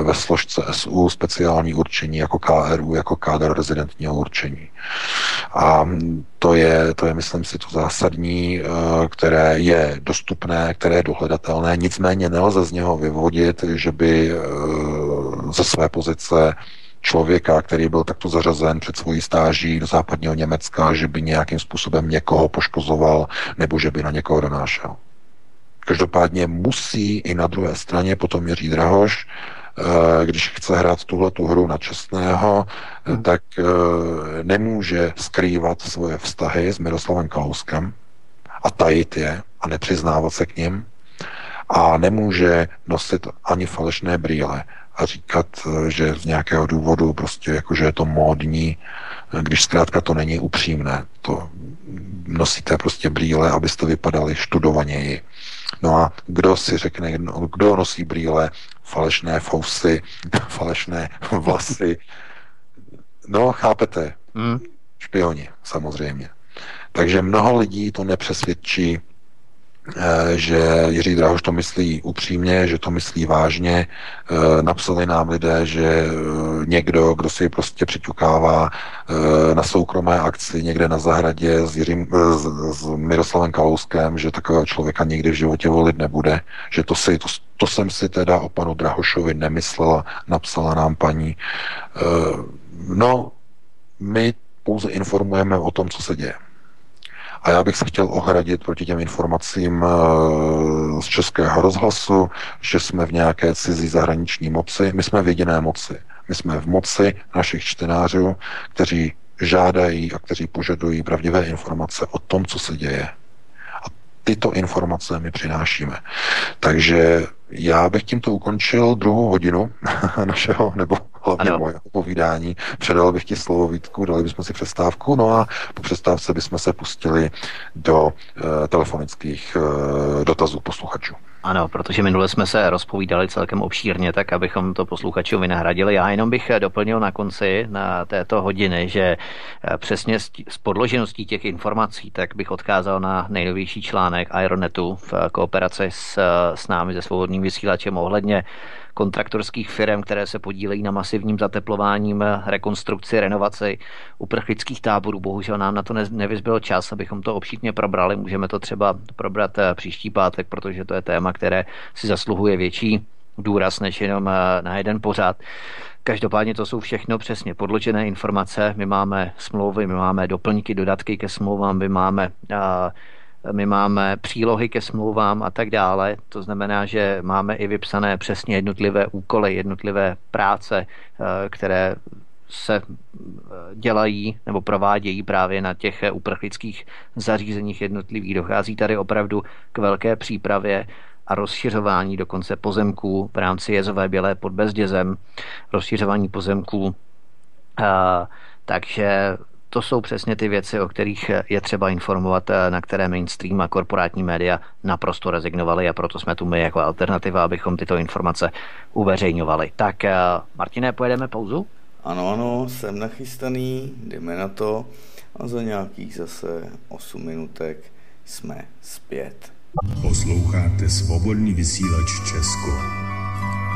ve složce S U speciální určení jako K R U, jako kádr rezidentního určení. A to je, to je, myslím si, to zásadní, které je dostupné, které je dohledatelné, nicméně nelze z něho vyvodit, že by ze své pozice člověka, který byl takto zařazen před svojí stáží do západního Německa, že by nějakým způsobem někoho poškozoval nebo že by na někoho donášel. Každopádně musí i na druhé straně potom Jiří Drahoš, když chce hrát tuhle tu hru na čestného, hmm. tak nemůže skrývat svoje vztahy s Miroslavem Kalouskem a tajit je a nepřiznávat se k nim a nemůže nosit ani falešné brýle a říkat, že z nějakého důvodu prostě jakože je to módní, když zkrátka to není upřímné. To nosíte prostě brýle, abyste vypadali študovaněji. No a kdo si řekne, kdo nosí brýle, falešné fousy, falešné vlasy. No, chápete. Hmm. Špioni, samozřejmě. Takže mnoho lidí to nepřesvědčí, že Jiří Drahoš to myslí upřímně, že to myslí vážně. Napsali nám lidé, že někdo, kdo si prostě přiťukává na soukromé akci někde na zahradě s, Jiřím, s Miroslavem Kalouskem, že takového člověka nikdy v životě volit nebude, že to, si, to, to jsem si teda o panu Drahošovi nemyslela, napsala nám paní. No, my pouze informujeme o tom, co se děje. A já bych se chtěl ohradit proti těm informacím z Českého rozhlasu, že jsme v nějaké cizí zahraniční moci. My jsme v jediné moci. My jsme v moci našich čtenářů, kteří žádají a kteří požadují pravdivé informace o tom, co se děje. A tyto informace my přinášíme. Takže já bych tímto ukončil druhou hodinu našeho, nebo hlavně mojeho povídání. Předal bych ti slovo, Vítku, dali bychom si přestávku, no a po přestávce bychom se pustili do e, telefonických e, dotazů posluchačů. Ano, protože minule jsme se rozpovídali celkem obšírně, tak abychom to posluchačům vynahradili. Já jenom bych doplnil na konci na této hodiny, že přesně s, s podložeností těch informací, tak bych odkázal na nejnovější článek Aeronetu v kooperaci s, s námi, se Svobodným vysílačem ohledně kontraktorských firm, které se podílejí na masivním zateplováním, rekonstrukci, renovaci uprchlických táborů. Bohužel nám na to nevyzbyl čas, abychom to obšírně probrali. Můžeme to třeba probrat příští pátek, protože to je téma, které si zasluhuje větší důraz než jenom na jeden pořad. Každopádně to jsou všechno přesně podložené informace. My máme smlouvy, my máme doplňky, dodatky ke smlouvám, my máme... Uh, My máme přílohy ke smlouvám a tak dále, to znamená, že máme i vypsané přesně jednotlivé úkoly, jednotlivé práce, které se dělají nebo provádějí právě na těch uprchlických zařízeních jednotlivých. Dochází tady opravdu k velké přípravě a rozšiřování dokonce pozemků v rámci Jezové Bělé pod Bezdězem, rozšiřování pozemků, takže... To jsou přesně ty věci, o kterých je třeba informovat, na které mainstream a korporátní média naprosto rezignovaly a proto jsme tu my jako alternativa, abychom tyto informace uveřejňovali. Tak, Martine, pojedeme pauzu? Ano, ano, jsem nachystaný, jdeme na to. a za nějakých zase osm minutek jsme zpět. Posloucháte Svobodný vysílač Česko.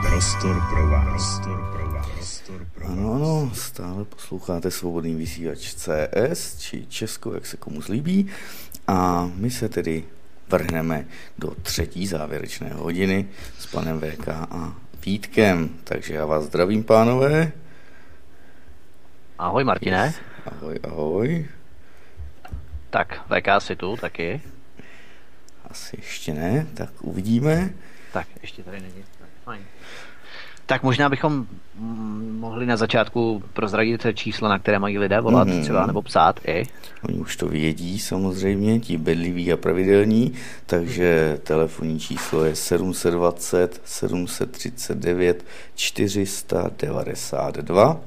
Prostor pro vás. Ano, ano, stále posloucháte Svobodný vysílač C S, či Česko, jak se komu zlíbí. A my se tedy vrhneme do třetí závěrečné hodiny s panem V K a Vítkem. Takže já vás zdravím, pánové. Ahoj, Martine. Ahoj, ahoj. Tak, V K si tu taky. Asi ještě ne, tak uvidíme. Tak, ještě tady není. Tak, fajn. Tak možná bychom mohli na začátku prozradit číslo, na které mají lidé volat mm-hmm. třeba nebo psát i. Oni už to vědí samozřejmě, ti bedliví a pravidelní, takže telefonní číslo je sedm set dvacet, sedm set třicet devět, čtyři sta devadesát dva.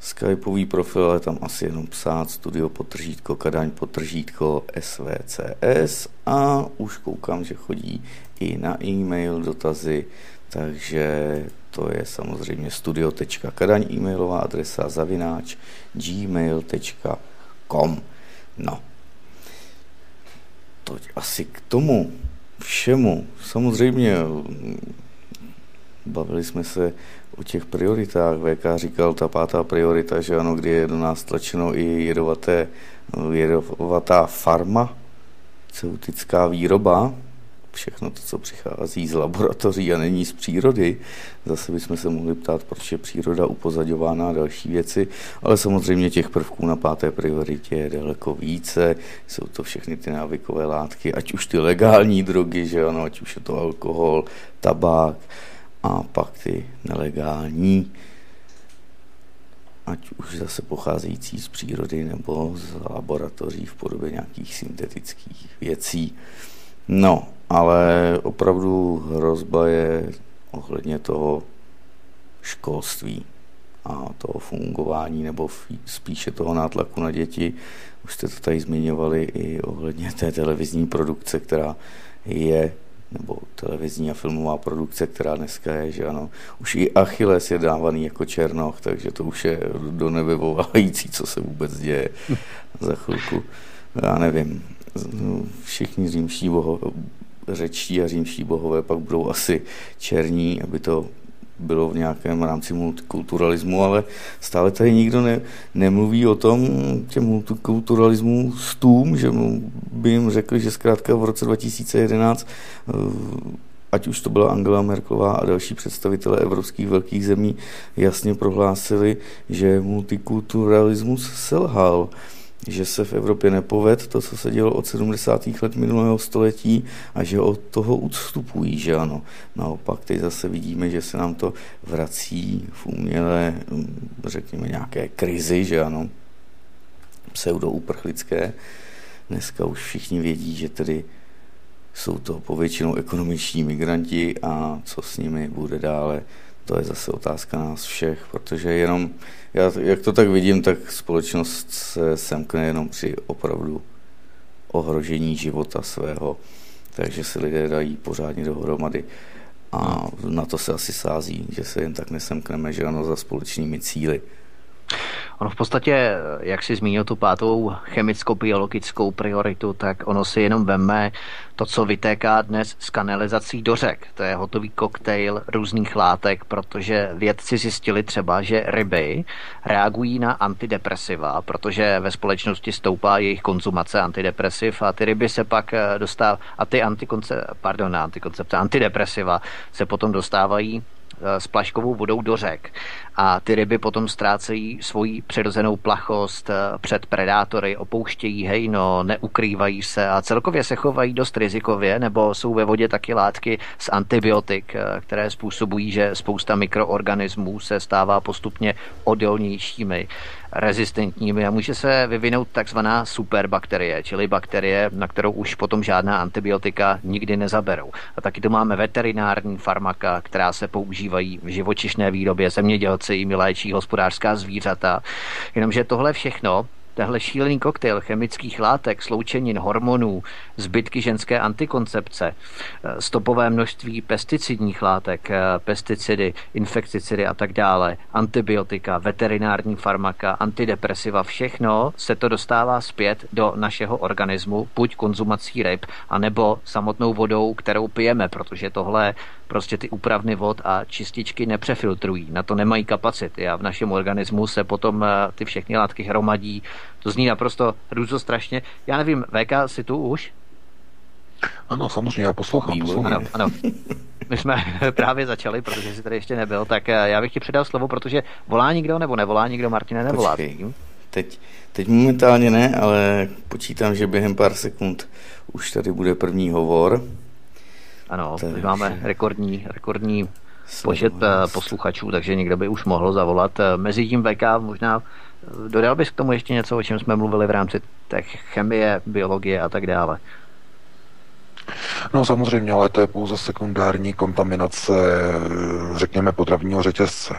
Skypeový profil je tam asi jenom psát studio potržítko, Kadaň potržítko, S V C S a už koukám, že chodí i na e-mail dotazy, takže to je samozřejmě studio tečka kadaň e-mailová adresa zavináč gmail tečka com. No, to asi k tomu všemu. Samozřejmě bavili jsme se o těch prioritách. V K říkal ta pátá priorita, že ano, kdy je do nás tlačeno i jedovaté, jedovatá farma, celtická výroba, všechno to, co přichází z laboratoří a není z přírody. Zase bychom se mohli ptát, proč je příroda upozaďována a další věci, ale samozřejmě těch prvků na páté prioritě je daleko více. Jsou to všechny ty návykové látky, ať už ty legální drogy, že ano, ať už je to alkohol, tabák, a pak ty nelegální, ať už zase pocházející z přírody nebo z laboratoří v podobě nějakých syntetických věcí. No, ale opravdu hrozba je ohledně toho školství a toho fungování, nebo spíše toho nátlaku na děti. Už jste to tady zmiňovali i ohledně té televizní produkce, která je nebo televizní a filmová produkce, která dneska je, že ano, už i Achilles je dávaný jako černoch, takže to už je do nebe volající, co se vůbec děje za chvilku. Já nevím, všichni římští bohové, řečtí a římští bohové pak budou asi černí, aby to bylo v nějakém rámci multikulturalismu, ale stále tady nikdo ne, nemluví o tom, těm multikulturalismu s tům, že by jim řekli, že zkrátka v roce dva tisíce jedenáct, ať už to byla Angela Merkelová a další představitelé evropských velkých zemí, jasně prohlásili, že multikulturalismus selhal, že se v Evropě nepovedl to, co se dělo od sedmdesátých let minulého století a že od toho odstupují, že ano. Naopak teď zase vidíme, že se nám to vrací v umělé, řekněme, nějaké krizi, že ano, pseudouprchlické. Dneska už všichni vědí, že tedy jsou to povětšinou ekonomiční migranti a co s nimi bude dále. To je zase otázka nás všech, protože jenom, já, jak to tak vidím, tak společnost se semkne jenom při opravdu ohrožení života svého, takže si lidé dají pořádně dohromady a na to se asi sází, že se jen tak nesemkneme, že ano, za společnými cíly. Ono v podstatě, jak si zmínil tu pátou chemicko-biologickou prioritu, tak ono si jenom veme to, co vytéká dnes z kanalizací do řek. To je hotový koktejl různých látek, protože vědci zjistili třeba, že ryby reagují na antidepresiva, protože ve společnosti stoupá jejich konzumace antidepresiv a ty ryby se pak dostávají, a ty antikonce, pardon, antikoncepce, antidepresiva se potom dostávají s plaškovou vodou do řek. A ty ryby potom ztrácejí svoji přirozenou plachost před predátory, opouštějí hejno, neukrývají se a celkově se chovají dost rizikově, nebo jsou ve vodě taky látky z antibiotik, které způsobují, že spousta mikroorganismů se stává postupně odolnějšími, rezistentními a může se vyvinout takzvaná superbakterie, čili bakterie, na kterou už potom žádná antibiotika nikdy nezaberou. A taky to máme veterinární farmaka, která se používají v živočišné výrobě, zemědělci jimi léčí hospodářská zvířata. Jenomže tohle všechno Tahle šílený koktejl chemických látek, sloučenin, hormonů, zbytky ženské antikoncepce, stopové množství pesticidních látek, pesticidy, insekticidy a tak dále, antibiotika, veterinární farmaka, antidepresiva, všechno se to dostává zpět do našeho organismu, buď konzumací ryb, anebo samotnou vodou, kterou pijeme, protože tohle prostě ty úpravny vod a čističky nepřefiltrují, na to nemají kapacity a v našem organismu se potom ty všechny látky hromadí. To zní naprosto hrůzostrašně. Já nevím, V K, jsi tu už? Ano, samozřejmě, já poslouchám. poslouchám. Ano, ano. My jsme právě začali, protože jsi tady ještě nebyl, tak já bych ti předal slovo, protože volá nikdo nebo nevolá nikdo, Martine, nevolá. Počkej, teď, teď momentálně ne, ale počítám, že během pár sekund už tady bude první hovor. Ano, tak my máme rekordní, rekordní počet posluchačů, takže někdo by už mohl zavolat. Mezitím V K možná dodal bys k tomu ještě něco, o čem jsme mluvili v rámci té chemie, biologie a tak dále. No samozřejmě, ale to je pouze sekundární kontaminace, řekněme, potravního řetězce.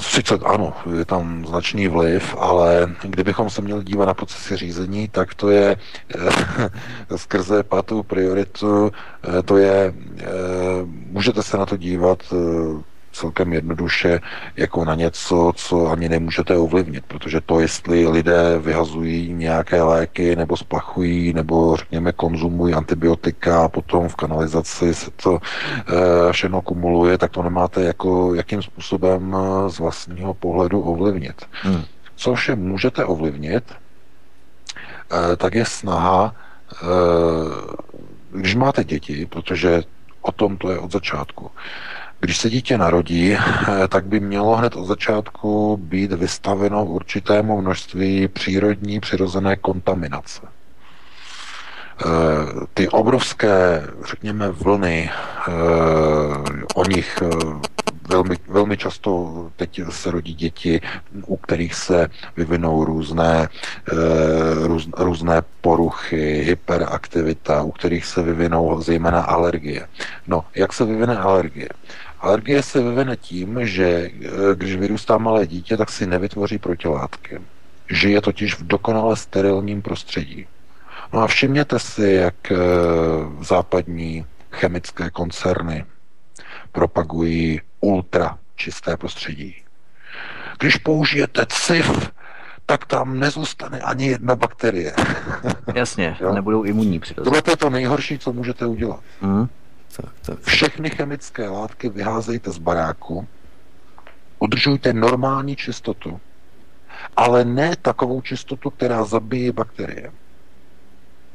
Sice ano, je tam značný vliv, ale kdybychom se měli dívat na procesy řízení, tak to je skrze pátou prioritu, to je, můžete se na to dívat celkem jednoduše jako na něco, co ani nemůžete ovlivnit, protože to, jestli lidé vyhazují nějaké léky nebo splachují, nebo řekněme konzumují antibiotika a potom v kanalizaci se to e, všechno kumuluje, tak to nemáte jako jakým způsobem z vlastního pohledu ovlivnit. Hmm. Co všem můžete ovlivnit, e, tak je snaha, e, když máte děti, protože o tom to je od začátku. Když se dítě narodí, tak by mělo hned od začátku být vystaveno určitému množství přírodní, přirozené kontaminace. Ty obrovské, řekněme, vlny, o nich velmi, velmi často teď se rodí děti, u kterých se vyvinou různé, růz, různé poruchy, hyperaktivita, u kterých se vyvinou zejména alergie. No, jak se vyvine alergie? Alergie se vyvine tím, že když vyrůstá malé dítě, tak si nevytvoří protilátky. Žije totiž v dokonale sterilním prostředí. No a všimněte si, jak západní chemické koncerny propagují ultra čisté prostředí. Když použijete C I F, tak tam nezůstane ani jedna bakterie. Jasně, nebudou imunní přirozeně. To je to nejhorší, co můžete udělat. Mm. Tak, tak. Všechny chemické látky vyházejte z baráku, udržujte normální čistotu, ale ne takovou čistotu, která zabije bakterie.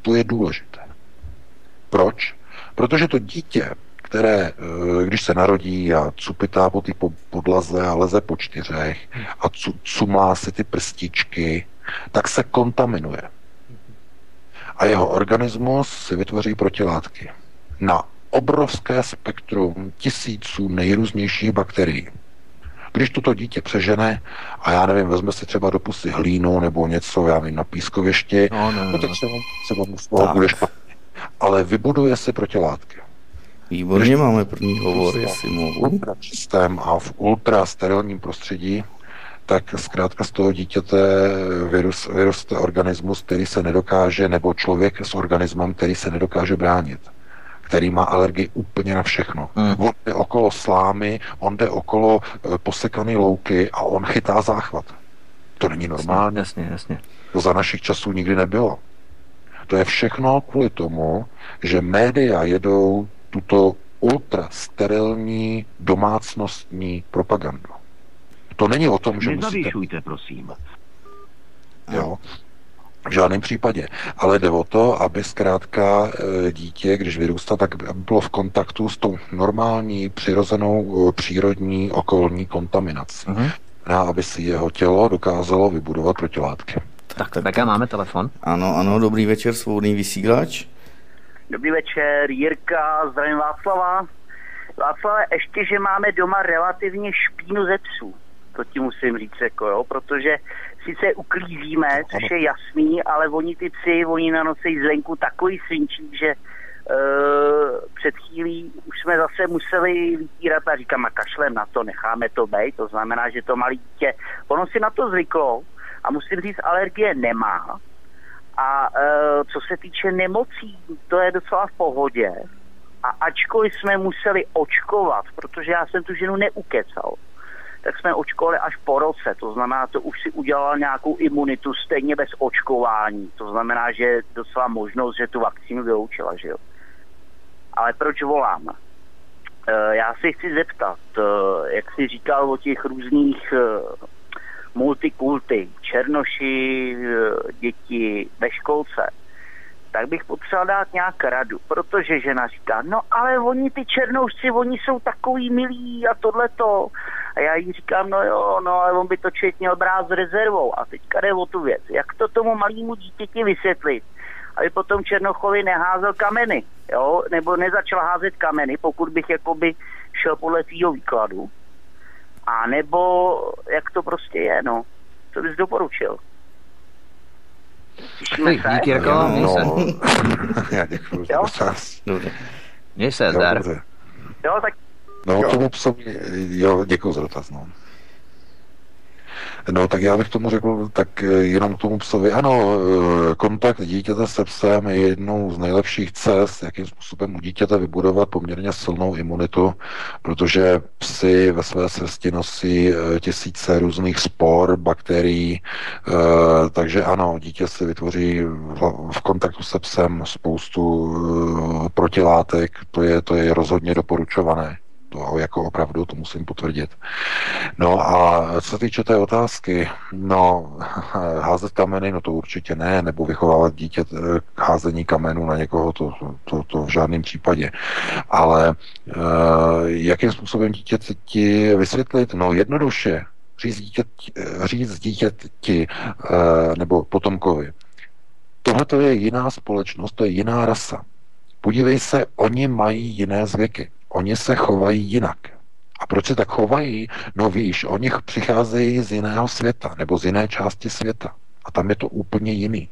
To je důležité. Proč? Protože to dítě, které, když se narodí a cupitá po té podlaze a leze po čtyřech a cumlá si ty prstičky, tak se kontaminuje. A jeho organismus si vytvoří protilátky na obrovské spektrum tisíců nejrůznějších bakterií. Když toto dítě přežene a já nevím, vezme si třeba do pusy hlínu nebo něco, já nevím, na pískovišti, no, no, no. No, tak se vám, se vám z toho bude špatně. Ale vybuduje si protilátky. Výborně, když máme první hovor, jestli mohu. A v ultra sterilním prostředí, tak zkrátka z toho dítěte virus, vyroste organismus, který se nedokáže, nebo člověk s organismem, který se nedokáže bránit, který má alergii úplně na všechno. Hmm. On jde okolo slámy, on jde okolo posekané louky a on chytá záchvat. To není normální. Jasně, jasně. To za našich časů nikdy nebylo. To je všechno kvůli tomu, že média jedou tuto ultrasterilní domácnostní propagandu. To není o tom, že musíte... Nezavýšujte, prosím. Jo. V žádném případě. Ale jde o to, aby zkrátka dítě, když vyrůstá, tak bylo v kontaktu s tou normální, přirozenou, přírodní, okolní kontaminací. Uh-huh. A aby si jeho tělo dokázalo vybudovat protilátky. Tak, tak, tak, máme telefon. Ano, ano, dobrý večer, svobodný vysílač. Dobrý večer, Jirka, zdravím Václava. Václave, ještě, že máme doma relativně špínu ze psů. To ti musím říct, jako jo, protože sice uklízíme, což je jasný, ale oni ty psy, oni nanosejí zvenku takový svinčík, že uh, před chvílí už jsme zase museli vytírat a říkám, a kašlem na to, necháme to bejt, to znamená, že to malé dítě, ono si na to zvyklo A musím říct, alergie nemá. A e, co se týče nemocí, to je docela v pohodě. A ačkoliv jsme museli očkovat, protože já jsem tu ženu neukecal, tak jsme očkovali až po roce. To znamená, to už si udělala nějakou imunitu stejně bez očkování. To znamená, že je docela možnost, že tu vakcínu vyloučila, že jo. Ale proč volám? E, já se chci zeptat, e, jak jsi říkal o těch různých... E, multikulty, černoši, děti ve školce, tak bych potřeboval dát nějak radu, protože žena říká, no ale oni ty černošci, oni jsou takový milí a tohleto. A já jí říkám, no jo, no ale on by to člověk měl brát s rezervou. A teďka jde o tu věc, jak to tomu malému dítěti vysvětlit, aby potom Černochovi neházel kameny, jo, nebo nezačal házet kameny, pokud bych jakoby šel podle tvýho výkladu. A nebo jak to prostě je, no. Co bys doporučil? Slyšíme se? Díky, no, no. Já děkuju za dotaz. Měj se, zdar. Jo, tak... No, jo. Tomu psovi... Jo, děkuju za dotaz, no. No, tak já bych tomu řekl, tak jenom tomu psovi, ano, kontakt dítěte se psem je jednou z nejlepších cest, jakým způsobem u dítěte vybudovat poměrně silnou imunitu, protože psi ve své srsti nosí tisíce různých spor, bakterií, takže ano, dítě si vytvoří v kontaktu se psem spoustu protilátek, to je, to je rozhodně doporučované. To jako opravdu, to musím potvrdit. No a co se týče té otázky, no házet kameny, no to určitě ne, nebo vychovávat dítě k házení kamenů na někoho, to, to, to v žádném případě. Ale eh, jakým způsobem dítě ti vysvětlit? No jednoduše, říct dítěti, říct dítěti eh, nebo potomkovi. Tohle to je jiná společnost, to je jiná rasa. Podívej se, oni mají jiné zvyky. Oni se chovají jinak. A proč se tak chovají? No víš, oni přicházejí z jiného světa, nebo z jiné části světa. A tam je to úplně jiný.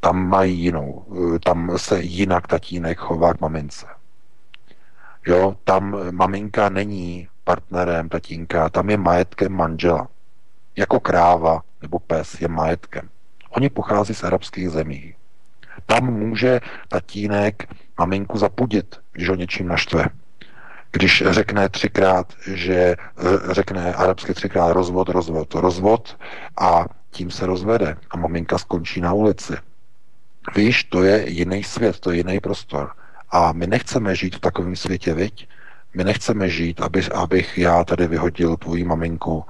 Tam mají jinou, tam se jinak tatínek chová k mamince. Jo, tam maminka není partnerem tatínka, tam je majetkem manžela. Jako kráva nebo pes je majetkem. Oni pochází z arabských zemí. Tam může tatínek maminku zapudit, když ho něčím naštve. Když řekne třikrát, že řekne arabsky třikrát rozvod, rozvod, rozvod a tím se rozvede a maminka skončí na ulici. Víš, to je jiný svět, to je jiný prostor. A my nechceme žít v takovém světě, viď? My nechceme žít, aby, abych já tady vyhodil tvoji maminku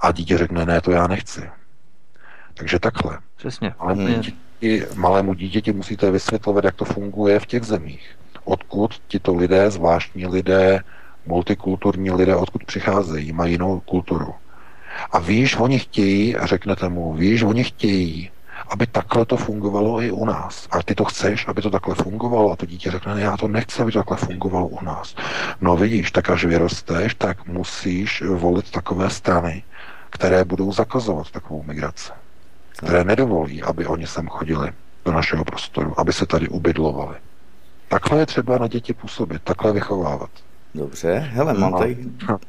a dítě řekne, ne, to já nechci. Takže takhle. Přesně. Ale i malému dítěti musíte vysvětlovat, jak to funguje v těch zemích. Odkud tito lidé, zvláštní lidé, multikulturní lidé, odkud přicházejí, mají jinou kulturu. A víš, oni chtějí, řeknete mu, víš, oni chtějí, aby takhle to fungovalo i u nás. A ty to chceš, aby to takhle fungovalo. A to dítě řekne, ne, já to nechci, aby to takhle fungovalo u nás. No vidíš, tak až vyrosteš, tak musíš volit takové strany, které budou zakazovat takovou migraci. Které nedovolí, aby oni sem chodili do našeho prostoru, aby se tady ubydlovali. Takhle je třeba na děti působit, takhle vychovávat. Dobře, hele, mám tady...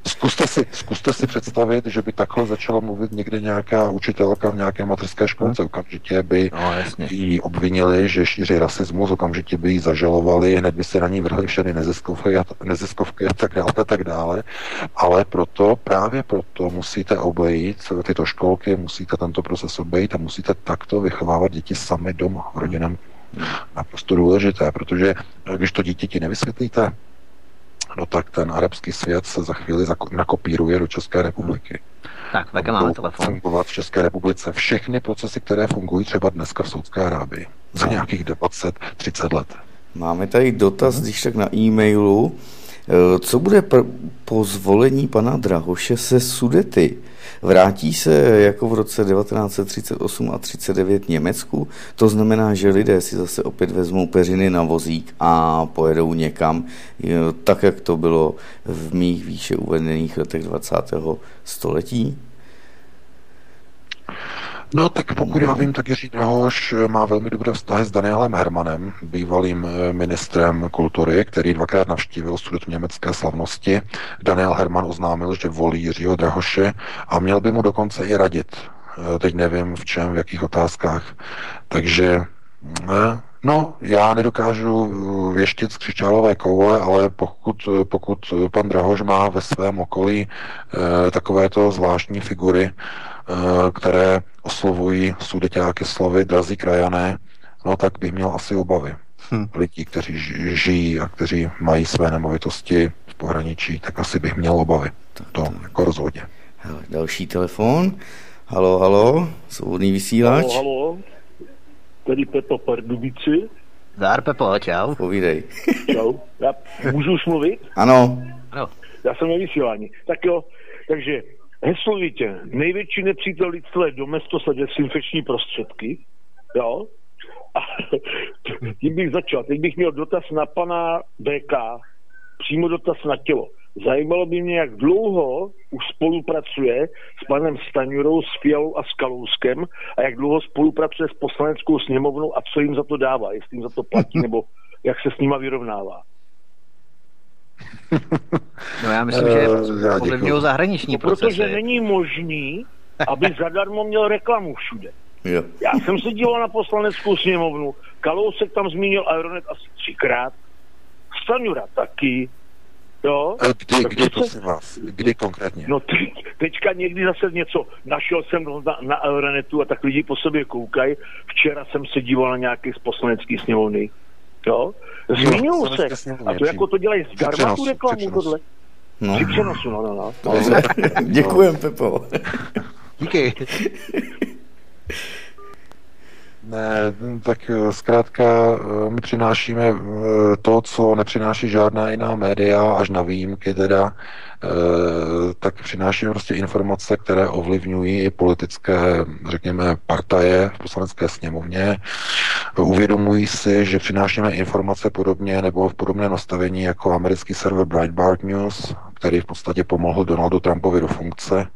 Zkuste si, zkuste si představit, že by takhle začala mluvit někde nějaká učitelka v nějaké mateřské školce. Okamžitě by no, ji obvinili, že šíří rasismus, okamžitě by ji zažalovali, hned by se na ní vrhli všechny neziskovky a, neziskovky a tak dále a tak dále. Ale proto, právě proto musíte obejít tyto školky, musíte tento proces obejít a musíte takto vychovávat děti sami doma, v rodinám. Naprosto důležité, protože když to dítě ti nevysvětlíte, no tak ten arabský svět se za chvíli nakopíruje do České republiky. Tak, také máme telefon. Fungovat v České republice všechny procesy, které fungují třeba dneska v Saúdské Arábii. Za nějakých dvacet třicet let. Máme tady dotaz, když tak na e-mailu. Co bude pr- po zvolení pana Drahoše se Sudety? Vrátí se jako v roce devatenáct třicet osm a třicet devět Německu? To znamená, že lidé si zase opět vezmou peřiny na vozík a pojedou někam, tak jak to bylo v mých výše uvedených letech dvacátého století? No tak pokud já vím, tak Jiří Drahoš má velmi dobré vztahy s Danielem Hermanem, bývalým ministrem kultury, který dvakrát navštívil Sudetu německé slavnosti. Daniel Herman oznámil, že volí Jiřího Drahoše a měl by mu dokonce i radit, teď nevím v čem, v jakých otázkách. Takže no, já nedokážu věštit z křišťálové koule, ale pokud, pokud pan Drahoš má ve svém okolí eh, takovéto zvláštní figury, eh, které oslovují sudeťáky slovy drazí krajané, no tak bych měl asi obavy. Hmm. Lidí, kteří žijí a kteří mají své nemovitosti v pohraničí, tak asi bych měl obavy. To jako rozhodně. Hele, další telefon. Halo, halo, svobodný vysílač. Halo, halo. Tady Pepa Pardubici. Zdar, Pepo, čau. Povídej. Čau. Já můžu už mluvit? Ano. Ano. Já jsem na vysílání. Tak jo, takže heslovitě, největší nepřítel lidstva je domestosa desinfekční prostředky. Jo. A tím bych začal. Teď bych měl dotaz na pana bé ká. Přímo dotaz na tělo. Zajímalo by mě, jak dlouho už spolupracuje s panem Staňurou, s Fialou a s Kalouskem a jak dlouho spolupracuje s Poslaneckou sněmovnou a co jim za to dává, jestli jim za to platí nebo jak se s nima vyrovnává. No já myslím, že ovlivňují zahraniční procesy. No, protože není možný, aby zadarmo měl reklamu všude. Yeah. Já jsem se díval na Poslaneckou sněmovnu, Kalousek tam zmínil Aeronet asi třikrát, Staňura taky. Jo? A kdy, tak kdy, prosím vás, kdy konkrétně? No teď, teďka někdy zase něco, našel jsem na, na Aeronetu a tak lidi po sobě koukají, včera jsem se díval na nějaký z Poslanecký sněmovny, jo? Zmínil se, a to jako to dělají zdarma tu reklamu tohle? No. Při přenosu, no, no, no. no. Děkujem, Pepo. Díky. Ne, tak zkrátka my přinášíme to, co nepřináší žádná jiná média, až na výjimky teda, tak přinášíme prostě informace, které ovlivňují i politické, řekněme, partaje v Poslanecké sněmovně. Uvědomují si, že přinášíme informace podobně nebo v podobné nastavení jako americký server Breitbart News, který v podstatě pomohl Donaldu Trumpovi do funkce.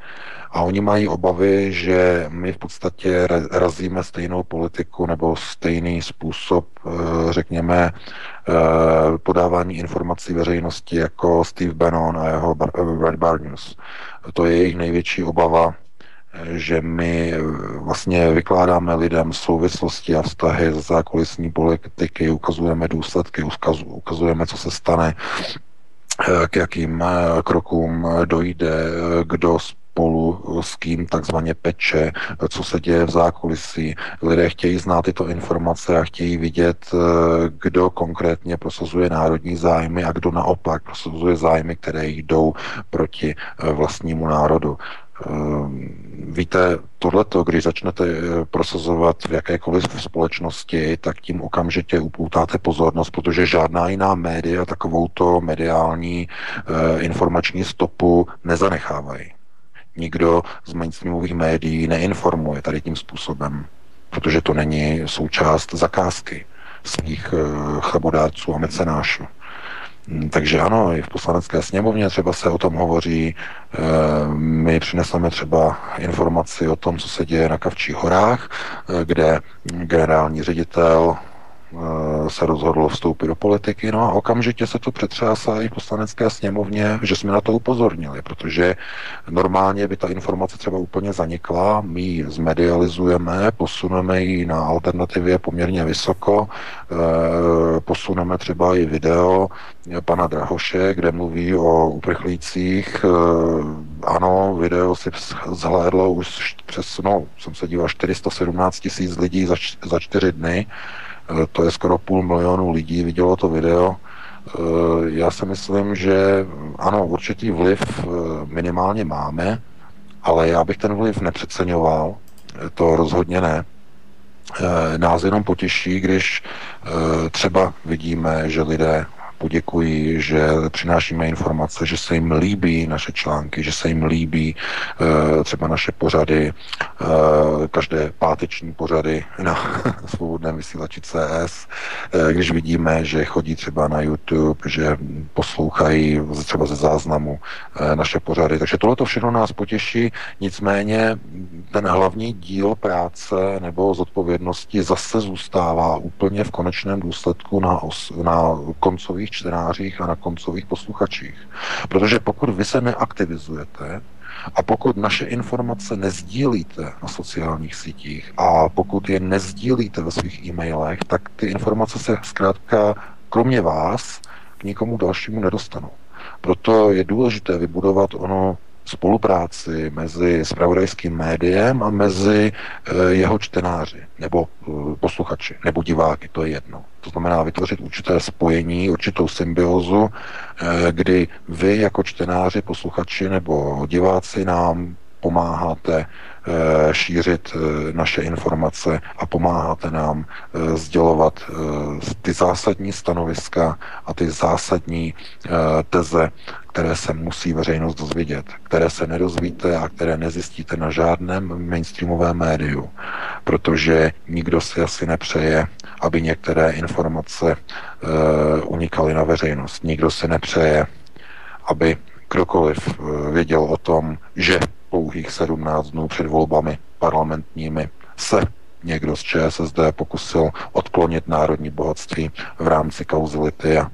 A oni mají obavy, že my v podstatě razíme stejnou politiku nebo stejný způsob, řekněme, podávání informací veřejnosti jako Steve Bannon a jeho Breitbart News. To je jejich největší obava, že my vlastně vykládáme lidem souvislosti a vztahy ze zákulisní politiky, ukazujeme důsledky, ukazujeme, co se stane, k jakým krokům dojde, kdo spolu s kým takzvaně peče, co se děje v zákulisí. Lidé chtějí znát tyto informace a chtějí vidět, kdo konkrétně prosazuje národní zájmy a kdo naopak prosazuje zájmy, které jdou proti vlastnímu národu. Víte, tohleto, když začnete prosazovat v jakékoliv společnosti, tak tím okamžitě upoutáte pozornost, protože žádná jiná média takovouto mediální informační stopu nezanechávají. Nikdo z mainstreamových médií neinformuje tady tím způsobem, protože to není součást zakázky svých chlebodárců a mecenášů. Takže ano, i v Poslanecké sněmovně třeba se o tom hovoří. My přineseme třeba informaci o tom, co se děje na Kavčích horách, kde generální ředitel se rozhodl vstoupit do politiky, no a okamžitě se to přetřásá i v Poslanecké sněmovně, že jsme na to upozornili, protože normálně by ta informace třeba úplně zanikla, my ji zmedializujeme, posuneme ji na alternativě poměrně vysoko, posuneme třeba i video pana Drahoše, kde mluví o uprchlících. Ano, video si zhlédlo už přes, no, jsem se díval, čtyři sta sedmnáct tisíc lidí za, za čtyři dny, to je skoro půl milionu lidí, vidělo to video. Já si myslím, že ano, určitý vliv minimálně máme, ale já bych ten vliv nepřeceňoval, to rozhodně ne. Nás jenom potěší, když třeba vidíme, že lidé poděkují, že přinášíme informace, že se jim líbí naše články, že se jim líbí e, třeba naše pořady, e, každé páteční pořady na svobodném vysílači C S, e, když vidíme, že chodí třeba na YouTube, že poslouchají třeba ze záznamu e, naše pořady. Takže tohle to všechno nás potěší, nicméně ten hlavní díl práce nebo zodpovědnosti zase zůstává úplně v konečném důsledku na, os, na koncových čtenářích a na koncových posluchačích. Protože pokud vy se neaktivizujete, A pokud naše informace nezdílíte na sociálních sítích a pokud je nezdílíte ve svých e-mailech, tak ty informace se zkrátka kromě vás k nikomu dalšímu nedostanou. Proto je důležité vybudovat ono spolupráci mezi zpravodajským médiem a mezi jeho čtenáři, nebo posluchači, nebo diváky, to je jedno. To znamená vytvořit určité spojení, určitou symbiózu, kdy vy jako čtenáři, posluchači nebo diváci nám pomáháte šířit naše informace a pomáháte nám sdělovat ty zásadní stanoviska a ty zásadní teze, které se musí veřejnost dozvědět, které se nedozvíte a které nezjistíte na žádném mainstreamovém médiu, protože nikdo si asi nepřeje, aby některé informace unikaly na veřejnost. Nikdo si nepřeje, aby kdokoliv věděl o tom, že pouhých sedmnáct dnů před volbami parlamentními se někdo z ČSSD pokusil odklonit národní bohatství v rámci kauzality a,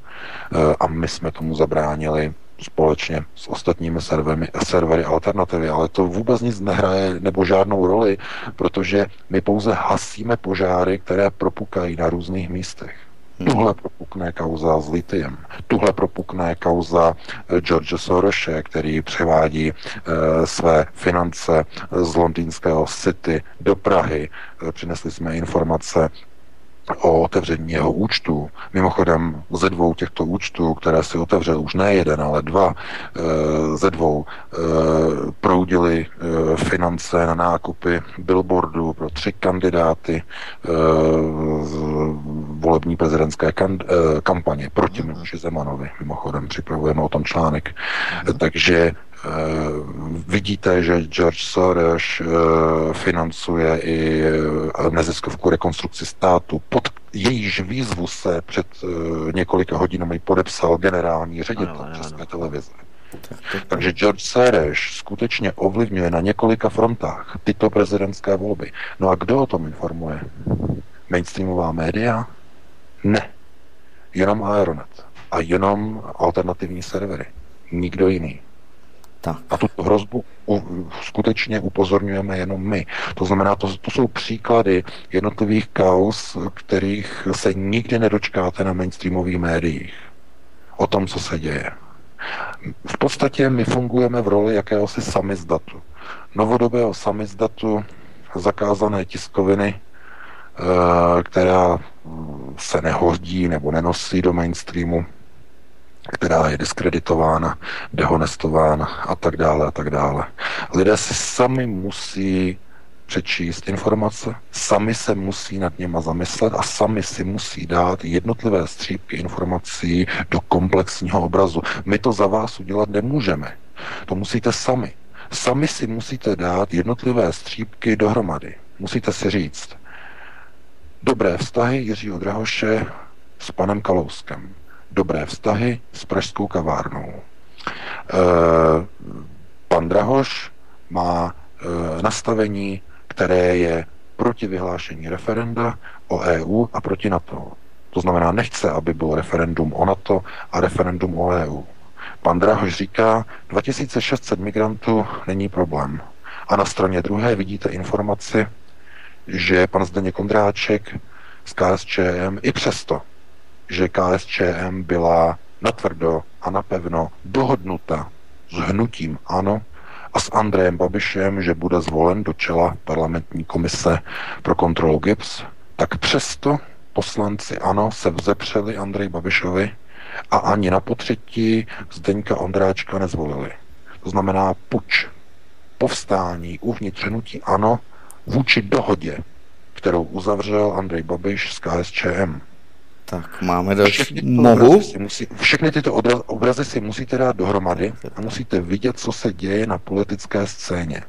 a my jsme tomu zabránili společně s ostatními servery, servery alternativy, ale to vůbec nic nehraje nebo žádnou roli, protože my pouze hasíme požáry, které propukají na různých místech. Tuhle propukne kauza s litiem. Tuhle propukne kauza George Sorose, který převádí e, své finance z londýnského City do Prahy. E, přinesli jsme informace o otevření jeho účtu. Mimochodem ze dvou těchto účtů, které si otevřel už ne jeden, ale dva, ze dvou proudily finance na nákupy billboardů pro tři kandidáty volební prezidentské kampaně proti Miloši Zemanovi. Mimochodem připravujeme o tom článek. Takže vidíte, že George Soros financuje i neziskovku Rekonstrukci státu, pod jejíž výzvu se před několika hodinami podepsal generální ředitel ano, ano, České ano. televize. Takže George Soros skutečně ovlivňuje na několika frontách tyto prezidentské volby. No a kdo o tom informuje? Mainstreamová média? Ne. Jenom Aeronet. A jenom alternativní servery. Nikdo jiný. Tak. A tuto hrozbu u, skutečně upozorňujeme jenom my. To znamená, to, to jsou příklady jednotlivých kauz, kterých se nikdy nedočkáte na mainstreamových médiích. O tom, co se děje. V podstatě my fungujeme v roli jakéhosi samizdatu. Novodobého samizdatu zakázané tiskoviny, která se nehodí nebo nenosí do mainstreamu, která je diskreditována, dehonestována a tak dále a tak dále. Lidé si sami musí přečíst informace, sami se musí nad něma zamyslet a sami si musí dát jednotlivé střípky informací do komplexního obrazu. My to za vás udělat nemůžeme. To musíte sami. Sami si musíte dát jednotlivé střípky dohromady. Musíte si říct. Dobré vztahy Jiřího Drahoše s panem Kalouskem. Dobré vztahy s pražskou kavárnou. E, pan Drahoš má e, nastavení, které je proti vyhlášení referenda o E U a proti NATO. To znamená, nechce, aby bylo referendum o NATO a referendum o E U. Pan Drahoš říká, dva tisíce šest set migrantů není problém. A na straně druhé vidíte informaci, že pan Zdeněk Ondráček z K S Č M i přesto, že K S Č M byla natvrdo a napevno dohodnuta s hnutím ANO a s Andrejem Babišem, že bude zvolen do čela parlamentní komise pro kontrolu G I B S, tak přesto poslanci ANO se vzepřeli Andreji Babišovi a ani na potřetí Zdeňka Ondráčka nezvolili. To znamená puč, povstání uvnitř hnutí ANO vůči dohodě, kterou uzavřel Andrej Babiš s K S Č M. Tak, máme další mohu. Musí, všechny tyto odraz, obrazy si musíte dát dohromady a musíte vidět, co se děje na politické scéně.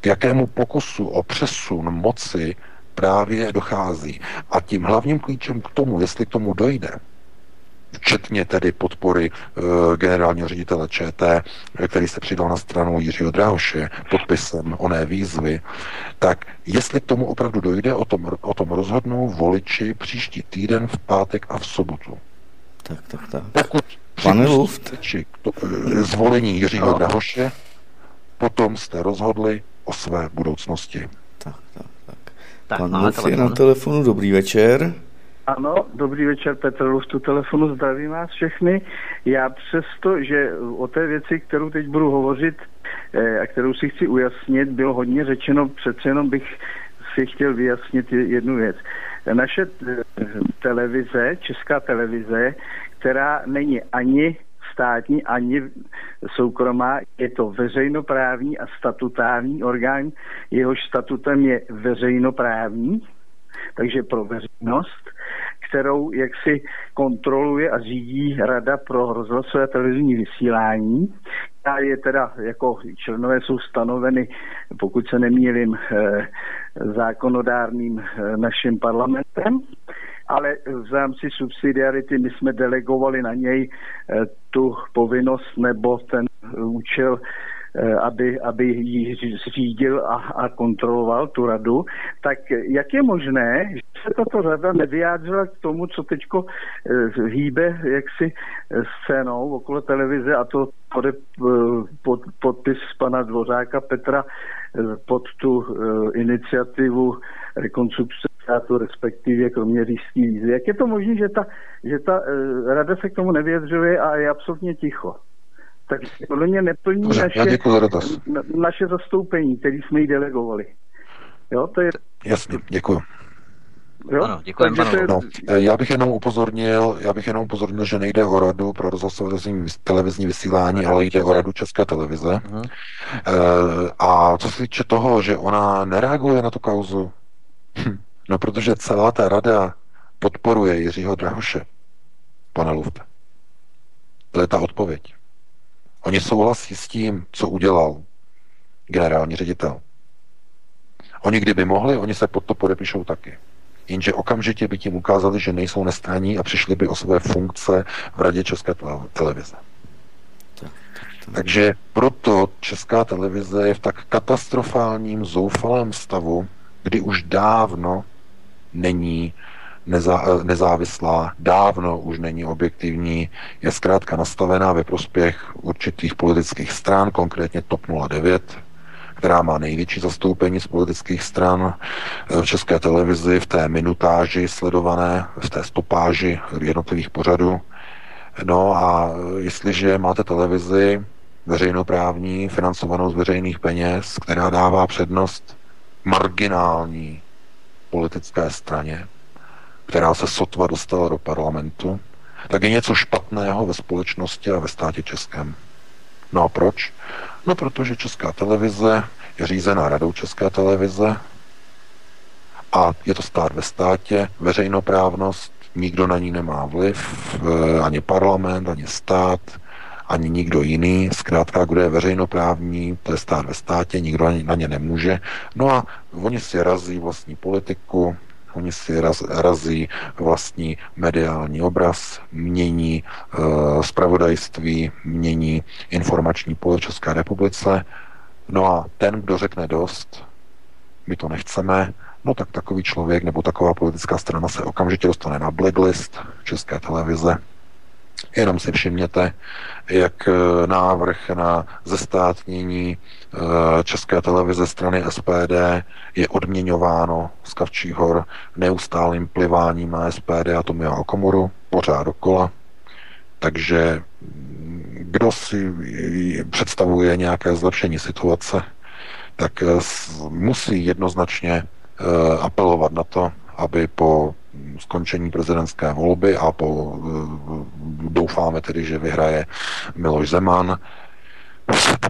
K jakému pokusu o přesun moci právě dochází. A tím hlavním klíčem k tomu, jestli k tomu dojde, včetně tedy podpory uh, generálního ředitele Č T, který se přidal na stranu Jiřího Drahoše podpisem oné výzvy, tak jestli k tomu opravdu dojde, o tom, o tom rozhodnou voliči příští týden v pátek a v sobotu. Tak, tak, tak. Pokud Pane Luft. K to, uh, zvolení Jiřího no. Drahoše, potom jste rozhodli o své budoucnosti. Tak, tak, tak. tak Pan Luf je na telefonu, dobrý večer. Ano, dobrý večer, Petr Luf, tu telefonu, zdravím vás všechny. Já přesto, že o té věci, kterou teď budu hovořit a kterou si chci ujasnit, bylo hodně řečeno, přece jenom bych si chtěl vyjasnit jednu věc. Naše televize, Česká televize, která není ani státní, ani soukromá, je to veřejnoprávní a statutární orgán, jehož statutem je veřejnoprávní, takže pro veřejnost, kterou jaksi kontroluje a řídí Rada pro rozhlasové televizní vysílání. A je teda, jako členové jsou stanoveny, pokud se nemýlím, zákonodárným naším parlamentem, ale v zámci subsidiarity my jsme delegovali na něj tu povinnost nebo ten účel, aby, aby ji řídil a, a kontroloval tu radu, tak jak je možné, že se tato rada nevyjádřila k tomu, co teďko hýbe jaksi scénou okolo televize, a to pod, pod, podpis pana Dvořáka Petra pod tu iniciativu Rekonstrukce státu, respektive kroměřížské výzvy. Jak je to možné, že ta, že ta rada se k tomu nevyjadřuje a je absolutně ticho? Tak podle mě neplní Dobře, naše, na, naše zastoupení, které jsme jí delegovali. Jo, to je... Jasně, děkuji. Jo? Ano, děkuji. Je... No, já bych jenom upozornil, já bych jenom upozornil, že nejde o Radu pro rozhlasové televizní vysílání, ale jde o Radu České televize. Uh-huh. E, a co se týče toho, že ona nereaguje na tu kauzu, hm, no protože celá ta rada podporuje Jiřího Drahoše, pane Lufte. To je ta odpověď. Oni souhlasí s tím, co udělal generální ředitel. Oni kdyby mohli, oni se pod to podepíšou taky. Jenže okamžitě by tím ukázali, že nejsou nestranní a přišli by o své funkce v Radě České televize. Takže proto Česká televize je v tak katastrofálním, zoufalém stavu, kdy už dávno není Nezá, nezávislá, dávno už není objektivní, je zkrátka nastavená ve prospěch určitých politických stran, konkrétně TOP nula devět, která má největší zastoupení z politických stran v České televizi v té minutáži sledované, v té stopáži jednotlivých pořadů. No a jestliže máte televizi veřejnoprávní, financovanou z veřejných peněz, která dává přednost marginální politické straně, která se sotva dostala do parlamentu, tak je něco špatného ve společnosti a ve státě českém. No a proč? No protože Česká televize je řízená Radou České televize a je to stát ve státě, veřejnoprávnost, nikdo na ní nemá vliv, ani parlament, ani stát, ani nikdo jiný, zkrátka, kdo je veřejnoprávní, to je stát ve státě, nikdo na ně nemůže. No a oni si razí vlastní politiku, oni si raz, razí vlastní mediální obraz, mění e, zpravodajství, mění informační pole České republice. No a ten, kdo řekne dost, my to nechceme, no tak takový člověk nebo taková politická strana se okamžitě dostane na blacklist České televize. Jenom si všimněte, jak návrh na zestátnění České televize strany S P D je odměňováno z Kavčí hor neustálým pliváním na S P D a Tomia Okamuru pořád dokola. Takže kdo si představuje nějaké zlepšení situace, tak musí jednoznačně apelovat na to, aby po skončení prezidentské volby a po, doufáme tedy, že vyhraje Miloš Zeman,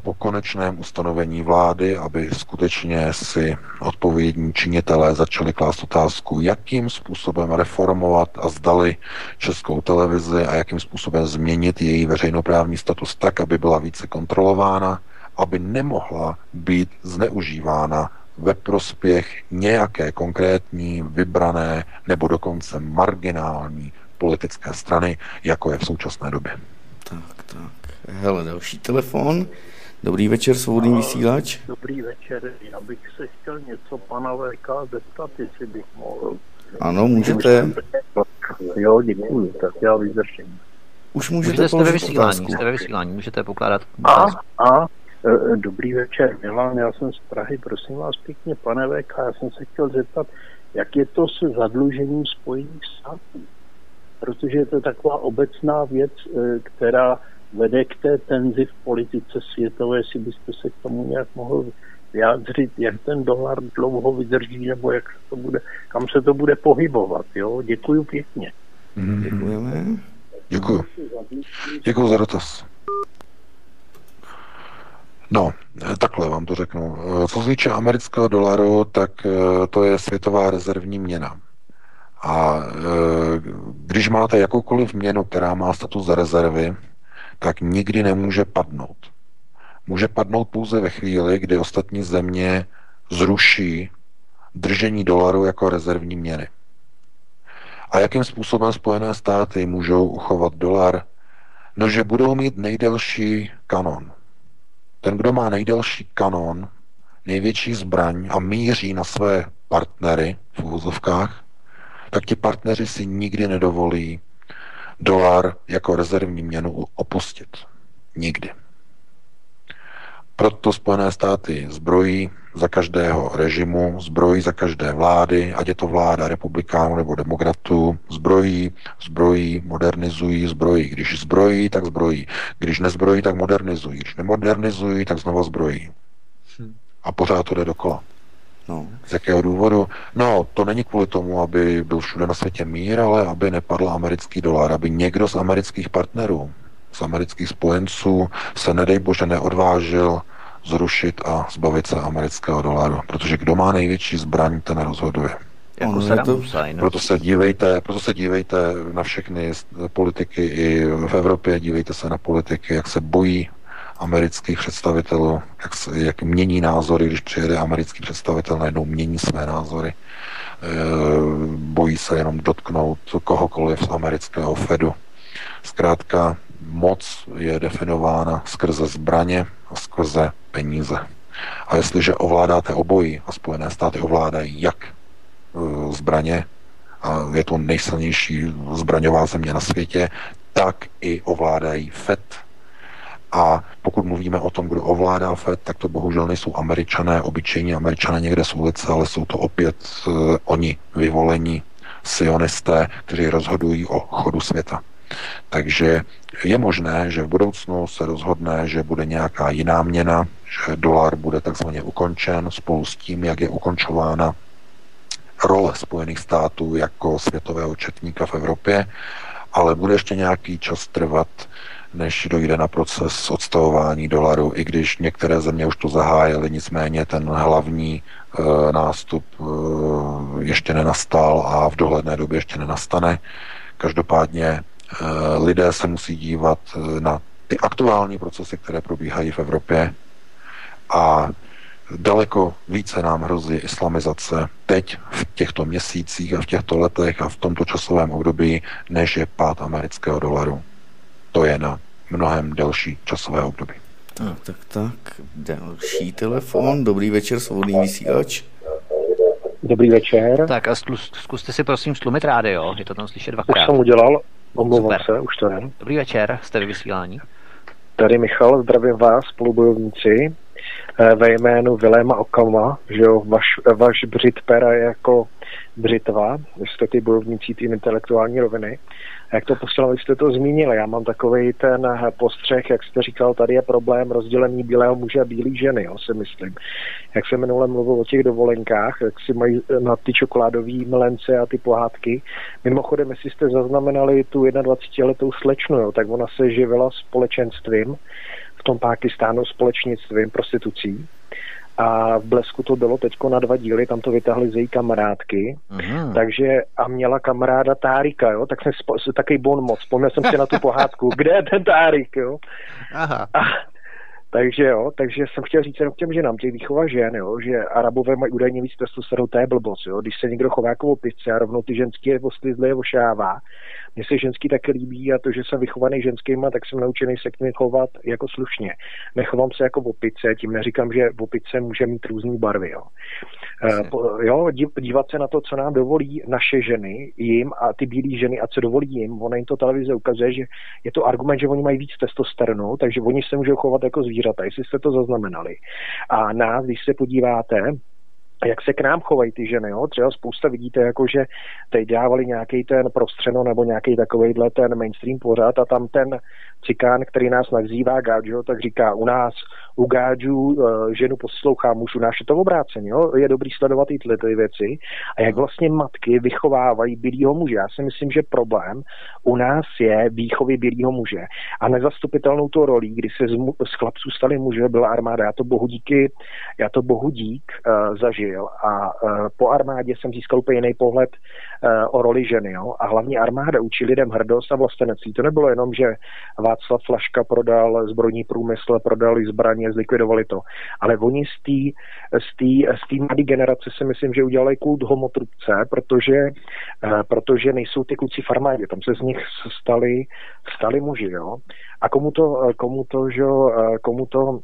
po konečném ustanovení vlády, aby skutečně si odpovědní činitelé začali klást otázku, jakým způsobem reformovat a zdali Českou televizi a jakým způsobem změnit její veřejnoprávní status tak, aby byla více kontrolována, aby nemohla být zneužívána ve prospěch nějaké konkrétní, vybrané nebo dokonce marginální politické strany, jako je v současné době. Tak, tak. Hele, další telefon. Dobrý večer, svobodný vysílač. Dobrý večer. Já bych se chtěl něco pana V K zeptat, jestli bych mohl. Ano, můžete. Jo, děkuji, tak já vydržím. Už můžete, můžete položit otázku. Jste ve vysílání, můžete pokládat. A, a Dobrý večer, Milan, já jsem z Prahy, prosím vás pěkně, pane Veka, já jsem se chtěl zeptat, jak je to se zadlužením Spojených států, protože je to taková obecná věc, která vede k té tenzi v politice světové, jestli byste se k tomu nějak mohl vyjádřit, jak ten dolar dlouho vydrží, nebo jak se to bude, kam se to bude pohybovat, jo? Děkuju pěkně. Mm-hmm. Děkujeme. Děkuju. Děkuju za dotaz. No, takhle vám to řeknu. Co se týče amerického dolaru, tak to je světová rezervní měna. A když máte jakoukoliv měnu, která má status rezervy, tak nikdy nemůže padnout. Může padnout pouze ve chvíli, kdy ostatní země zruší držení dolaru jako rezervní měny. A jakým způsobem Spojené státy můžou uchovat dolar? No, že budou mít nejdelší kanon. Ten, kdo má nejdelší kanon, největší zbraň a míří na své partnery v uvozovkách, tak ti partneři si nikdy nedovolí dolar jako rezervní měnu opustit. Nikdy. Proto Spojené státy zbrojí za každého režimu, zbrojí za každé vlády, ať je to vláda republikánů nebo demokratů, zbrojí, zbrojí, modernizují, zbrojí. Když zbrojí, tak zbrojí. Když nezbrojí, tak modernizují. Když nemodernizují, tak znova zbrojí. A pořád to jde dokola. No. Z jakého důvodu? No, to není kvůli tomu, aby byl všude na světě mír, ale aby nepadl americký dolar, aby někdo z amerických partnerů, z amerických spojenců se, nedej bože, neodvážil zrušit a zbavit se amerického dolaru. Protože kdo má největší zbraň, ten rozhoduje. Jako se to... Proto se dívejte, proto se dívejte na všechny politiky i v Evropě, dívejte se na politiky, jak se bojí amerických představitelů, jak, se, jak mění názory, když přijede americký představitel, najednou mění své názory. E, bojí se jenom dotknout kohokoliv z amerického Fedu. Zkrátka, moc je definována skrze zbraně a skrze peníze. A jestliže ovládáte obojí, a Spojené státy ovládají jak zbraně, a je to nejsilnější zbraňová země na světě, tak i ovládají F E D. A pokud mluvíme o tom, kdo ovládá F E D, tak to bohužel nejsou Američané, obyčejní Američané někde z ulice, ale jsou to opět uh, oni vyvolení sionisté, kteří rozhodují o chodu světa. Takže je možné, že v budoucnu se rozhodne, že bude nějaká jiná měna, že dolar bude takzvaně ukončen spolu s tím, jak je ukončována role Spojených států jako světového četníka v Evropě, ale bude ještě nějaký čas trvat, než dojde na proces odstavování dolaru, i když některé země už to zahájily, nicméně ten hlavní e, nástup e, ještě nenastal a v dohledné době ještě nenastane. Každopádně lidé se musí dívat na ty aktuální procesy, které probíhají v Evropě, a daleko více nám hrozí islamizace teď v těchto měsících a v těchto letech a v tomto časovém období, než je pád amerického dolaru. To je na mnohem delší časové období. Tak, tak, tak. Další telefon. Dobrý večer, Svobodný vysílač. Dobrý večer. Tak a zkuste si prosím slumit rádio, je to tam slyšet dvakrát. Už jsem udělal. Omlouvám se, už to ne. Dobrý večer, jste ve vysílání. Tady Michal, zdravím vás, spolubojovníci, ve jménu Viléma Okama, že jo, vaš, vaš břit pera je jako břitva, jste ty bojovníci ty intelektuální roviny. Jak to posílali, jste to zmínili, já mám takovej ten postřeh, jak jste říkal, tady je problém rozdělení bílého muže a bílý ženy, jo, si myslím. Jak se minule mluvil o těch dovolenkách, jak si mají na ty čokoládový mlence a ty pohádky. Mimochodem, jestli jste zaznamenali tu jednadvacetiletou slečnu, jo, tak ona se živila společenstvím, v tom Pákistánu společnictvím prostitucí. A v Blesku to bylo teďko na dva díly, tam to vytáhli ze její kamarádky. Aha. Takže a měla kamaráda Tárika, jo, tak jsem spo- takový bon moc, vzpomněl jsem si na tu pohádku, kde je ten Tárik, jo. Aha. A, takže jo, takže jsem chtěl říct jenom k těm ženám, těch výchova žen, jo, že Arabové mají údajně víc testosteronu, to je blbost, jo, když se někdo chová jako opice a rovnou ty ženské posklizly je ošává, Mně se ženský taky líbí a to, že jsem vychovaný ženskýma, tak jsem naučený se k nim chovat jako slušně. Nechovám se jako opice, tím neříkám, že opice může mít různý barvy. Jo. Uh, jo, dívat se na to, co nám dovolí naše ženy, jim a ty bílé ženy a co dovolí jim. Ona jim to televize ukazuje, že je to argument, že oni mají víc testosteronu, takže oni se můžou chovat jako zvířata, jestli jste to zaznamenali. A nás, když se podíváte, jak se k nám chovají ty ženy, jo? Třeba spousta vidíte, jako že teď dávali nějaký ten Prostřeno nebo nějaký takovejhle ten mainstream pořád a tam ten cikán, který nás nazývá gádžo, tak říká u nás, u gádžů ženu poslouchá muž, u nás je to obráceně, jo? Je dobrý sledovat i tyhle ty věci a jak vlastně matky vychovávají bílýho muže. Já si myslím, že problém u nás je výchovy bílýho muže a nezastupitelnou to rolí, kdy se z, mu, z chlapců stali muže, byla armáda. Já to bohu díky, já to bohu dík uh, zažil. A uh, po armádě jsem získal úplně jiný pohled uh, o roli ženy. Jo? A hlavně armáda učí lidem hrdost a vlastenectví. To nebylo jenom, že Václav Flaška prodal zbrojní průmysl, prodali zbraně, zlikvidovali to. Ale oni z té mladé generace si myslím, že udělali kult homotrubce, protože, uh, protože nejsou ty kluci v armádě. Tam se z nich stali, stali muži. Jo? A komu to, komu to, že, komu to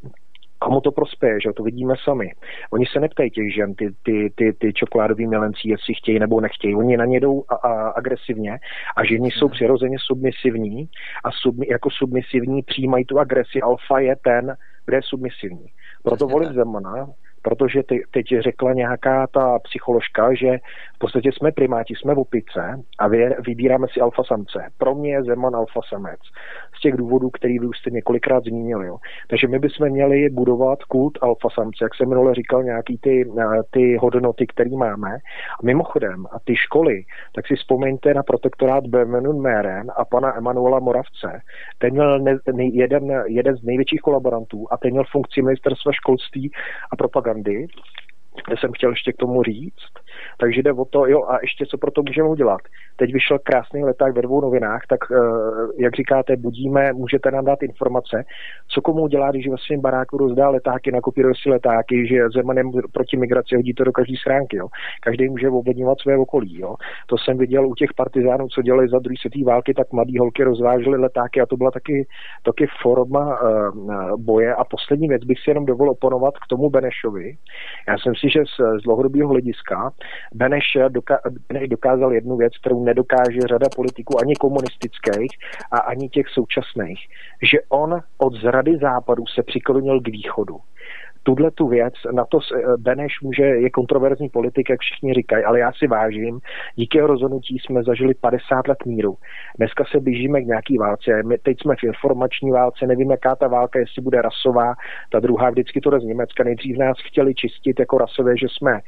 komu to prospěje, že to vidíme sami. Oni se neptají těch žen, ty, ty, ty, ty čokoládový milenci, jestli chtějí nebo nechtějí. Oni na ně jdou a, a, agresivně a ženy jsou přirozeně submisivní a sub, jako submisivní přijímají tu agresi. Alfa je ten, kde je submisivní. Proto volím Zemana, protože te, teď řekla nějaká ta psycholožka, že v podstatě jsme primáti, jsme v opice a vy, vybíráme si alfa samce. Pro mě je Zeman alfa samec. Z těch důvodů, který vy už jste několikrát zmínili. Jo. Takže my bychom měli budovat kult alfa samce, jak jsem minule říkal, nějaký ty, ty hodnoty, které máme. A mimochodem, a ty školy, tak si vzpomeňte na protektorát Benvenun Meren a pana Emanuela Moravce. Ten měl ne, ne, jeden, jeden z největších kolaborantů a ten měl funkci ministerstva školství a propagandy. Kde jsem chtěl ještě k tomu říct. Takže jde o to, jo, a ještě co pro to můžeme udělat. Teď vyšel krásný leták ve dvou novinách, tak jak říkáte, budíme, můžete nám dát informace, co komu udělá, když ve svém baráku rozdá letáky, nakopíruje si letáky, že Zemanem proti migraci hodí to do každé schránky. Jo. Každý může ovlivňovat své okolí. Jo. To jsem viděl u těch partizánů, co dělali za druhé světové války, tak mladí holky rozvážely letáky a to byla taky, taky forma uh, boje. A poslední věc bych si jenom dovolil oponovat k tomu Benešovi. Já jsem si, že z, z dlouhodobého hlediska Beneš doka- dokázal jednu věc, kterou nedokáže řada politiků ani komunistických a ani těch současných, že on od zrady západu se přiklonil k východu. Tuhle tu věc, na to Beneš může, je kontroverzní politik, jak všichni říkají, ale já si vážím, díky jeho rozhodnutí jsme zažili padesát let míru. Dneska se blížíme k nějaký válce, my teď jsme v informační válce, nevím, jaká ta válka, jestli bude rasová, ta druhá, vždycky to jde z Německa, nejdřív nás chtěli čistit jako rasové, že jsme,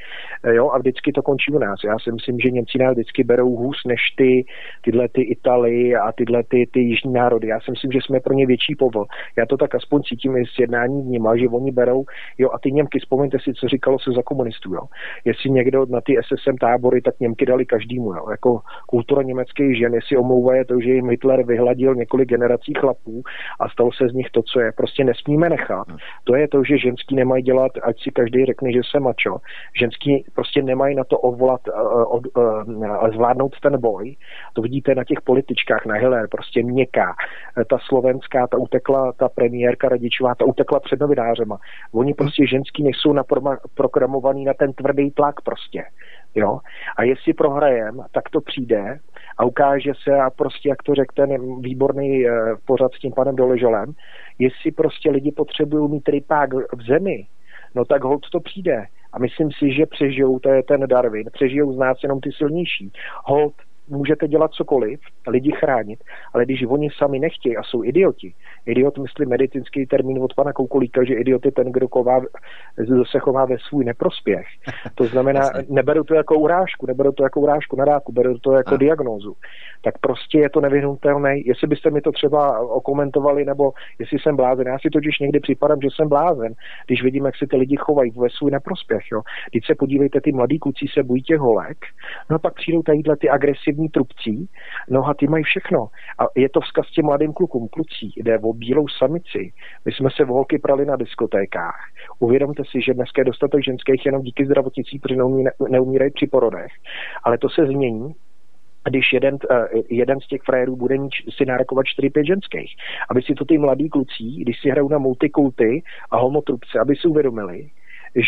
jo, a vždycky to končí u nás. Já si myslím, že Němci nás vždycky berou hůř než ty, tyhle ty Italii a tyhle ty, ty jižní národy. Já si myslím, že jsme pro ně větší povol. Já to tak aspoň cítím i z jednání s nimi, že oni berou. Jo, a ty Němky, vzpomeňte si, co říkalo se za komunistů, jo. Jestli někdo na ty S S M tábory, tak Němky dali každému, jo. Jako kultura německých žen si omlouvá je to, že jim Hitler vyhladil několik generací chlapů a stalo se z nich to, co je. Prostě nesmíme nechat. To je to, že ženský nemají dělat, ať si každý řekne, že se mačo. Ženský prostě nemají na to ovlat, od, zvládnout ten boj. To vidíte na těch političkách, na Hiller, prostě měkká. Ta slovenská, ta utekla, ta premiérka Radičová, ta utekla před novinářema. Oni prostě ženský nejsou naproma- programovaný na ten tvrdý tlak prostě, jo. A jestli prohrajem, tak to přijde a ukáže se a prostě, jak to řekl ten výborný eh, pořad s tím panem Doleželem, jestli prostě lidi potřebují mít rypák v zemi, no tak holt to přijde. A myslím si, že přežijou, to je ten Darwin, přežijou z nás jenom ty silnější. Holt můžete dělat cokoliv, lidi chránit, ale když oni sami nechtějí a jsou idioti, idiot myslí medicínský termín od pana Koukolíka, že idiot je ten, kdo ková, se chová ve svůj neprospěch. To znamená, neberu to jako urážku, neberu to jako urážku na dálku, beru to jako a. diagnózu. Tak prostě je to nevyhnutelné. Jestli byste mi to třeba okomentovali, nebo jestli jsem blázen. Já si totiž někdy připadám, že jsem blázen, když vidím, jak se ty lidi chovají ve svůj neprospěch. Jo. Když se podívejte, ty mladí kluci se bojí těch holek, no a pak přijdou tadyhle ty agresivní trubcí, no a ty mají všechno. A je to vzkaz těm mladým klukům, kluci, jde o bílou samici. My jsme se volky prali na diskotékách. Uvědomte si, že dneska je dostatek ženských jenom díky zdravotnictví, protože neumírají při porodech. Ale to se změní. když jeden, jeden z těch frérů bude mít si nárokovat čtyři pět ženských. Aby si to ty mladí kluci, když si hrajou na multikulty a homotrubce, aby si uvědomili,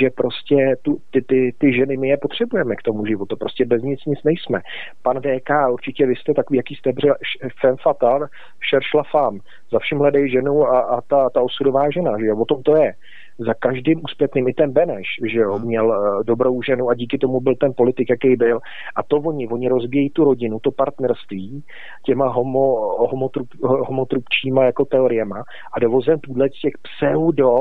že prostě tu, ty, ty, ty ženy my je potřebujeme k tomu životu, prostě bez nic nic nejsme. Pan V K, určitě vy jste takový, jaký jste bře, femme fatale, šeršla fám, za vším hledej ženu a, a ta, ta osudová žena, že jo, o tom to je. Za každým úspěšným, i ten Beneš, že jo, měl uh, dobrou ženu a díky tomu byl ten politik, jaký byl. A to oni, oni rozbíjí tu rodinu, to partnerství těma homo, homotrup, homotrupčíma jako teoriema a dovozem tuhle těch pseudo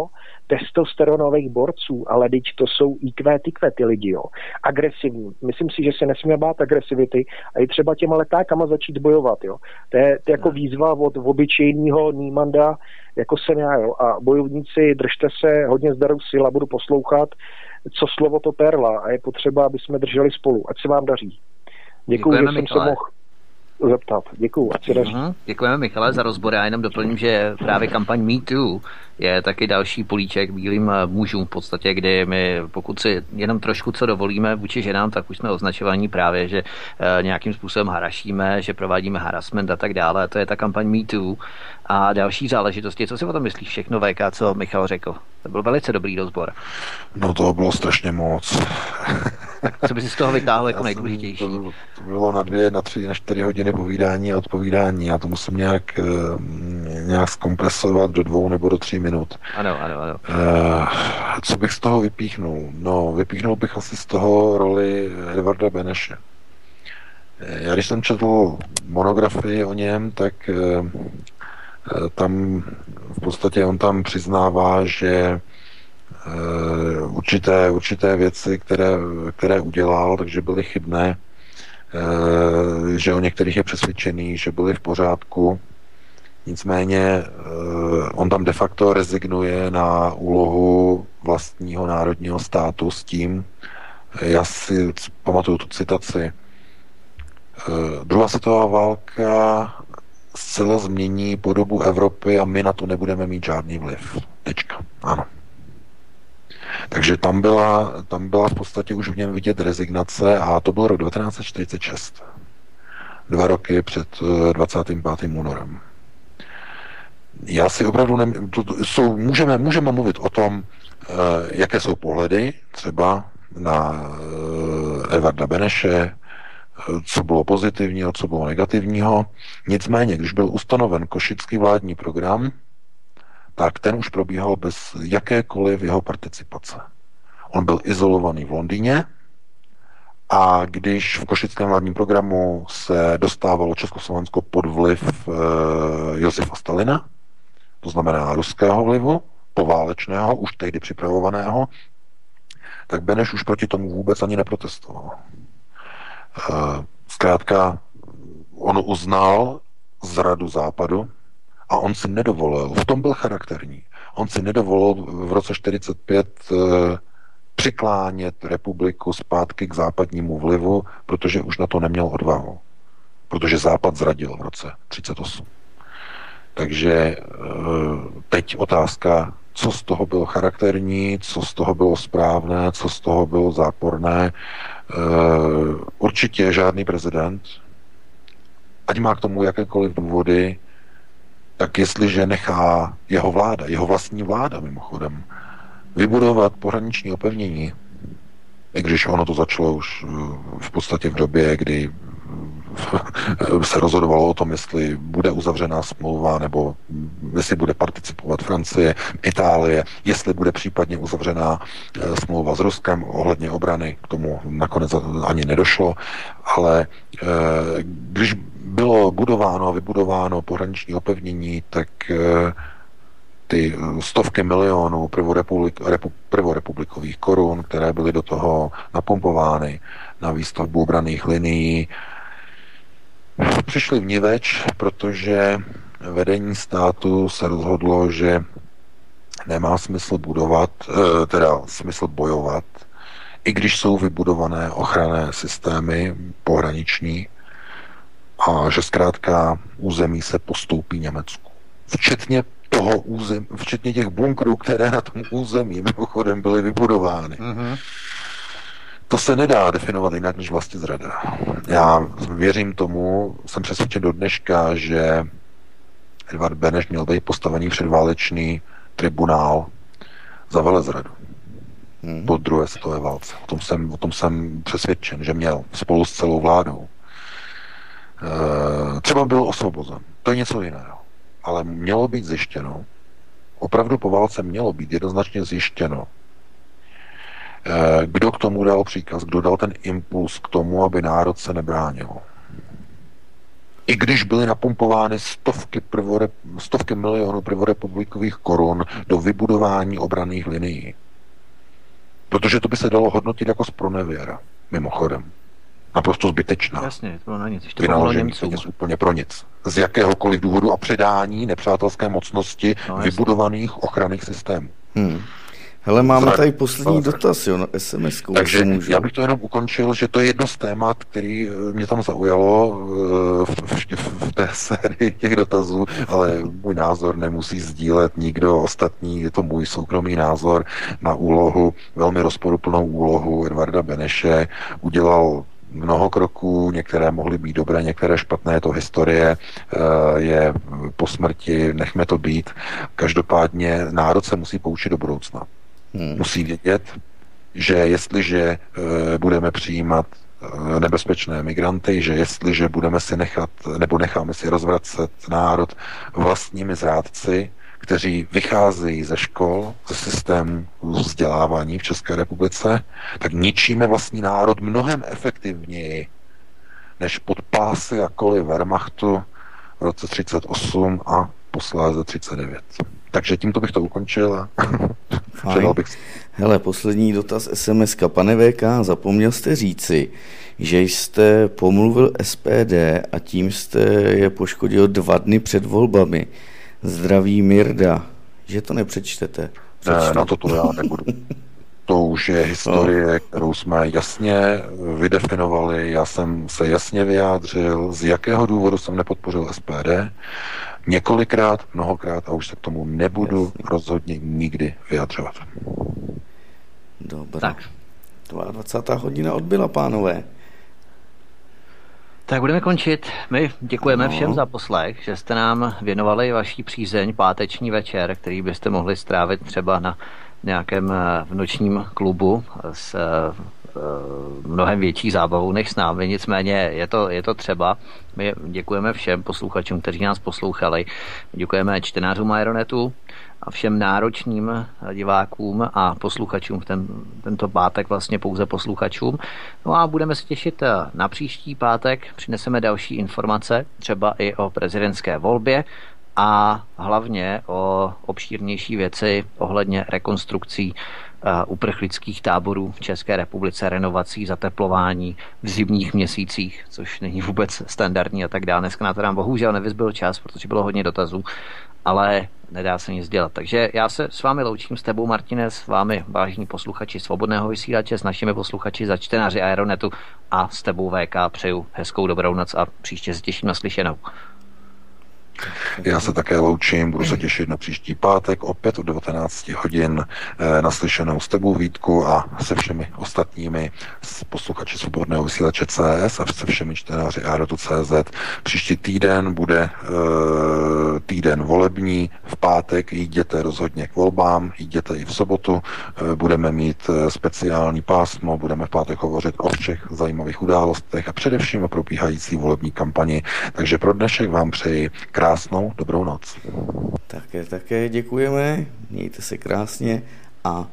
testosteronových borců, ale teď to jsou I Q, tykve ty lidi, jo. Agresivní. Myslím si, že se nesmí bát agresivity a i třeba těma letákama začít bojovat, jo. To je, to je jako výzva od obyčejného nímanda, jako jsem já, jo. A bojovníci, držte se, hodně zdarů sil a budu poslouchat, co slovo to perla a je potřeba, aby jsme drželi spolu. Ať se vám daří. Děkuju, Děkujeme, že jsem Michale. se mohl zeptat. Děkuju, ať se daří. Uhum. Děkujeme, Michale, za rozbor. Já jenom doplním, že právě kampaň Me Too je taky další políček bílým mužům v podstatě, kdy my, pokud si jenom trošku co dovolíme vůči ženám, tak už jsme označováni právě, že nějakým způsobem harašíme, že provádíme harassment a tak dále. To je ta kampaň Me Too a další záležitosti. Co si o tom myslíš všechno, V K, co Michal řekl? To byl velice dobrý rozbor. No to bylo strašně moc. Tak co by si z toho vytáhl jako nejdůležitější? To, to bylo na dvě, na tři, na čtyři hodiny povídání a odpovídání. Já to musím nějak, nějak zkompresovat do dvou nebo do tří minut. Ano, ano, ano. Co bych z toho vypíchnul? No, vypíchnul bych asi z toho roli Edvarda Beneše. Já když jsem četl monografii o něm, tak tam v podstatě on tam přiznává, že určité, určité věci, které, které udělal, takže byly chybné, že o některých je přesvědčený, že byly v pořádku. Nicméně on tam de facto rezignuje na úlohu vlastního národního státu s tím, já si pamatuju tu citaci, druhá světová válka zcela změní podobu Evropy a my na to nebudeme mít žádný vliv. Tečka. Ano. Takže tam byla, tam byla v podstatě už v něm vidět rezignace a to byl rok devatenáct set čtyřicet šest. Dva roky před dvacátým pátým únorem. Já si opravdu ne, to, to, jsou, můžeme, můžeme mluvit o tom, eh, jaké jsou pohledy třeba na eh, Edvarda Beneše, eh, co bylo pozitivního, co bylo negativního. Nicméně, když byl ustanoven košický vládní program, tak ten už probíhal bez jakékoliv jeho participace. On byl izolovaný v Londýně a když v košickém vládním programu se dostávalo Československo pod vliv eh, Josefa Stalina, to znamená ruského vlivu, poválečného, už tehdy připravovaného, tak Beneš už proti tomu vůbec ani neprotestoval. Eh, zkrátka, on uznal zradu Západu, a on si nedovolil, v tom byl charakterní, on si nedovolil v roce čtyřicet pět e, přiklánět republiku zpátky k západnímu vlivu, protože už na to neměl odvahu. Protože Západ zradil v roce třicet osm. Takže e, teď otázka, co z toho bylo charakterní, co z toho bylo správné, co z toho bylo záporné. E, určitě žádný prezident, ať má k tomu jakékoliv důvody, tak jestliže nechá jeho vláda, jeho vlastní vláda mimochodem, vybudovat pohraniční opevnění, i když ono to začalo už v podstatě v době, kdy se rozhodovalo o tom, jestli bude uzavřená smlouva, nebo jestli bude participovat Francie, Itálie, jestli bude případně uzavřená smlouva s Ruskem ohledně obrany, k tomu nakonec ani nedošlo, ale když bylo budováno a vybudováno pohraniční opevnění, tak ty stovky milionů prvorepublik, repu, prvorepublikových korun, které byly do toho napumpovány na výstavbu obranných linií, přišli vniveč, protože vedení státu se rozhodlo, že nemá smysl budovat, teda smysl bojovat, i když jsou vybudované ochranné systémy pohraniční a že zkrátka území se postoupí Německu. Včetně toho území, včetně těch bunkrů, které na tom území mimochodem byly vybudovány. Mm-hmm. To se nedá definovat jinak než vlastně zrada. Já věřím tomu, jsem přesvědčen do dneška, že Edvard Beneš měl být postavený předválečný tribunál za velezradu. Hmm. Po druhé světové válce. O tom, jsem, o tom jsem přesvědčen, že měl spolu s celou vládou. E, třeba byl osvobozen. To je něco jiného. Ale mělo být zjištěno, opravdu po válce mělo být jednoznačně zjištěno, kdo k tomu dal příkaz, kdo dal ten impuls k tomu, aby národ se nebránil. I když byly napumpovány stovky, prvore, stovky milionů prvorepublikových korun do vybudování obranných linií. Protože to by se dalo hodnotit jako spronevěra, mimochodem. Naprosto zbytečná. Jasně, to na nic. Ještě vynaložení peněz úplně pro nic. Z jakéhokoliv důvodu a předání nepřátelské mocnosti no, vybudovaných ochranných systémů. Hmm. Hele, máme tady poslední dotaz, jo, na es em esku. Takže já bych to jenom ukončil, že to je jedno z témat, který mě tam zaujalo v, v, v té sérii těch dotazů, ale můj názor nemusí sdílet nikdo ostatní, je to můj soukromý názor na úlohu, velmi rozporuplnou úlohu Edvarda Beneše. Udělal mnoho kroků, některé mohly být dobré, některé špatné, to historie je po smrti, nechme to být. Každopádně národ se musí poučit do budoucna. Hmm. Musí vědět, že jestliže e, budeme přijímat e, nebezpečné migranty, že jestliže budeme si nechat, nebo necháme si rozvracet národ vlastními zrádci, kteří vycházejí ze škol, ze systému vzdělávání v České republice, tak ničíme vlastní národ mnohem efektivněji, než pod pásy a koly Wehrmachtu v roce třicet osm a posléze třicet devět. Takže tímto bych to ukončil. Předal bych si. Hele, poslední dotaz es em eska. Pane vé ká, zapomněl jste říci, že jste pomluvil es pé dé a tím jste je poškodil dva dny před volbami. Zdraví Mirda. Že to nepřečtete? Přečtete. Ne, na to to já nebudu. To už je historie, kterou jsme jasně vydefinovali. Já jsem se jasně vyjádřil, z jakého důvodu jsem nepodpořil es pé dé. Několikrát, mnohokrát a už se k tomu nebudu jasně. rozhodně nikdy vyjadřovat. Dobrá. Tak. dvacátá druhá hodina odbyla, pánové. Tak budeme končit. My děkujeme no. všem za poslech, že jste nám věnovali vaší přízeň páteční večer, který byste mohli strávit třeba na nějakém v nočním klubu s mnohem větší zábavou než s námi, nicméně je to, je to třeba. My děkujeme všem posluchačům, kteří nás poslouchali, děkujeme čtenářům Aeronetu a všem náročným divákům a posluchačům v ten, tento pátek vlastně pouze posluchačům. No a budeme se těšit na příští pátek, přineseme další informace, třeba i o prezidentské volbě a hlavně o obšírnější věci ohledně rekonstrukcí uprchlických táborů v České republice, renovací, zateplování v zimních měsících, což není vůbec standardní a tak dále. Dneska na to nám bohužel nevyzbyl čas, protože bylo hodně dotazů, ale nedá se nic dělat. Takže já se s vámi loučím, s tebou, Martine, s vámi, vážní posluchači Svobodného vysílače, s našimi posluchači za čtenáři Aeronetu a s tebou vé ká přeju hezkou dobrou noc a příště se těším na slyšenou. Já se také loučím, budu se těšit na příští pátek opět od devatenáct hodin naslyšenou s tebou, Vítku, a se všemi ostatními posluchači Svobodného vysílače C S a se všemi čtenáři Aeronetu tečka cé zet. Příští týden bude e, týden volební, v pátek jděte rozhodně k volbám, jděte i v sobotu, e, budeme mít speciální pásmo, budeme v pátek hovořit o všech zajímavých událostech a především o probíhající volební kampani. Takže pro dnešek vám přeji krásný Krásnou dobrou noc. Také, také děkujeme, mějte se krásně a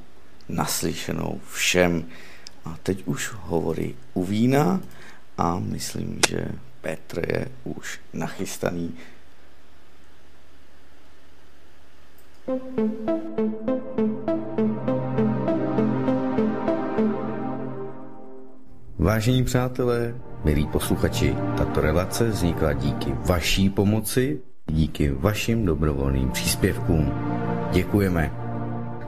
naslyšenou všem. A teď už hovory u vína a myslím, že Petr je už nachystaný. Vážení přátelé, milí posluchači, tato relace vznikla díky vaší pomoci, díky vašim dobrovolným příspěvkům. Děkujeme.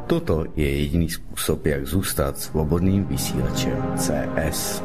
Toto je jediný způsob, jak zůstat svobodným vysílačem C S.